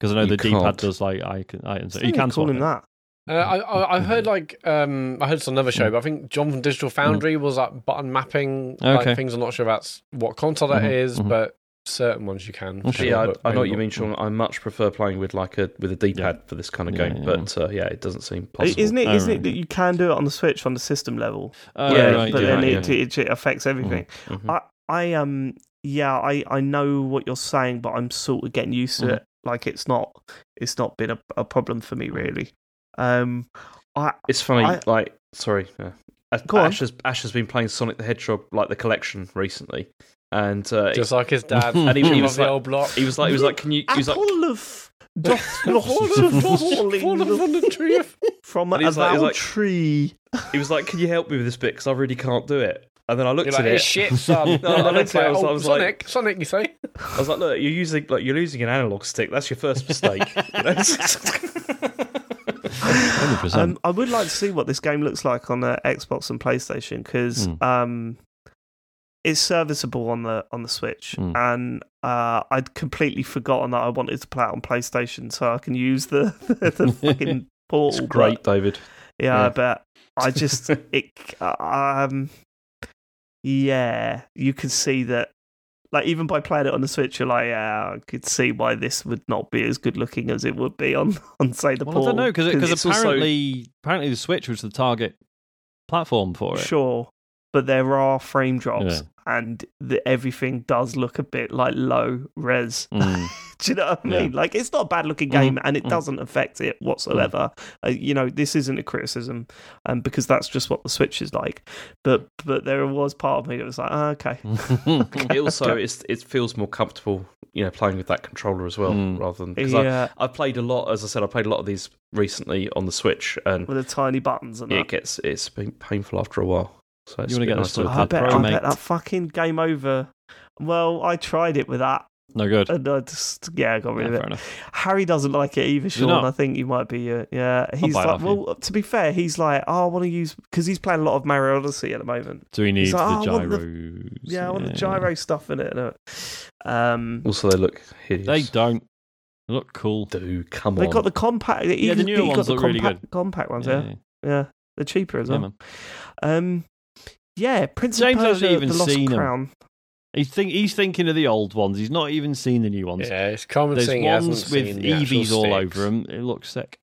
because I know the can't. D-pad does like items. So you can swap it. That. Uh, I I heard like um, I heard it's on another show, but I think John from Digital Foundry mm-hmm. was like button mapping like, okay. things. I'm not sure that's what console that mm-hmm. is, mm-hmm. but certain ones you can. Okay. Sure, yeah, I, I know what you mean, Sean. I much prefer playing with like a with a D-pad yeah. for this kind of yeah, game, yeah. but uh, yeah, it doesn't seem possible. Isn't it? Oh, isn't right. it that you can do it on the Switch on the system level? Uh, yeah, right, but yeah, then yeah. It, it affects everything. Mm-hmm. I I um yeah I, I know what you're saying, but I'm sort of getting used to mm-hmm. it. Like it's not it's not been a, a problem for me really. Um, I, it's funny, I, like, sorry, yeah. Ash, has, Ash has been playing Sonic the Hedgehog, like the collection recently, and uh, just he, like his dad, and he, he was like, block. he was like, he was like, can you? He was like, of the tree from a like, tree. He was like, can you help me with this bit? Because I really can't do it. And then I looked like, at it. It's shit, son. No, I looked at it. I was, I was Sonic, like, Sonic, you say? I was like, look, you're using, like, you're losing an analog stick. That's your first mistake. You know? Um, I would like to see what this game looks like on the Xbox and PlayStation, because mm. um, it's serviceable on the on the Switch, mm. and uh, I'd completely forgotten that I wanted to play it on PlayStation, so I can use the the, the fucking portal. It's great, but, David. Yeah, yeah, but I just it um yeah, you can see that. Like, even by playing it on the Switch, you're like, yeah, I could see why this would not be as good looking as it would be on, on say, the well, Portal. I don't know, because apparently, also... apparently the Switch was the target platform for it. Sure, but there are frame drops, yeah. and the, everything does look a bit like low res. Mm. Do you know what I mean? Yeah. Like, it's not a bad-looking game, mm. and it mm. doesn't affect it whatsoever. Mm. Uh, you know, this isn't a criticism, um, because that's just what the Switch is like. But but there was part of me that was like, oh, okay. okay. It also, it's, it feels more comfortable you know, playing with that controller as well, mm. rather than because yeah. I, I played a lot. As I said, I played a lot of these recently on the Switch, and with the tiny buttons and yeah, that. it gets it's been painful after a while. So it's you want to get nice to I, bet, Pro, I bet that fucking Game Over. Well, I tried it with that. No good. And I just, yeah, I got rid yeah, of it. Harry doesn't like it either, Sean. I think you might be, uh, yeah. He's like, well, you. to be fair, he's like, oh, I want to use, because he's playing a lot of Mario Odyssey at the moment. Do we need like, the oh, gyro? The... Yeah, yeah, I want the gyro stuff in it. Um, also, they look hideous. They don't. They look cool. Dude, come on. They got the compact. Yeah, the newer ones look really good. Compact ones, yeah. Yeah, yeah. They're cheaper as yeah, well. Man. Um, yeah, Prince James of Persia, even The Lost seen Crown. Them. He's, think, he's thinking of the old ones. He's not even seen the new ones. Yeah, it's common thing. There's ones with E Vs all over them. It looks sick.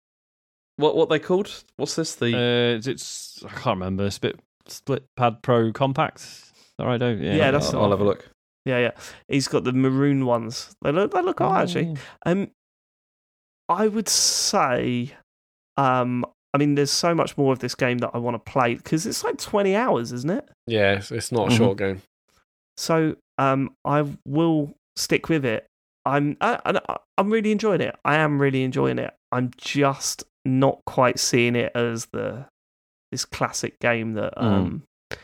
What what they called? What's this? The uh, it's, it's I can't remember. Split Split Pad Pro Compact. All right, don't yeah. yeah that's I'll, I'll have a look. Yeah, yeah. He's got the maroon ones. They look they look oh, alright actually. Yeah. Um, I would say, um, I mean, there's so much more of this game that I want to play because it's like twenty hours, isn't it? Yeah, it's not a mm-hmm. short game. So. Um, I will stick with it. I'm, I, I'm really enjoying it. I am really enjoying it. I'm just not quite seeing it as the this classic game that, um, mm.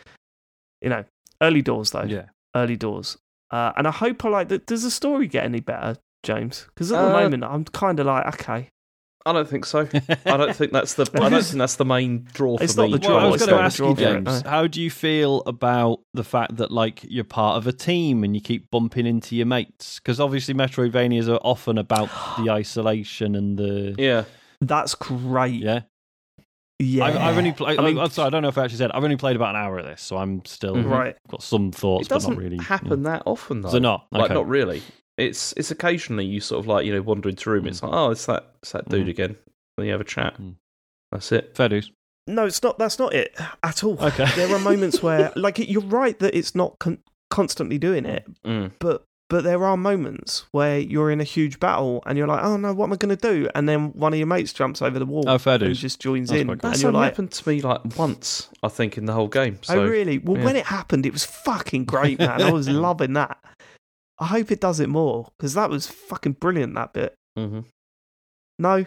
you know, early doors though. Yeah, early doors. Uh, and I hope I like that. Does the story get any better, James? Because at the uh, moment, I'm kind of like, okay. I don't think so. I don't think that's the. I don't think that's the main draw for it's me. Not the draw. Well, I was going to ask you, James, how do you feel about the fact that like you're part of a team and you keep bumping into your mates? Because obviously, Metroidvanias are often about the isolation and the. Yeah, that's great. Yeah, yeah. I've, I've only. Played, I mean, I'm sorry, I don't know if I actually said. I've only played about an hour of this, so I'm still right. Got some thoughts, it doesn't but not really happen yeah. that often though. So not okay. like not really. It's it's occasionally you sort of like, you know, wander into a room, it's like, oh, it's that it's that dude mm. again. Then you have a chat. Mm. That's it. Fair dues. No, it's not. That's not it at all. Okay. There are moments where, like, you're right that it's not con- constantly doing it, mm. but but there are moments where you're in a huge battle and you're like, oh no, what am I going to do? And then one of your mates jumps over the wall oh, fair dues. and just joins that's in. That's and you're like, happened to me like once, I think, in the whole game. So, oh, really? Well, yeah. when it happened, it was fucking great, man. I was loving that. I hope it does it more, because that was fucking brilliant, that bit. Mm-hmm. No.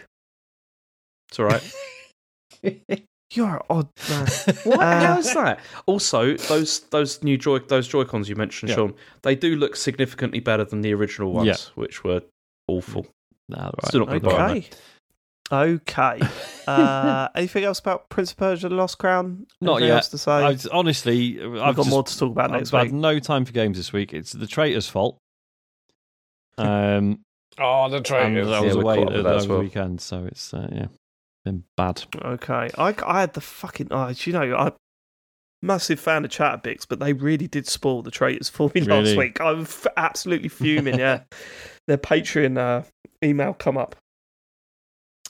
It's all right. You're an odd man. What? Uh, How is that? Also, those those new Joy those Joy-Cons you mentioned, yeah. Sean, they do look significantly better than the original ones, yeah. which were awful. Nah, right. Still not okay. Okay. Uh, anything else about Prince of Persia: The Lost Crown? Anything Not yet. Else to say? I was, honestly, We've I've got just, more to talk about I've next week. I've had no time for games this week. It's the traitor's fault. Um, oh, the traitor! I was yeah, away over the well. weekend, so it's uh, yeah, been bad. Okay, I, I had the fucking. Oh, you know, I massive fan of Chatterbix, but they really did spoil the traitors for me really? last week. I'm f- absolutely fuming. Yeah, their Patreon uh, email come up.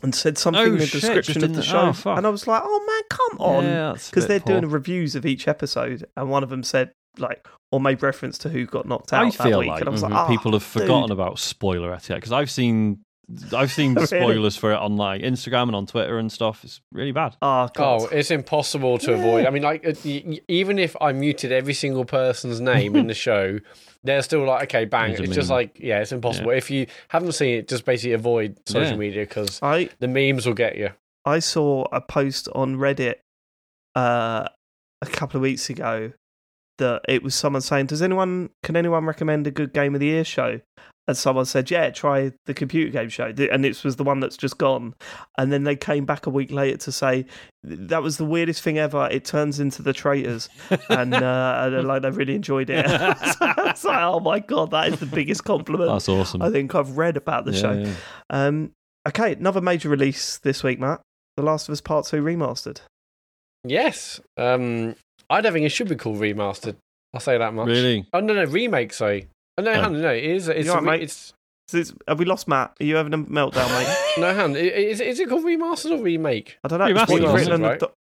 And said something oh, in the shit, description of the show. Oh, and I was like, oh man, come on. Because yeah, they're poor. doing reviews of each episode. And one of them said, like, or made reference to who got knocked out I that feel week. Like, and I was mm-hmm. like, oh, people have forgotten dude. about spoiler etiquette. Because I've seen I've seen really? spoilers for it on like Instagram and on Twitter and stuff. It's really bad. Oh, God. Oh it's impossible to yeah. avoid. I mean, like, even if I muted every single person's name in the show, they're still like, okay, bang. It's mean. just like, yeah, it's impossible. Yeah. If you haven't seen it, just basically avoid social yeah. media because the memes will get you. I saw a post on Reddit uh, a couple of weeks ago that it was someone saying, "Does anyone can anyone recommend a good Game of the Year show?" And someone said, "Yeah, try the computer game show," and it was the one that's just gone. And then they came back a week later to say that was the weirdest thing ever. It turns into the traitors, and, uh, and like they really enjoyed it. So I was like, "Oh my god, that is the biggest compliment." That's awesome. I think I've read about the yeah, show. Yeah. Um, okay, another major release this week, Matt: The Last of Us Part Two Remastered. Yes, um, I don't think it should be called remastered. I'll say that much. Really? Oh no, no remake. Sorry. Oh, no, Han, no, it is. It's, right, mate? It's, it's, it's, have we lost Matt? Are you having a meltdown, mate? No, Han, is, is it called remastered or remake? I don't know. It's what, you've written in right? the do-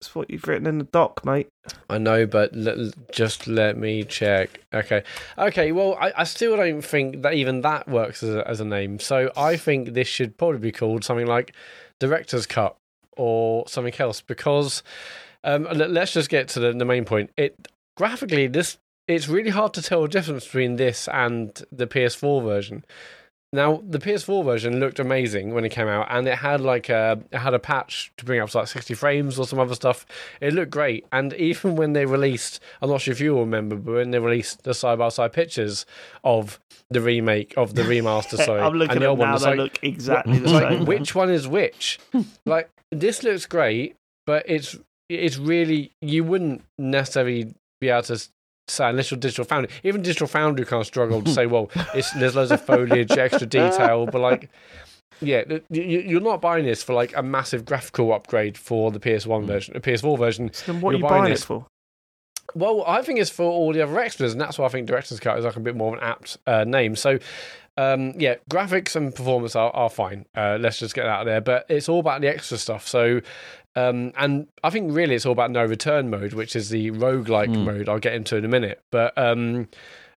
it's what you've written in the doc, mate. I know, but l- just let me check. Okay. Okay, well, I, I still don't think that even that works as a, as a name. So I think this should probably be called something like Director's Cut or something else because um, let's just get to the, the main point. It graphically, this it's really hard to tell the difference between this and the P S four version. Now, the P S four version looked amazing when it came out, and it had like a it had a patch to bring up to like sixty frames or some other stuff. It looked great, and even when they released, I'm not sure if you remember, but when they released the side-by-side pictures of the remake, of the remaster, yeah, sorry, I'm looking and the old one, they like, look exactly the like, same. Which one is which? Like, this looks great, but it's it's really, you wouldn't necessarily be able to say, unless you're Digital Foundry. Even Digital Foundry kind of struggled to say, well, it's, there's loads of foliage, extra detail, but like, yeah, you, you're not buying this for like a massive graphical upgrade for the P S one version, the P S four version. So then what you're are you buying, buying this for? Well, I think it's for all the other extras, and that's why I think Director's Cut is like a bit more of an apt uh, name. So, um, yeah, graphics and performance are, are fine. Uh, let's just get that out of there. But it's all about the extra stuff. So, um, and I think really it's all about no return mode, which is the roguelike mm. mode I'll get into in a minute. But um,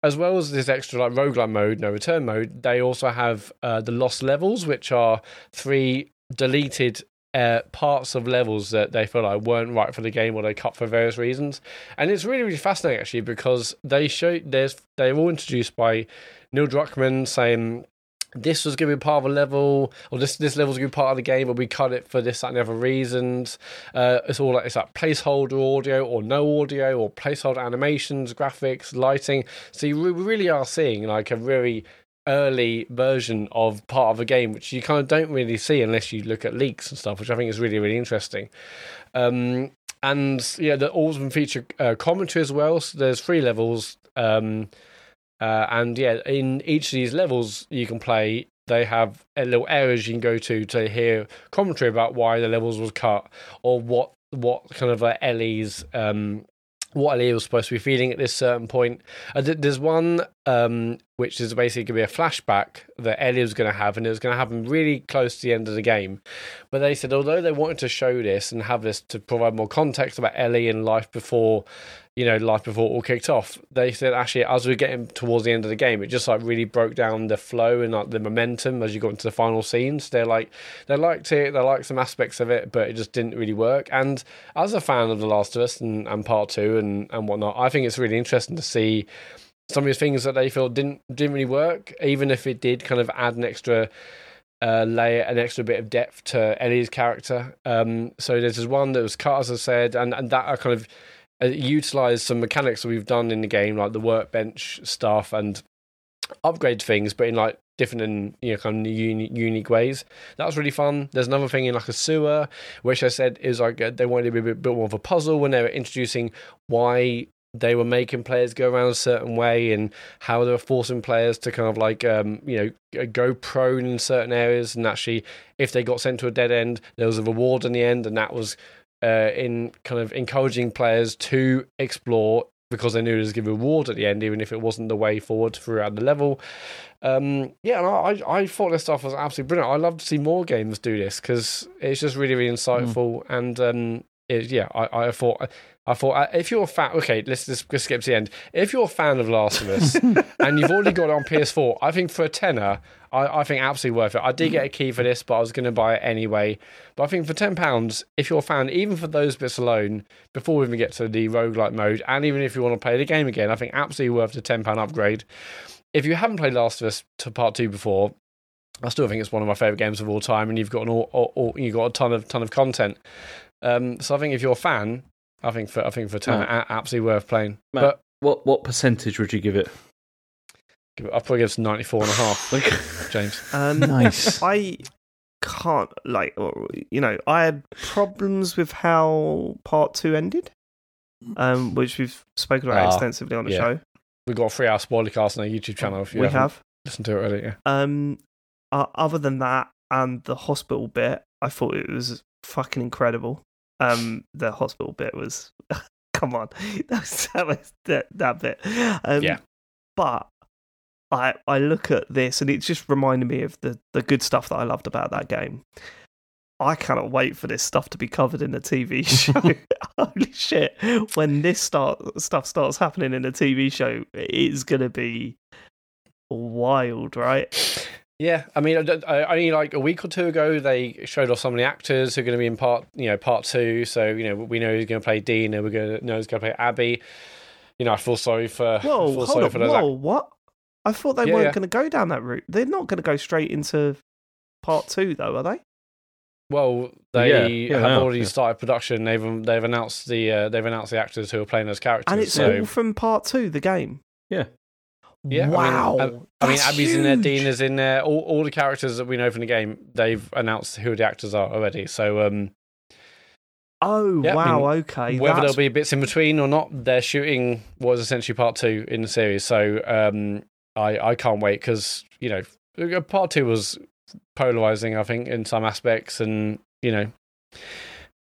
as well as this extra like roguelike mode, no return mode, they also have uh, the lost levels, which are three deleted Uh, parts of levels that they feel like weren't right for the game, or they cut for various reasons. And it's really, really fascinating actually, because they show there's they're all introduced by Neil Druckmann saying this was going to be part of a level, or this this level's going to be part of the game, but we cut it for this, that, and the other reasons. Uh, it's all like it's like placeholder audio or no audio, or placeholder animations, graphics, lighting. So you re- really are seeing like a really early version of part of a game, which you kind of don't really see unless you look at leaks and stuff, which I think is really, really interesting. Um, and yeah, the Allsman feature uh, commentary as well. So there's three levels, um, uh, and yeah, in each of these levels you can play, they have a little areas you can go to to hear commentary about why the levels was cut, or what what kind of uh, Ellie's um what Ellie was supposed to be feeling at this certain point. Uh, there's one um, which is basically going to be a flashback that Ellie was going to have, and it was going to happen really close to the end of the game. But they said, although they wanted to show this and have this to provide more context about Ellie and life before, you know, life before it all kicked off, they said, actually, as we're getting towards the end of the game, it just like really broke down the flow and like the momentum as you got into the final scenes. They're like, they liked it, they liked some aspects of it, but it just didn't really work. And as a fan of The Last of Us and, and part two and, and whatnot, I think it's really interesting to see some of the things that they feel didn't, didn't really work, even if it did kind of add an extra Uh, layer an extra bit of depth to Ellie's character. Um, so there's this one that was cut, as I said, and, and that I kind of uh, utilised some mechanics that we've done in the game, like the workbench stuff, and upgrade things, but in like different and, you know, kind of unique, unique ways. That was really fun. There's another thing in like a sewer, which I said is like uh, they wanted to be a bit, bit more of a puzzle when they were introducing why they were making players go around a certain way, and how they were forcing players to kind of like, um, you know, go prone in certain areas. And actually, if they got sent to a dead end, there was a reward in the end. And that was uh, in kind of encouraging players to explore, because they knew there was going to be a reward at the end, even if it wasn't the way forward throughout the level. Um, yeah, and I, I thought this stuff was absolutely brilliant. I love to see more games do this, because it's just really, really insightful. Mm. And um, it, yeah, I, I thought... I thought, if you're a fan, okay, let's just skip to the end. If you're a fan of Last of Us and you've already got it on P S four, I think for a tenner, I, I think absolutely worth it. I did get a key for this, but I was going to buy it anyway. But I think for ten pounds, if you're a fan, even for those bits alone, before we even get to the roguelike mode, and even if you want to play the game again, I think absolutely worth the ten pounds upgrade. If you haven't played Last of Us to Part two before, I still think it's one of my favourite games of all time, and you've got an all, all, all, you've got a ton of ton of content. Um, so I think if you're a fan, I think for I think for ten, Matt, absolutely worth playing. Matt, but what what percentage would you give it? I'd probably give it ninety four and a half. James, um, nice. I can't like you know I had problems with how part two ended, um, which we've spoken about uh, extensively on the yeah. show. We've got a three hour spoiler cast on our YouTube channel. If you we have listened to it already. Yeah. Um, uh, other than that and the hospital bit, I thought it was fucking incredible. Um, the hospital bit was, come on, that was, that, was, that, that bit. Um, yeah. But I I look at this and it just reminded me of the, the good stuff that I loved about that game. I cannot wait for this stuff to be covered in the T V show. Holy shit. When this start stuff starts happening in the T V show, it's going to be wild, right? Yeah, I mean, only like a week or two ago, they showed off some of the actors who are going to be in part, you know, part two. So, you know, we know who's going to play Dean, and we're going to know who's going to play Abby. you know, I feel sorry for. Whoa, I feel hold sorry on. For those Whoa, act- what? I thought they yeah, weren't yeah. going to go down that route. They're not going to go straight into part two, though, are they? Well, they yeah, yeah, have they already yeah. started production. They've they've announced the uh, they've announced the actors who are playing those characters, and it's so. all from part two, the game. Yeah. Yeah, wow. I mean, I mean Abby's huge. in there, Dean is in there. All, all the characters that we know from the game, they've announced who the actors are already. So, um, oh yeah, wow, I mean, okay. Whether That's... there'll be bits in between or not, they're shooting what is essentially part two in the series. So, um, I I can't wait because you know part two was polarizing, I think, in some aspects, and you know,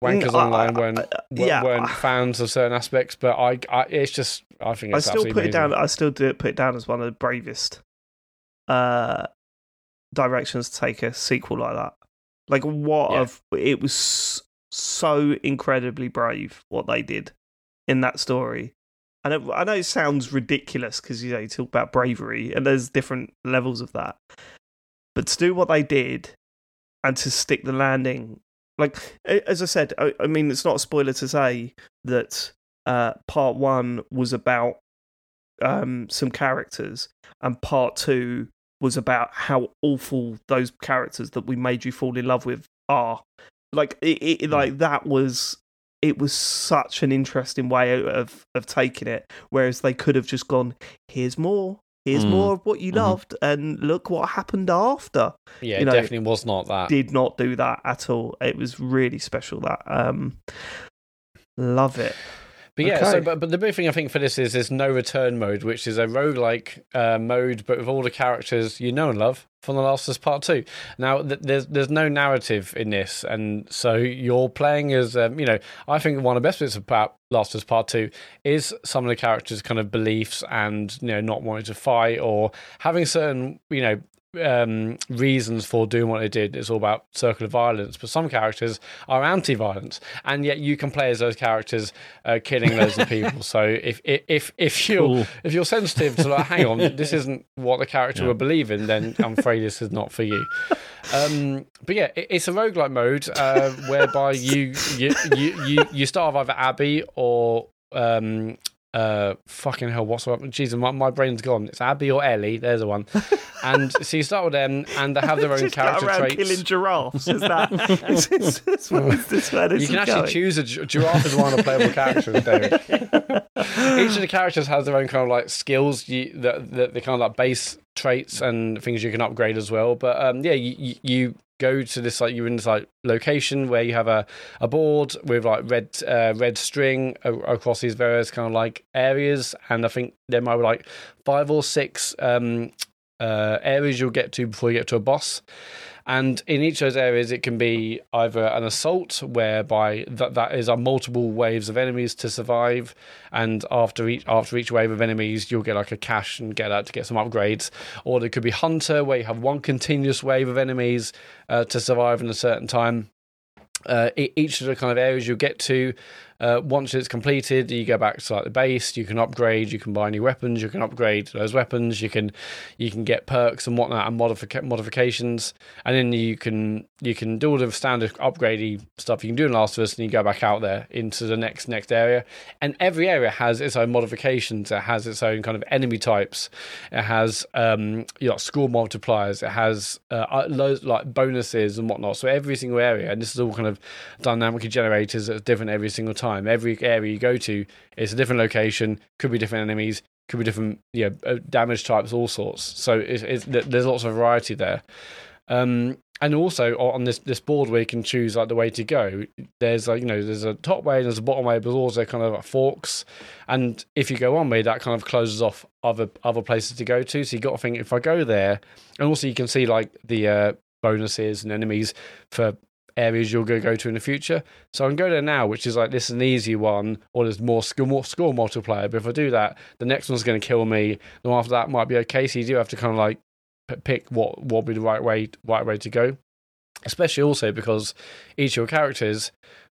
wankers I, online weren't, yeah. weren't fans of certain aspects, but I, I it's just I think it's I still put amazing. it down. I still do put it down as one of the bravest uh, directions to take a sequel like that. Like what? Yeah. Of, it was so incredibly brave what they did in that story, and it, I know it sounds ridiculous because you know you talk about bravery and there's different levels of that, but to do what they did and to stick the landing. Like, as I said, I, I mean, it's not a spoiler to say that uh, part one was about um, some characters and part two was about how awful those characters that we made you fall in love with are. Like, it, it, like that was, it was such an interesting way of, of taking it, whereas they could have just gone, here's more. Here's mm. more of what you mm-hmm. loved, and look what happened after. Yeah, you know, it definitely was not that. Did not do that at all. It was really special. That um, love it. But yeah, okay. so but, but the big thing I think for this is there's no return mode, which is a roguelike uh, mode, but with all the characters you know and love from The Last of Us Part Two. Now th- there's there's no narrative in this, and so you're playing as um, you know. I think one of the best bits about Last of Us Part Two is some of the characters' kind of beliefs and you know not wanting to fight or having certain you know. Um, reasons for doing what they did. It's all about circle of violence, but some characters are anti-violence, and yet you can play as those characters, uh, killing loads of people. So if if if you're cool. if you're sensitive to like, hang on, this isn't what the character yeah. will believe in, then I'm afraid this is not for you. Um, but yeah, it, it's a roguelike mode uh, whereby you you, you you you start with either Abby or. Um, Uh, fucking hell, what's up? Jesus, my, my brain's gone. It's Abby or Ellie. There's the one. And so you start with them, and they have their own character traits. Killing giraffes, is that? It's, it's, it's, it's, it's, you can actually going. choose a giraffe as one of the playable characters. David. Each of the characters has their own kind of like skills, you, the, the the kind of like base traits and things you can upgrade as well. But um, yeah, you. you go to this like you're in this like location where you have a, a board with like red uh, red string across these various kind of like areas, and I think there might be like five or six um, uh, areas you'll get to before you get to a boss. And in each of those areas, it can be either an assault, whereby that that is a multiple waves of enemies to survive, and after each after each wave of enemies, you'll get like a cash and get out to get some upgrades. Or there could be hunter, where you have one continuous wave of enemies uh, to survive in a certain time. Uh, each of the kind of areas you'll get to. Uh, once it's completed, you go back to like the base. You can upgrade. You can buy new weapons. You can upgrade those weapons. You can, you can get perks and whatnot and modific- modifications. And then you can you can do all the standard upgradey stuff you can do in Last of Us. And you go back out there into the next next area. And every area has its own modifications. It has its own kind of enemy types. It has um, you know score multipliers. It has uh, loads like bonuses and whatnot. So every single area, and this is all kind of dynamically generated, that's different every single time. Every area you go to, it's a different location, could be different enemies, could be different you know, damage types, all sorts. So it's, it's, there's lots of variety there. Um, and also on this, this board where you can choose like the way to go, there's like you know there's a top way and there's a bottom way, but also kind of like forks. And if you go one way, that kind of closes off other other places to go to. So you got to think if I go there, and also you can see like the uh, bonuses and enemies for. Areas you're going to go to in the future. So I can go there now, which is like, this is an easy one, or there's more score, more score multiplier. But if I do that, the next one's going to kill me. Then after that might be okay. So you do have to kind of like pick what what would be the right way, right way to go. Especially also because each of your characters,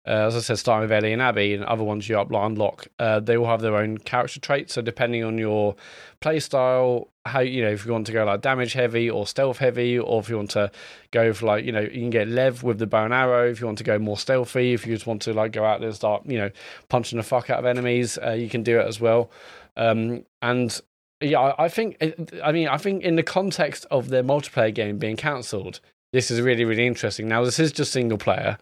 uh, as I said, starting with Ellie and Abby and other ones you unlock, uh, they all have their own character traits. So depending on your play style, how you know if you want to go like damage heavy or stealth heavy, or if you want to go for like you know you can get Lev with the bow and arrow. If you want to go more stealthy, if you just want to like go out there and start you know punching the fuck out of enemies, uh, you can do it as well. Um, and yeah, I think, I mean, I think in the context of their multiplayer game being cancelled, this is really, really interesting. Now, this is just single player,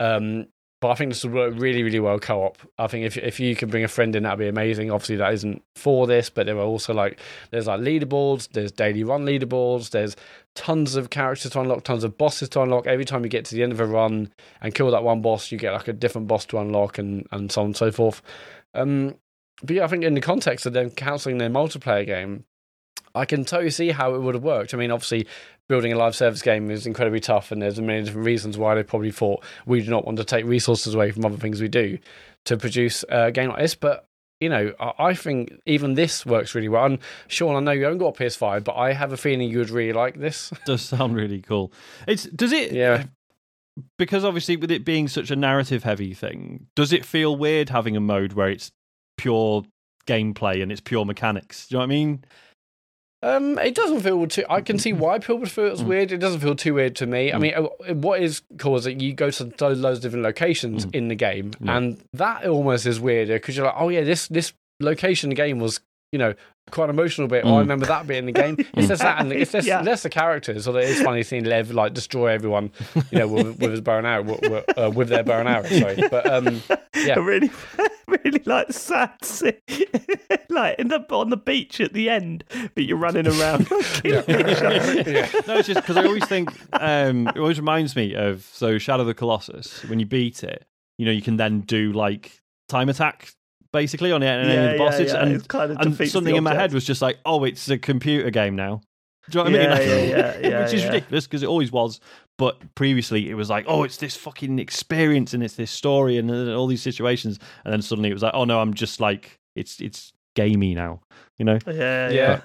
um, but I think this would work really, really well co-op. I think if if you can bring a friend in, that'd be amazing. Obviously, that isn't for this, but there are also like there's like leaderboards, there's daily run leaderboards, there's tons of characters to unlock, tons of bosses to unlock. Every time you get to the end of a run and kill that one boss, you get like a different boss to unlock, and and so on and so forth. Um, but yeah, I think in the context of them cancelling their multiplayer game, I can totally see how it would have worked. I mean, obviously, building a live service game is incredibly tough, and there's many different reasons why they probably thought we do not want to take resources away from other things we do to produce a game like this. But, you know, I think even this works really well. And, Sean, I know you haven't got a P S five, but I have a feeling you would really like this. It does sound really cool. It's Does it... Yeah. Because, obviously, with it being such a narrative-heavy thing, does it feel weird having a mode where it's pure gameplay and it's pure mechanics? Do you know what I mean? Um, it doesn't feel too... I can see why people feel it's weird. It doesn't feel too weird to me. I mean, what is cool is that you go to loads of different locations mm. in the game, yeah. and that almost is weirder, because you're like, oh yeah, this this location in the game was, you know, quite an emotional bit, mm. or I remember that bit in the game. It's just that, and it's just, yeah. less the characters, although it's funny seeing Lev, like, destroy everyone, you know, with, with his bow and arrow, with, uh, with their bow and arrow, sorry. But, um, yeah. I really, really, like, sad scene. Like in the, on the beach at the end, but you're running around. yeah. yeah. No, it's just because I always think um, it always reminds me of so Shadow of the Colossus. When you beat it, you know, you can then do like time attack basically on it and yeah, any of the bosses, yeah, yeah. and, kind of and something in my head was just like, oh, it's a computer game now. Do you know what yeah, I mean? Like, yeah, yeah, yeah, which is yeah. ridiculous because it always was, but previously it was like, oh, it's this fucking experience and it's this story and all these situations, and then suddenly it was like, oh no, I'm just like it's it's. gamey now, you know. Yeah, yeah.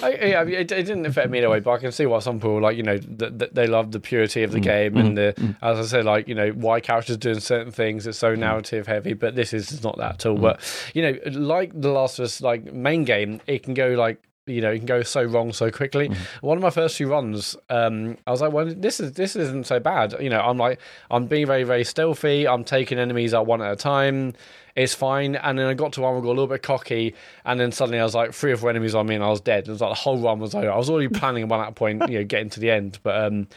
But... I, yeah, it, it didn't affect me in a way, but I can see why some people, like, you know, th- th- they love the purity of the mm, game mm, and the, mm. as I said, like, you know, why characters doing certain things. It's so narrative heavy, but this is not that at all. Mm. But you know, like The Last of Us, like main game, it can go like, you know, it can go so wrong so quickly. Mm. One of my first few runs, um, I was like, well, this is this isn't so bad. You know, I'm like, I'm being very very stealthy. I'm taking enemies out one at a time. It's fine. And then I got to one, I got a little bit cocky, and then suddenly I was like three or four enemies on me and I was dead. It was like the whole run was over. I was already planning about that point, you know, getting to the end. But um,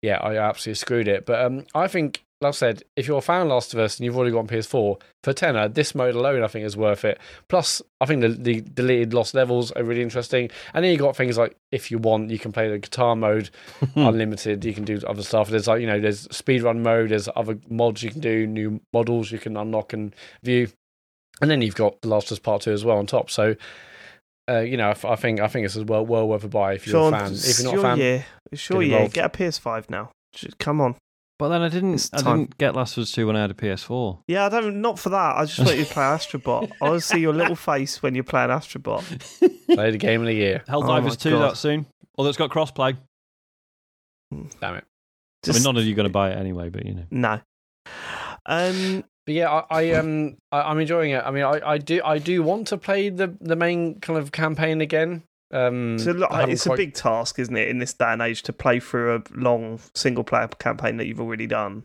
yeah, I absolutely screwed it. But um, I think, like I said, if you're a fan of Last of Us and you've already got on P S four, for tenner, this mode alone I think is worth it. Plus, I think the, the deleted lost levels are really interesting. And then you got things like, if you want, you can play the guitar mode unlimited. You can do other stuff. There's like, you know, there's speedrun mode. There's other mods you can do, new models you can unlock and view. And then you've got The Last of Us Part Two as well on top. So, uh, you know, I, I think I think it's well well worth a buy if you're Sean, a fan. If you're not a fan, year. It's sure, yeah, get a P S five now. Just, come on. But then I didn't I didn't get Last of Us two when I had a P S four. Yeah, I don't not for that. I just thought you'd play Astro Bot. I always see your little face when you're playing Astro Bot. Play the game of the year. Helldivers two out soon. Although it's got crossplay. Damn it. Just, I mean, none of you are going to buy it anyway, but you know. No. Um But yeah, I, I um I, I'm enjoying it. I mean I, I do I do want to play the, the main kind of campaign again. Um, so look, it's quite... a big task, isn't it, in this day and age to play through a long single player campaign that you've already done.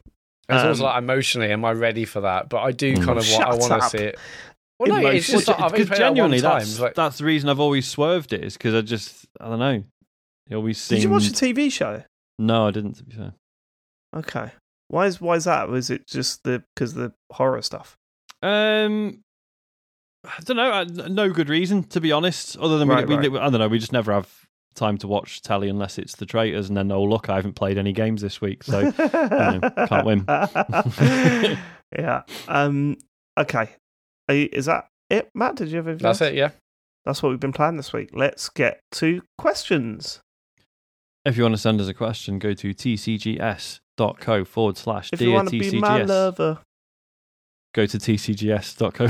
It's um, also like, emotionally, am I ready for that? But I do kind of want, I want to see it. Well, no, it's just like, I've been playing that one time. That's, like... that's the reason I've always swerved it, is because I just, I don't know. It always seemed... Did you watch a T V show? No, I didn't, to be fair. Okay. Why is why is that? Was it just the because of the horror stuff? Um... I don't know. No good reason, to be honest. Other than we, right, we, right. we, I don't know. We just never have time to watch telly unless it's The Traitors, and then oh look, I haven't played any games this week, so you know, can't win. yeah. Um. Okay. You, is that it, Matt? Did you have anything else? That's it. Yeah. That's what we've been playing this week. Let's get to questions. If you want to send us a question, go to tcgs.co forward slash dear tcgs. If you want to be my lover, go to tcgs dot co.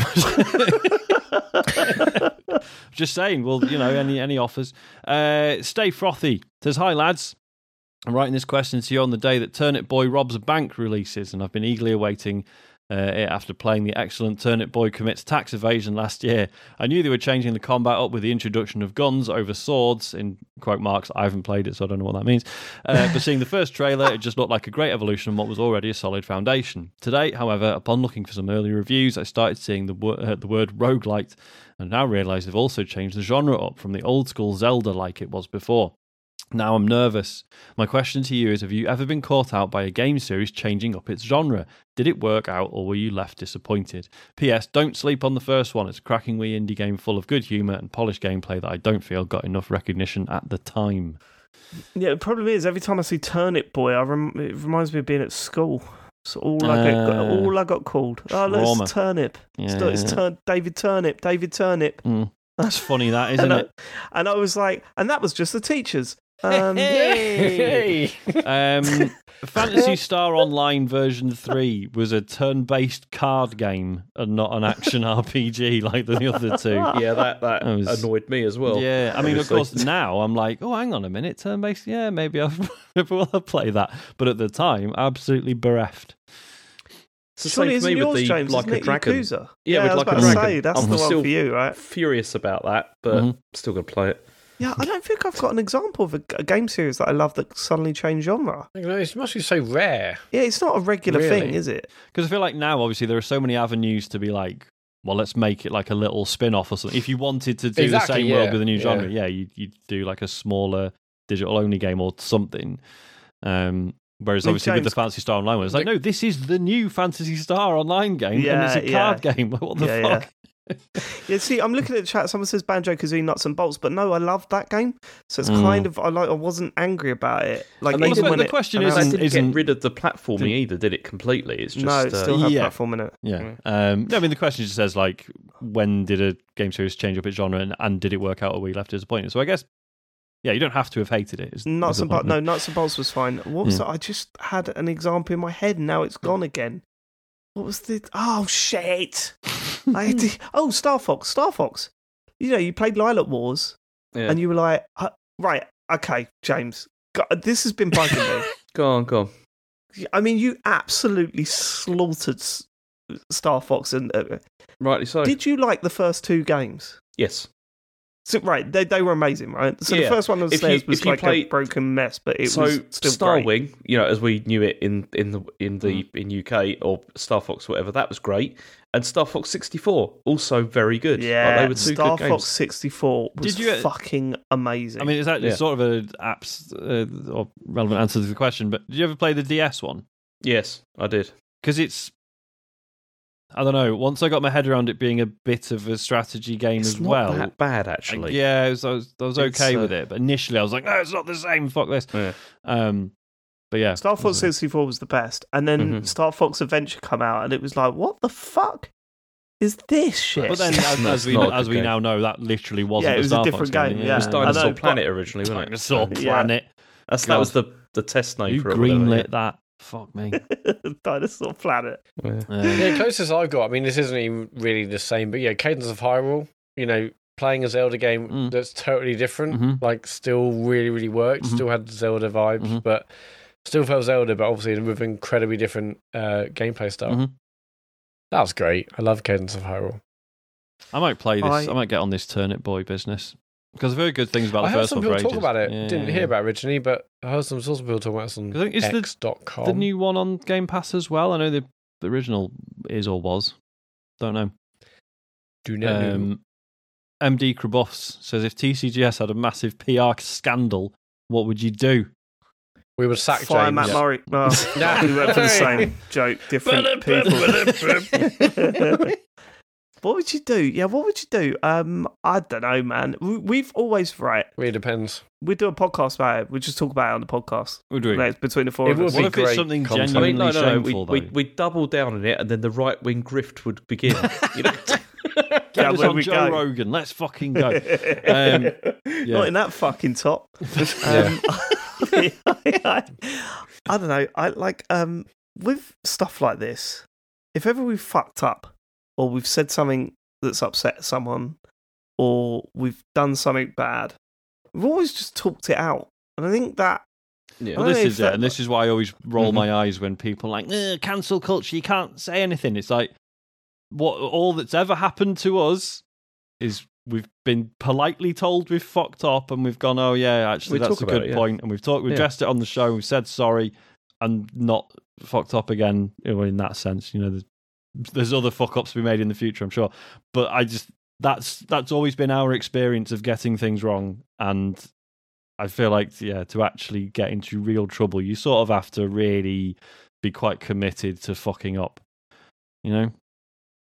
Just saying, well, you know, any any offers. Uh, Stay Frothy says, hi lads, I'm writing this question to you on the day that Turnip Boy Robs a Bank releases, and I've been eagerly awaiting uh, it after playing the excellent Turnip Boy Commits Tax Evasion last year. I knew they were changing the combat up with the introduction of guns over swords, in quote marks. I haven't played it, so I don't know what that means. Uh, but seeing the first trailer, it just looked like a great evolution on what was already a solid foundation. Today, however, upon looking for some early reviews, I started seeing the, wo- uh, the word roguelite, and now realise they've also changed the genre up from the old school Zelda like it was before. Now I'm nervous. My question to you is, have you ever been caught out by a game series changing up its genre? Did it work out, or were you left disappointed? P S. Don't sleep on the first one. It's a cracking wee indie game full of good humour and polished gameplay that I don't feel got enough recognition at the time. Yeah, the problem is, every time I see Turnip Boy, I rem- it reminds me of being at school. It's all, uh, I got, all I got called. Trauma. Oh, look, it's Turnip. Yeah, it's, yeah, it's Tur- David Turnip. David Turnip. Mm. That's funny, that, isn't and it? I, and I was like, and that was just the teachers. Um, hey, hey. um Phantasy Star Online version three was a turn-based card game and not an action R P G like the other two. Yeah, that, that was, annoyed me as well. Yeah, I mean, obviously. Of course, now I'm like, oh, hang on a minute, turn-based, yeah, maybe I'll, I'll play that. But at the time, absolutely bereft. It's the same for me with the James, Like a Dragon. Yakuza? Yeah, yeah, with Like a Dragon. Say, that's I'm the one for you, right? Furious about that, but mm-hmm. still going to play it. Yeah, I don't think I've got an example of a game series that I love that suddenly changed genre. It must be so rare. Yeah, it's not a regular really? thing, is it? Because I feel like now, obviously, there are so many avenues to be like, well, let's make it like a little spin-off or something. If you wanted to do exactly, the same yeah. world with a new genre, yeah, yeah you'd, you'd do like a smaller digital-only game or something. Um, whereas, obviously, James, with the Phantasy Star Online one, it's like, no, this is the new Phantasy Star Online game, yeah, and it's a card yeah. game. What the yeah, fuck? Yeah. Yeah, see, I'm looking at the chat. Someone says Banjo-Kazooie Nuts and Bolts, but no, I loved that game. So it's mm. kind of I like I wasn't angry about it. Like and even when the it, question is, isn't, isn't get rid of the platforming the, either? Did it completely? It's just no, it still uh, had yeah. platform in it. Yeah. Mm. Um, no, I mean the question just says like, when did a game series change up its genre, and, and did it work out, or were you left disappointed? So I guess, yeah, you don't have to have hated it. It's Nuts and Bolts. No, Nuts and Bolts was fine. What was yeah. that? I just had an example in my head, and now it's gone again. What was the? Oh shit! I had to, oh, Star Fox, Star Fox. You know, you played Lilac Wars, yeah. and you were like, uh, right, okay, James, God, this has been bugging me. Go on, go on. I mean, you absolutely slaughtered Star Fox, and uh, rightly so. Did you like the first two games? Yes. So, right, they they were amazing, right? So yeah. the first one was, you, was like play... a broken mess, but it so was still Starwing, great. you know, as we knew it in in the in the mm. in U K or Star Fox, whatever, that was great. And Star Fox sixty-four also very good. Yeah, like, they were two Star good Fox games. sixty-four was Did you, fucking amazing. I mean, is that yeah. sort of an apps uh, or relevant answer to the question? But did you ever play the D S one? Yes, I did. Because it's. I don't know. Once I got my head around it being a bit of a strategy game it's as not well, that bad actually. I, yeah, I was, I was, I was okay uh, with it, but initially I was like, "No, it's not the same. Fuck this." Yeah. Um, but yeah, Star Fox sixty-four was the best, and then mm-hmm. Star Fox Adventure come out, and it was like, "What the fuck is this shit?" But then, as, as we as we game. now know, that literally wasn't. Yeah, it was Star a different Fox game. game yeah. Yeah. It was Dinosaur know, Planet originally, wasn't it? Dinosaur Planet. Yeah. That's God. that was the, the test name. You for greenlit it, that. Fuck me. Dinosaur Planet. Yeah. yeah, closest I've got, I mean, this isn't even really the same, but yeah, Cadence of Hyrule, you know, playing a Zelda game mm. that's totally different, mm-hmm. like still really, really worked, mm-hmm. still had Zelda vibes, mm-hmm. but still felt Zelda, but obviously with incredibly different uh, gameplay style. Mm-hmm. That was great. I love Cadence of Hyrule. I might play this, I, I might get on this Turnip Boy business. Because I've heard good things about I the first one. I heard some people talk about it. Yeah, Didn't yeah. hear about it originally, but I heard some sorts of people talk about it on X dot com. The, the new one on Game Pass as well. I know the, the original is or was. Don't know. Do know. Um, M D Kraboffs says, if T C G S had a massive P R scandal, what would you do? We would sack Fire James. Matt yeah. Murray. Oh, no. We went for the same joke. Different people. What would you do? Yeah, what would you do? Um, I don't know, man. We've always, right. It really depends. We do a podcast about it. We just talk about it on the podcast. We'll do it. Like, between the four it of us. What if it's something content. genuinely I mean, no, no, shameful, no, we, we, we double down on it, and then the right-wing grift would begin. You know? Get yeah, us on Joe go. Rogan. Let's fucking go. Um, yeah. Not in that fucking top. um, I, I, I don't know. I like um, with stuff like this, if ever we fucked up, or we've said something that's upset someone, or we've done something bad, we've always just talked it out. And I think that Yeah. Well, this is it, and this is why I always roll mm-hmm. my eyes when people are like, cancel culture, you can't say anything. It's like, what all that's ever happened to us is we've been politely told we've fucked up, and we've gone, oh yeah, actually we that's a good it, yeah. point, and we've talked, we've yeah. addressed it on the show, we've said sorry, and not fucked up again. In that sense, you know, there's, there's other fuck ups to be made in the future, I'm sure, but I just that's that's always been our experience of getting things wrong, and I feel like, yeah, to actually get into real trouble, you sort of have to really be quite committed to fucking up, you know?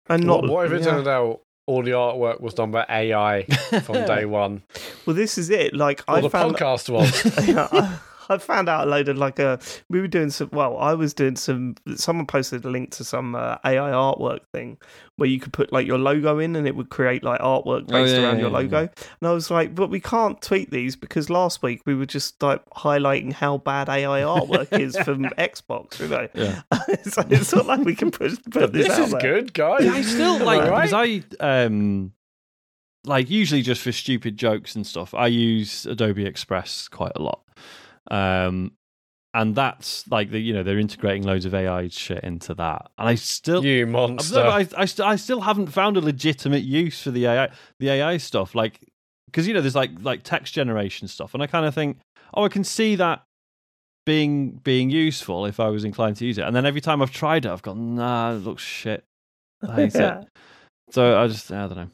And not what, what if it yeah. turned out all the artwork was done by A I from day one? Well, this is it. Like or I the found, podcast was. Yeah, I, I found out a load of like a. We were doing some. Well, I was doing some. Someone posted a link to some uh, A I artwork thing where you could put like your logo in, and it would create like artwork based oh, yeah, around yeah, your logo. Yeah. And I was like, but we can't tweet these because last week we were just like highlighting how bad A I artwork is from Xbox, you know. Yeah. So it's not like we can push, put this, this out is there. Good, guys. Yeah, I still like because right? I um like usually just for stupid jokes and stuff, I use Adobe Express quite a lot. Um, and that's like the you know they're integrating loads of A I shit into that, and I still you monster. I, I, I still haven't found a legitimate use for the A I the A I stuff, like because you know there's like like text generation stuff, and I kind of think oh I can see that being being useful if I was inclined to use it, and then every time I've tried it I've gone nah it looks shit. I hate yeah. it. So I just I don't know.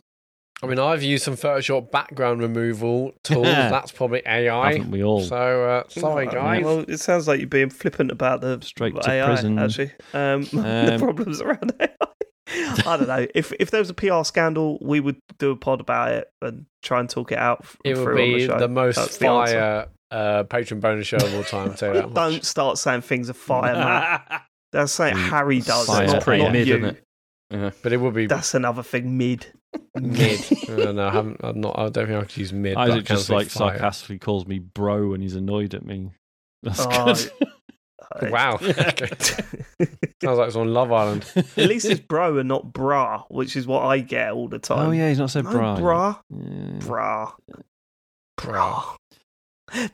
I mean, I've used some Photoshop background removal tools. Yeah. That's probably A I. Haven't we all? So, uh, sorry, guys. Well, it sounds like you're being flippant about the straight to A I, prison. Actually, um, um, the problems around A I. I don't know. If if there was a P R scandal, we would do a pod about it and try and talk it out. It would be the, the most that's fire the uh, patron bonus show of all time. Tell you that much. Don't start saying things are fire, Matt. That's saying Harry does. It's not, pretty not mid, you. Isn't it? Yeah. But it would be. That's another thing. Mid. Mid. No, no, I haven't. I'm not. I don't think I could use mid. Isaac just like fire. Sarcastically calls me bro when he's annoyed at me. That's oh, good. Wow. Yeah. Sounds like it's on Love Island. At least it's bro and not bra, which is what I get all the time. Oh yeah, he's not said no, bra. Bra. Yeah. Bra. Bra.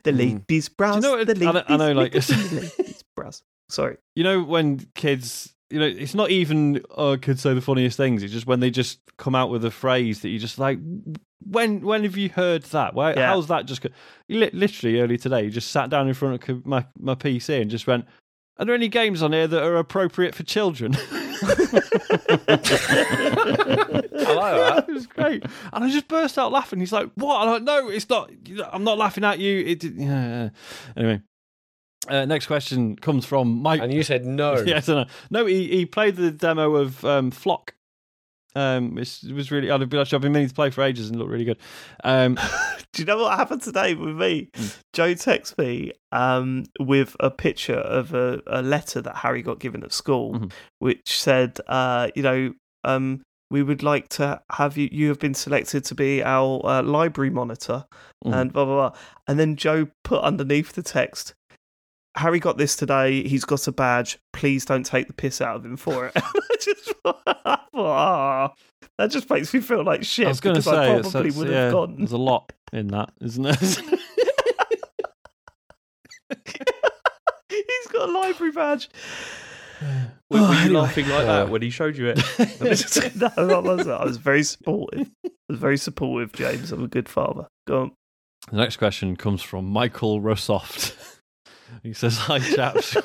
The ladies' bras. Do you know what, the ladies' I know, like the ladies' bras. Sorry. You know when kids. You know, it's not even oh, kids say the funniest things. It's just when they just come out with a phrase that you just like. When when have you heard that? Why? Yeah. How's that? Just literally early today, you just sat down in front of my my P C and just went. Are there any games on here that are appropriate for children? I like that. It was great, and I just burst out laughing. He's like, "What?" I'm like, "No, it's not. I'm not laughing at you." It yeah. Anyway. Uh, next question comes from Mike. And you said no. Yes, I know. No, he, he played the demo of um, Flock. Um, it was really, I've been, I've been meaning to play for ages and looked really good. Um, Do you know what happened today with me? Mm. Joe texted me um, with a picture of a, a letter that Harry got given at school, mm-hmm. which said, uh, you know, um, we would like to have you, you have been selected to be our uh, library monitor mm. and blah, blah, blah. And then Joe put underneath the text, Harry got this today. He's got a badge. Please don't take the piss out of him for it. I just thought, oh, that just makes me feel like shit. I was going to say, I probably it's, it's, would yeah, have gone. There's a lot in that, isn't there? He's got a library badge. Were, were you laughing like that when he showed you it? No, I wasn't. I was very supportive. I was very supportive, James. I'm a good father. Go on. The next question comes from Michael Rosoft. He says, hi, chaps.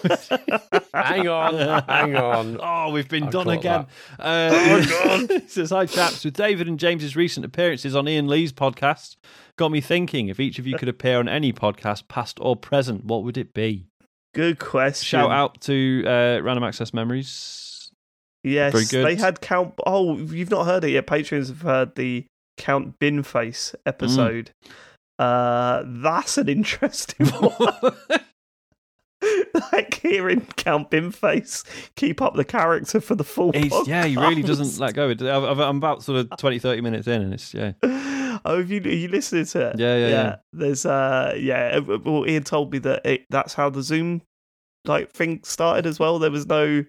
hang on, hang on. Oh, we've been I done again. Uh, oh, God. He says, hi, chaps. With David and James's recent appearances on Ian Lee's podcast, got me thinking, if each of you could appear on any podcast, past or present, what would it be? Good question. Shout out to uh, Random Access Memories. Yes, very good. They had Count... Oh, you've not heard it yet. Patreons have heard the Count Binface episode. Mm. Uh, that's an interesting one. Like hearing Count Binface keep up the character for the full He's, podcast. Yeah, he really doesn't let go. I'm about sort of twenty, thirty minutes in, and it's yeah. Oh, have you are you listening to it? Yeah, yeah, yeah. yeah. There's uh, yeah. Well, Ian told me that it, that's how the Zoom like thing started as well. There was no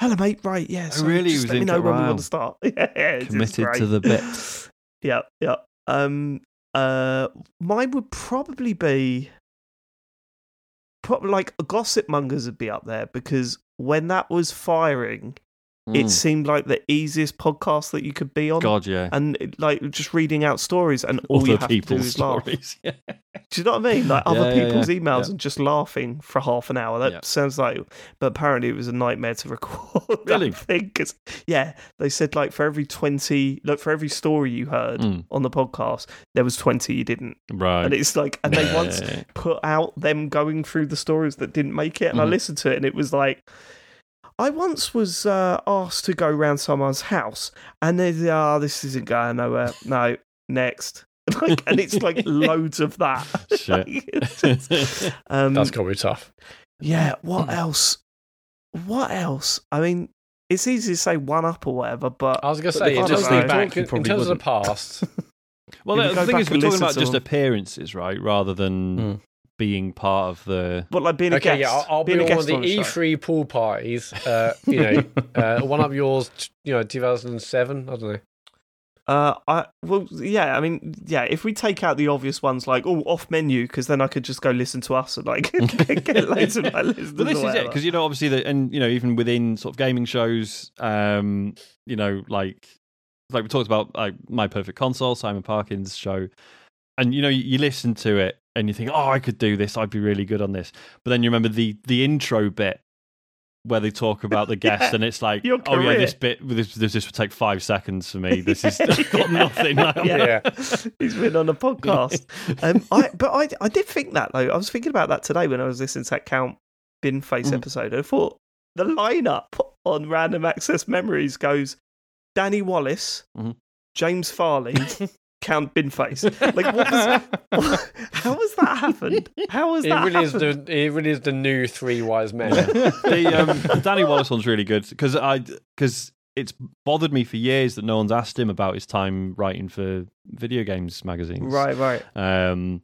hello, mate. Right? Yeah. So oh, really? Just let me know when we want to start. Yeah, yeah, committed to the bit. Yeah, yeah. Um, uh, mine would probably be. probably like Gossip Mongers would be up there, because when that was firing, mm. it seemed like the easiest podcast that you could be on. God, yeah. And it, like just reading out stories, and all other you have to do is stories. laugh. Yeah. Do you know what I mean? Like yeah, other people's yeah, yeah. emails yeah. and just laughing for half an hour. That yeah. sounds like, but apparently it was a nightmare to record. that really? Thing, cause, yeah, they said like for every twenty, like for every story you heard mm. on the podcast, there was twenty you didn't. Right. And it's like, and they yeah. once put out them going through the stories that didn't make it, and mm. I listened to it, and it was like, I once was uh, asked to go round someone's house, and they said, oh, this isn't going nowhere. No, next. Like, and it's like loads of that. Shit. like, just, um, That's going to be tough. Yeah, what else? What else? I mean, it's easy to say one up or whatever, but... I was going to say, in terms of the past... well, the, the thing is, we're talking about just appearances, right? Rather than... Mm. being part of the... But like being a okay, guest. Yeah, I'll, I'll be on one of the E three pool parties, uh, you know, uh, one up yours, you know, two thousand seven, I don't know. Uh, I Well, yeah, I mean, yeah, if we take out the obvious ones, like, oh, off menu, because then I could just go listen to us and, like, get loads of my listeners. But this is it, because, you know, obviously, the, and, you know, even within sort of gaming shows, um, you know, like, like we talked about, like, My Perfect Console, Simon Parkin's show, and, you know, you, you listen to it, and you think, oh, I could do this. I'd be really good on this. But then you remember the the intro bit where they talk about the guest, yeah, and it's like, oh yeah, this bit, this, this this would take five seconds for me. This is I've got nothing. Like, yeah, yeah. He's been on a podcast. um, I, but I I did think that though. I was thinking about that today when I was listening to that Count Binface mm. episode. I thought the lineup on Random Access Memories goes Danny Wallace, mm-hmm. James Farley. Count Binface. Like, what was? What, how has that happened? How has it that really happened? Is the, it really is the new Three Wise Men. the um, Danny Wallace one's really good because I because it's bothered me for years that no one's asked him about his time writing for video games magazines. Right, right. Um,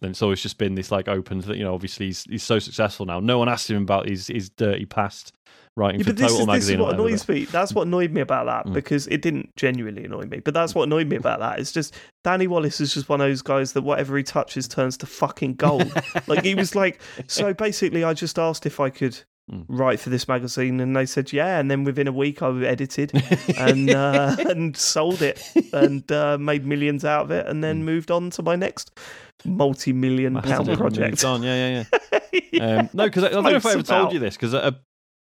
and it's always just been this like open that you know. Obviously, he's he's so successful now. No one asked him about his his dirty past. Writing yeah, for but Total this is, magazine this is what annoys me. That's what annoyed me about that, mm. because it didn't genuinely annoy me. But that's what annoyed me about that. It's just Danny Wallace is just one of those guys that whatever he touches turns to fucking gold. Like he was like, so basically, I just asked if I could mm. write for this magazine, and they said yeah. And then within a week, I edited and uh, and sold it and uh, made millions out of it, and then mm. moved on to my next multi-million my pound project. On, yeah, yeah, yeah. yeah. Um, no, because I, I don't know if I ever about. told you this because. Uh,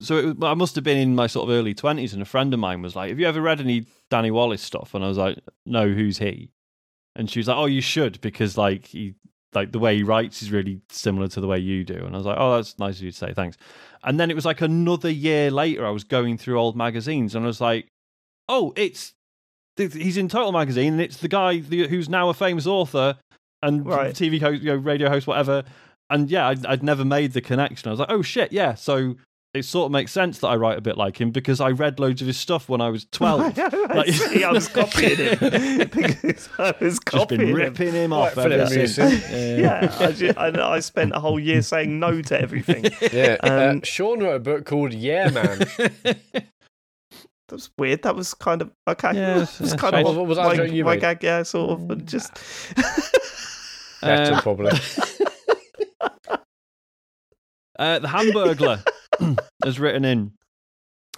So it, I must have been in my sort of early twenties, and a friend of mine was like, have you ever read any Danny Wallace stuff? And I was like, no, who's he? And she was like, oh, you should, because like he, like the way he writes is really similar to the way you do. And I was like, oh, that's nice of you to say, thanks. And then it was like another year later, I was going through old magazines, and I was like, oh, it's he's in Total Magazine, and it's the guy who's now a famous author and right. T V host, you know, radio host, whatever. And yeah, I'd, I'd never made the connection. I was like, oh shit, yeah, so... it sort of makes sense that I write a bit like him because I read loads of his stuff when I was twelve. I, like, see, I was copying him. Because I was copying just been ripping him, him off ever since. Yeah, yeah I, just, I, I spent a whole year saying no to everything. Yeah, um, uh, Sean wrote a book called Yeah Man. That was weird. That was kind of okay. Yeah, it was yeah, kind strange. of what was that? Like, you like, like, yeah, sort of, and just better um, probably. Uh, the Hamburglar has written in.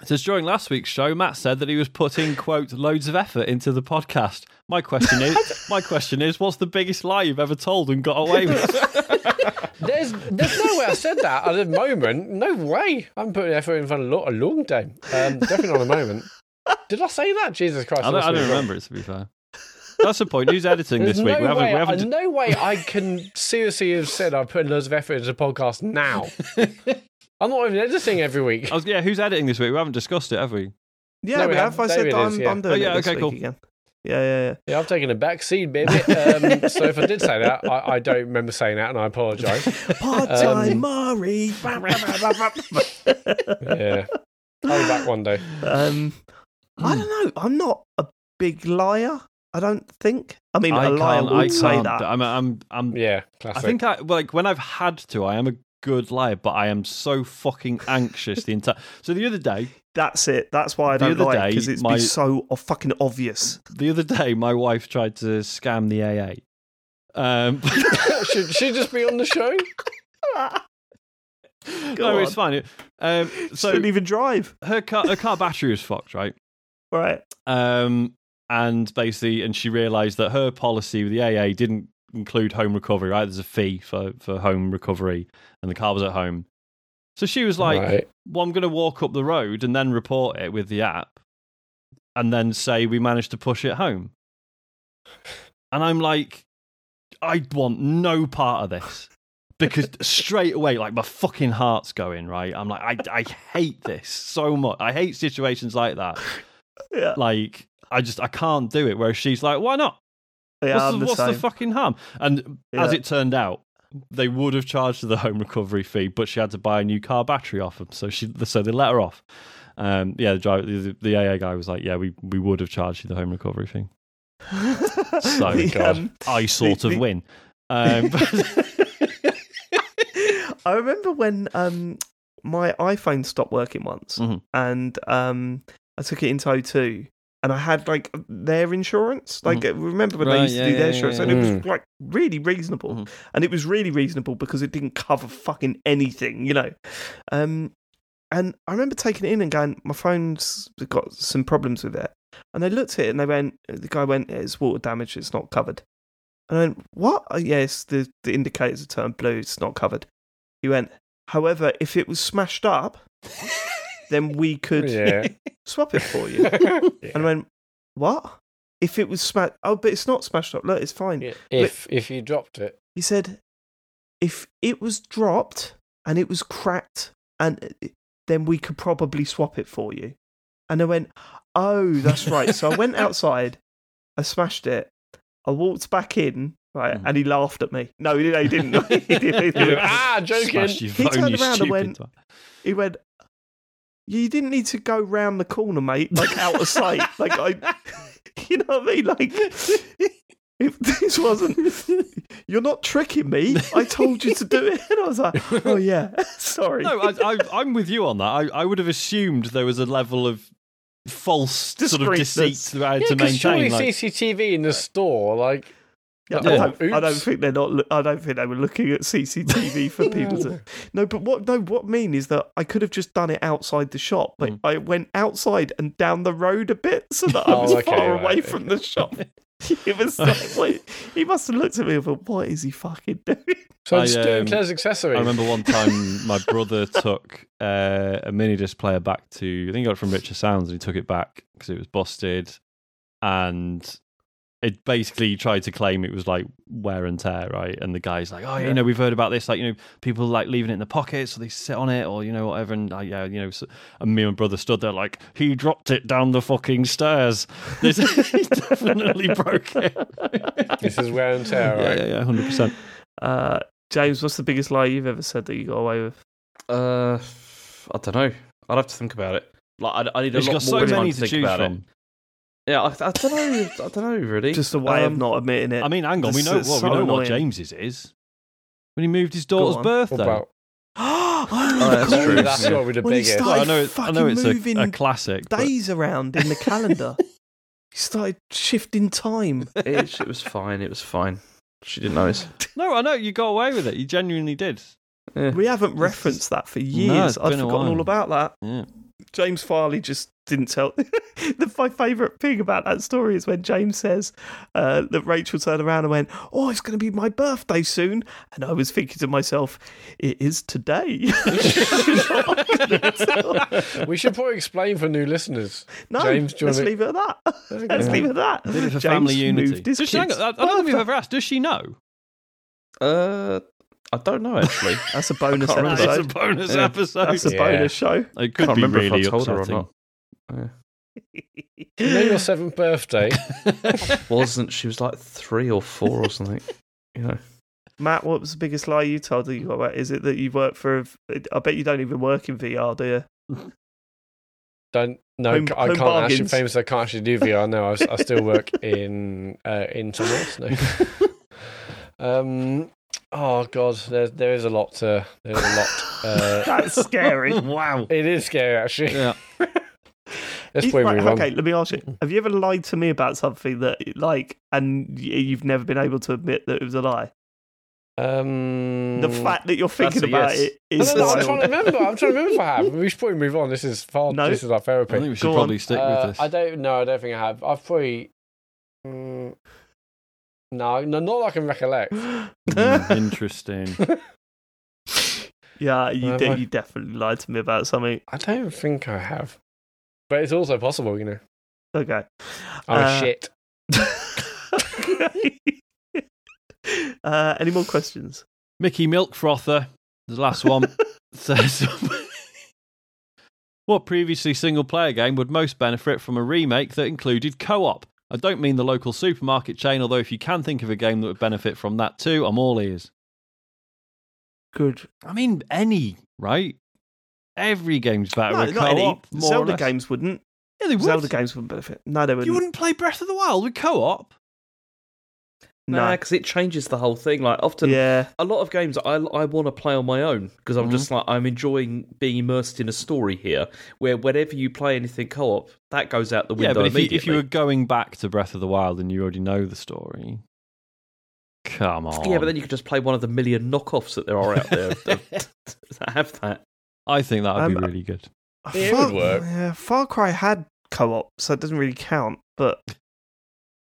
It says, during last week's show, Matt said that he was putting, quote, loads of effort into the podcast. My question is, my question is, what's the biggest lie you've ever told and got away with? There's there's no way I said that at the moment. No way. I'm putting effort in for a, lot, a long time. Um, definitely not a moment. Did I say that? Jesus Christ. I don't, I don't remember it, to be fair. That's the point. Who's editing There's this week? No, we haven't, way, we haven't... uh, no way I can seriously have said I put loads of effort into the podcast now. I'm not even editing every week. I was, yeah, who's editing this week? We haven't discussed it, have we? Yeah, no, we have. I said that I'm, yeah. I'm doing oh, yeah, it this okay, week cool. again. Yeah, yeah, yeah. Yeah, I've taken a back seat, baby. Um, so if I did say that, I, I don't remember saying that, and I apologise. Part-time um, Mari. Yeah. I'll be back one day. Um, I don't know. I'm not a big liar. I don't think. I mean, I a liar would I say that. I'm, I'm, I'm, yeah, classic. I think I like when I've had to. I am a good liar, but I am so fucking anxious the entire. So the other day, that's it. That's why I don't lie because it's my, been so fucking obvious. The other day, my wife tried to scam the A A. Um, should she just be on the show? Go no, on. It's fine. Um, so didn't even drive. Her car, her car battery was fucked, right? Right. Um, and basically, and she realised that her policy with the A A didn't include home recovery. Right, there's a fee for for home recovery, and the car was at home. So she was like, right. "Well, I'm going to walk up the road and then report it with the app, and then say we managed to push it home." And I'm like, I want no part of this. Because straight away, like, my fucking heart's going, right? I'm like, I I hate this so much. I hate situations like that. Yeah. Like, I just, I can't do it. Whereas she's like, why not? Yeah, what's the, the, what's the fucking harm? And yeah. as it turned out, they would have charged her the home recovery fee, but she had to buy a new car battery off them. So she, so they let her off. Um, yeah, the, driver, the, the A A guy was like, yeah, we, we would have charged you the home recovery fee. So the, God, um, I sort the, of the... win. Um, but... I remember when um, my iPhone stopped working once, mm-hmm. and um, I took it into O two, and I had like their insurance. Like, mm-hmm. remember when right, they used yeah, to do their yeah, insurance, yeah, and yeah. it was like really reasonable, mm-hmm. and it was really reasonable because it didn't cover fucking anything, you know. Um, and I remember taking it in and going, my phone's got some problems with it, and they looked at it and they went, the guy went, it's water damage, it's not covered. And I went, what? Oh, yes, the the indicators are turned blue, it's not covered. He went, however, if it was smashed up, then we could yeah. swap it for you. yeah. And I went, what? If it was smashed... Oh, but it's not smashed up. Look, it's fine. Yeah. If but if you dropped it. He said, if it was dropped and it was cracked, and then we could probably swap it for you. And I went, oh, that's right. So I went outside, I smashed it, I walked back in, right, mm. and he laughed at me. No, he, he didn't. He didn't. He didn't. ah, joking. He turned around and went, he went, you didn't need to go round the corner, mate, like out of sight. Like, I, you know what I mean? Like, if this wasn't, you're not tricking me. I told you to do it. And I was like, oh, yeah, sorry. No, I, I, I'm with you on that. I, I would have assumed there was a level of false sort of deceit that I had yeah, to maintain. Surely like, C C T V in the store, like, Yeah, yeah. I, don't, I don't think they're not. I don't think they were looking at C C T V for people to. No, but what? No, what I mean is that I could have just done it outside the shop. Like, mm. I went outside and down the road a bit so that I was oh, okay, far right. away from the shop. It was like, like he must have looked at me and thought, "What is he fucking doing?" So I'm just doing um, Claire's accessory. I remember one time my brother took uh, a mini disc player back to. I think he got it from Richer Sounds, and he took it back because it was busted, and. It basically tried to claim it was like wear and tear, right? And the guy's like, oh, yeah, you know, we've heard about this, like, you know, people like leaving it in the pocket, so they sit on it or, you know, whatever. And, like, yeah, you know, so, and me and brother stood there like, he dropped it down the fucking stairs. This, he definitely broke it. This is wear and tear, right? Yeah, yeah, yeah, one hundred percent. Uh, James, what's the biggest lie you've ever said that you got away with? Uh, I don't know. I'd have to think about it. Like, I, I need a lot got more so many to, to choose about from. It. Yeah, I, I don't know. I don't know, really. Just a way um, of not admitting it. I mean, hang on. This we know, well, so we know what James's is. When he moved his daughter's birthday. About... oh, oh, that's God. True. That's probably the when biggest. Well, I know, it, I know it's a, a classic. Days but... around in the calendar. He started shifting time. It, it was fine. It was fine. She didn't notice. No, I know. You got away with it. You genuinely did. Yeah. We haven't referenced it's... that for years. No, I've forgotten all about that. Yeah. James Farley just didn't tell. the, my favourite thing about that story is when James says uh, that Rachel turned around and went, oh, it's going to be my birthday soon. And I was thinking to myself, it is today. We should probably explain for new listeners. No, James, do you let's leave it at that. Let's leave it at that. Leave it for James family unity. Does she, I don't know if you've ever asked, does she know? Uh... I don't know, actually. That's a bonus episode. That's a bonus yeah. episode. That's a yeah. bonus show. It could be really if I told her or not. Yeah. You know your seventh birthday? Wasn't. She was like three or four or something. You know. Matt, what was the biggest lie you told that you got about? Is it that you work for... A, I bet you don't even work in V R, do you? Don't. No, home, I home can't bargains. Actually famous. I can't actually do V R. No, I, I still work in uh, in Tours. No. um... Oh God, there there is a lot to there's a lot. Uh, That's scary. Wow, it is scary actually. Yeah. Let's play right, okay, let me ask you: have you ever lied to me about something that like, and you've never been able to admit that it was a lie? Um, the fact that you're thinking about yes. it is. No, no, I'm trying to remember. I'm trying to remember if I have. We should probably move on. This is far. No. This is our therapy. I think we should Go probably on. stick uh, with this. I don't. No, I don't think I have. I've probably. Um, no, no, not that I can recollect. Mm, interesting. Yeah, you um, did. You definitely lied to me about something. I don't think I have, but it's also possible, you know. Okay. I'm uh, a shit. Uh, any more questions? Mickey Milk Frother, the last one, says, what previously single-player game would most benefit from a remake that included co-op? I don't mean the local supermarket chain, although if you can think of a game that would benefit from that too, I'm all ears. Good. I mean, any, right? Every game's better with no, co-op. Any. Zelda games wouldn't. Yeah, they would. Zelda games wouldn't benefit. No, they wouldn't. You wouldn't play Breath of the Wild with co-op? No, nah, because it changes the whole thing. Like often, yeah. a lot of games I I want to play on my own because I'm mm-hmm. just like I'm enjoying being immersed in a story here. Where whenever you play anything co-op, that goes out the window. Yeah, but if you, if you were going back to Breath of the Wild and you already know the story, come on. Yeah, but then you could just play one of the million knockoffs that there are out there that have that. I think that would um, be really good. It Far, would work. Yeah, Far Cry had co-op, so it doesn't really count. But.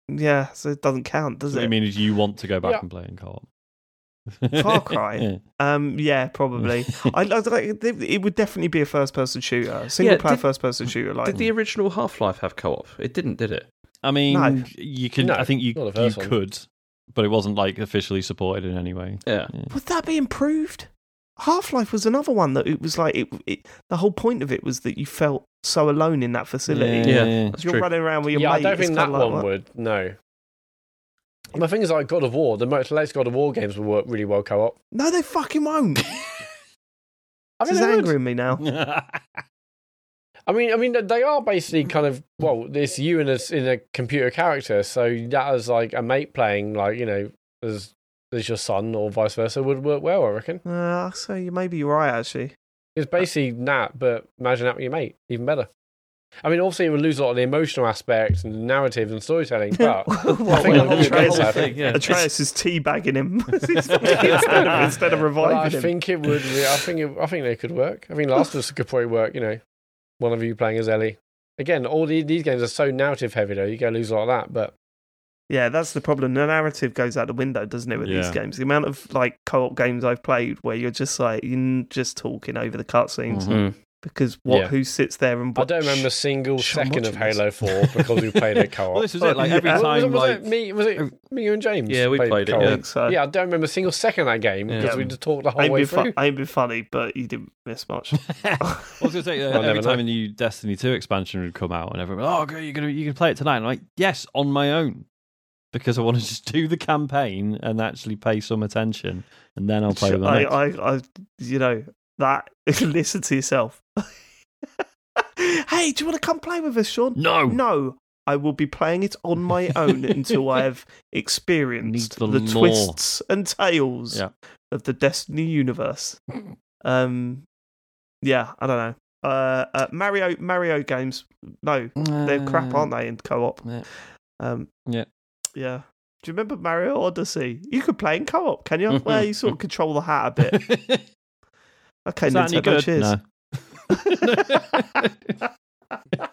Yeah, so it doesn't count, does so it? I mean, do you want to go back yeah. and play in co-op? Far Cry? um, yeah, probably. I, I It would definitely be a first-person shooter. Single-player yeah, first-person shooter. Like. Did the original Half-Life have co-op? It didn't, did it? I mean, no. you can. No, I think you you one. could, but it wasn't like officially supported in any way. Yeah. yeah. Would that be improved? Half-Life was another one that it was like... It, it, the whole point of it was that you felt... so alone in that facility. Yeah, yeah, yeah. That's You're true. running around with your yeah, mate. Yeah, I don't think that like one that. would, no. My thing is like God of War, the most latest God of War games will work really well co-op. No, they fucking won't. I mean, this is angering me now. I mean, I mean, they are basically kind of, well, it's you in a, in a computer character, so that as like a mate playing, like, you know, as, as your son or vice versa would work well, I reckon. Uh, so you maybe you're right, actually. It's basically that, but imagine that with your mate. Even better. I mean, obviously, it would lose a lot of the emotional aspects and the narrative and storytelling, but well, I think well, Atreus, I think, yeah. Atreus is teabagging him instead, of, instead of reviving I him. I think it would. I think it, I think they could work. I think Last of Us could probably work, you know, one of you playing as Ellie. Again, all these, these games are so narrative-heavy, though. You're going to lose a lot of that, but... Yeah, that's the problem. The narrative goes out the window, doesn't it, with yeah. these games? The amount of like co-op games I've played where you're just like you're just talking over the cutscenes mm-hmm. because what yeah. who sits there and watch, I don't remember a single second of Halo Four because we played it co-op. Well, this is it. Like every yeah. time, was, was like it me, was it me, you and James? Yeah, we played, played it. Yeah. So. yeah, I don't remember a single second of that game because yeah. we just talked the whole I'd way through. Fu- I'd be funny, but you didn't miss much. I was going to say uh, every time know. a new Destiny Two expansion would come out, and everyone, oh, okay, you're gonna you can play it tonight. I'm like, yes, on my own. Because I want to just do the campaign and actually pay some attention, and then I'll play with I, I, I, you know, that listen to yourself. Hey, do you want to come play with us, Sean? No, no, I will be playing it on my own until I have experienced the, the twists and tales yeah. of the Destiny universe. Um, yeah, I don't know. Uh, uh, Mario, Mario games, no, uh, they're crap, aren't they? In co-op, yeah. Um, yeah. Yeah. Do you remember Mario Odyssey? You could play in co-op, can you? Well, you sort of control the hat a bit. Okay, Nintendo, cheers. No.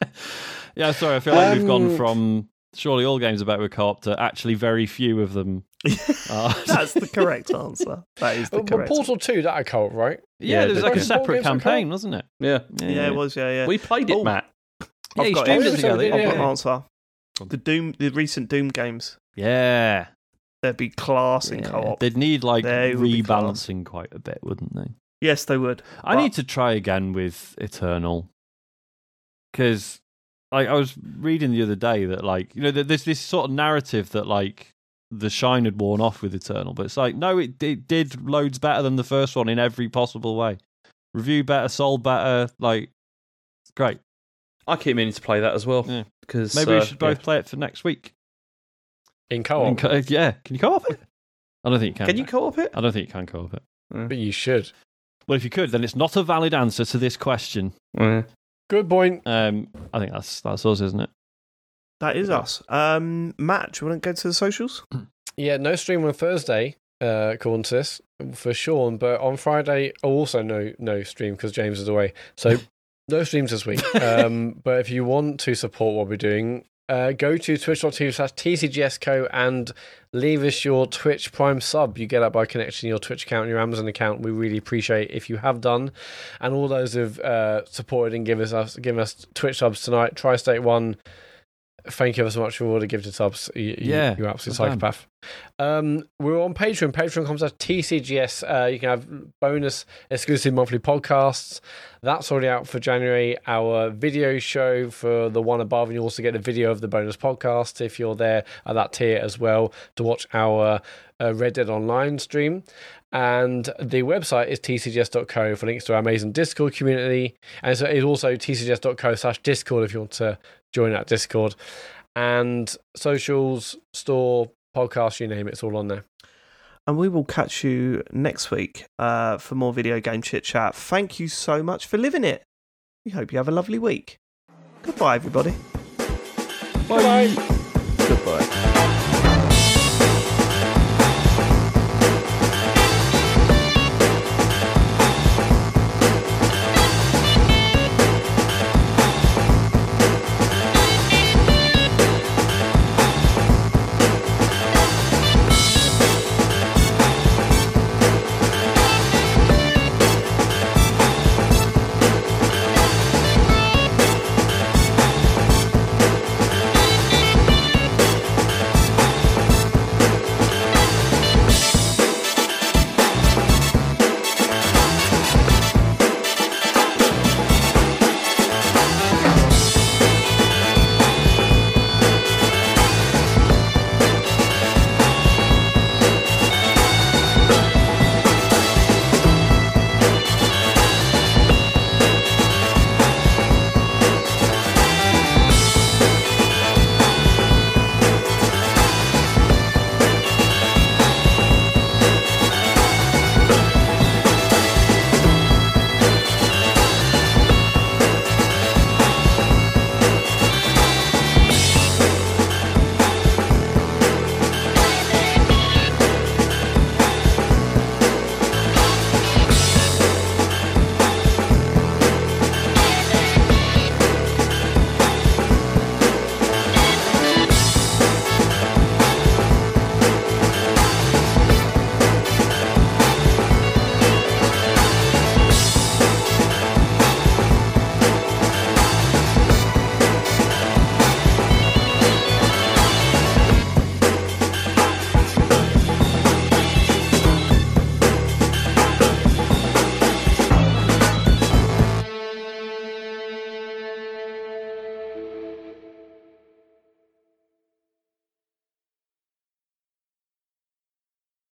Yeah, sorry, I feel like um, we've gone from surely all games are better with co-op to actually very few of them. That's the correct answer. That is the but, correct But Portal two, that a co-op, right? Yeah, yeah it was like a separate campaign, wasn't it? Yeah. Yeah, yeah, yeah. It was, yeah, yeah. We played it, oh, Matt. Yeah, I've got it. it together. I've got an answer. The Doom, the recent Doom games, yeah, they'd be class in yeah. co-op. They'd need like they rebalancing quite a bit, wouldn't they? Yes, they would. I but... need to try again with Eternal because like, I was reading the other day that like you know there's this sort of narrative that like the shine had worn off with Eternal, but it's like no, it, it did loads better than the first one in every possible way. Review better, sold better, like great. I keep meaning to play that as well. Yeah. Cause, Maybe uh, we should both yeah. play it for next week. In co-op? In co- yeah. Can you co-op it? I don't think you can. Can you co-op it? I don't think you can co-op it. Mm. But you should. Well, if you could, then it's not a valid answer to this question. Mm. Good point. Um, I think that's that's us, isn't it? That is yeah. us. Um, Matt, do you want to go to the socials? Yeah, no stream on Thursday. uh, coincidence for Sean, but on Friday, oh, also no no stream because James is away. So no streams this week. Um, but if you want to support what we're doing, uh, go to twitch dot t v slash T C G S co and leave us your Twitch Prime sub. You get that by connecting your Twitch account and your Amazon account. We really appreciate if you have done. And all those who've uh, supported and given us, given us Twitch subs tonight, Tri-State One, thank you ever so much for all the gifted subs. You, yeah, you're absolute psychopath. Um, we're on Patreon. Patreon comes out T C G S. Uh, you can have bonus exclusive monthly podcasts. That's already out for January. Our video show for the one above, and you also get a video of the bonus podcast if you're there at that tier as well to watch our uh, Red Dead Online stream. And the website is t c g s dot co for links to our amazing Discord community. And so it's also t c g s dot co slash discord if you want to join that Discord. And socials, store, podcast, you name it, it's all on there. And we will catch you next week uh, for more video game chit chat. Thank you so much for living it. We hope you have a lovely week. Goodbye, everybody. Bye. Goodbye. Goodbye.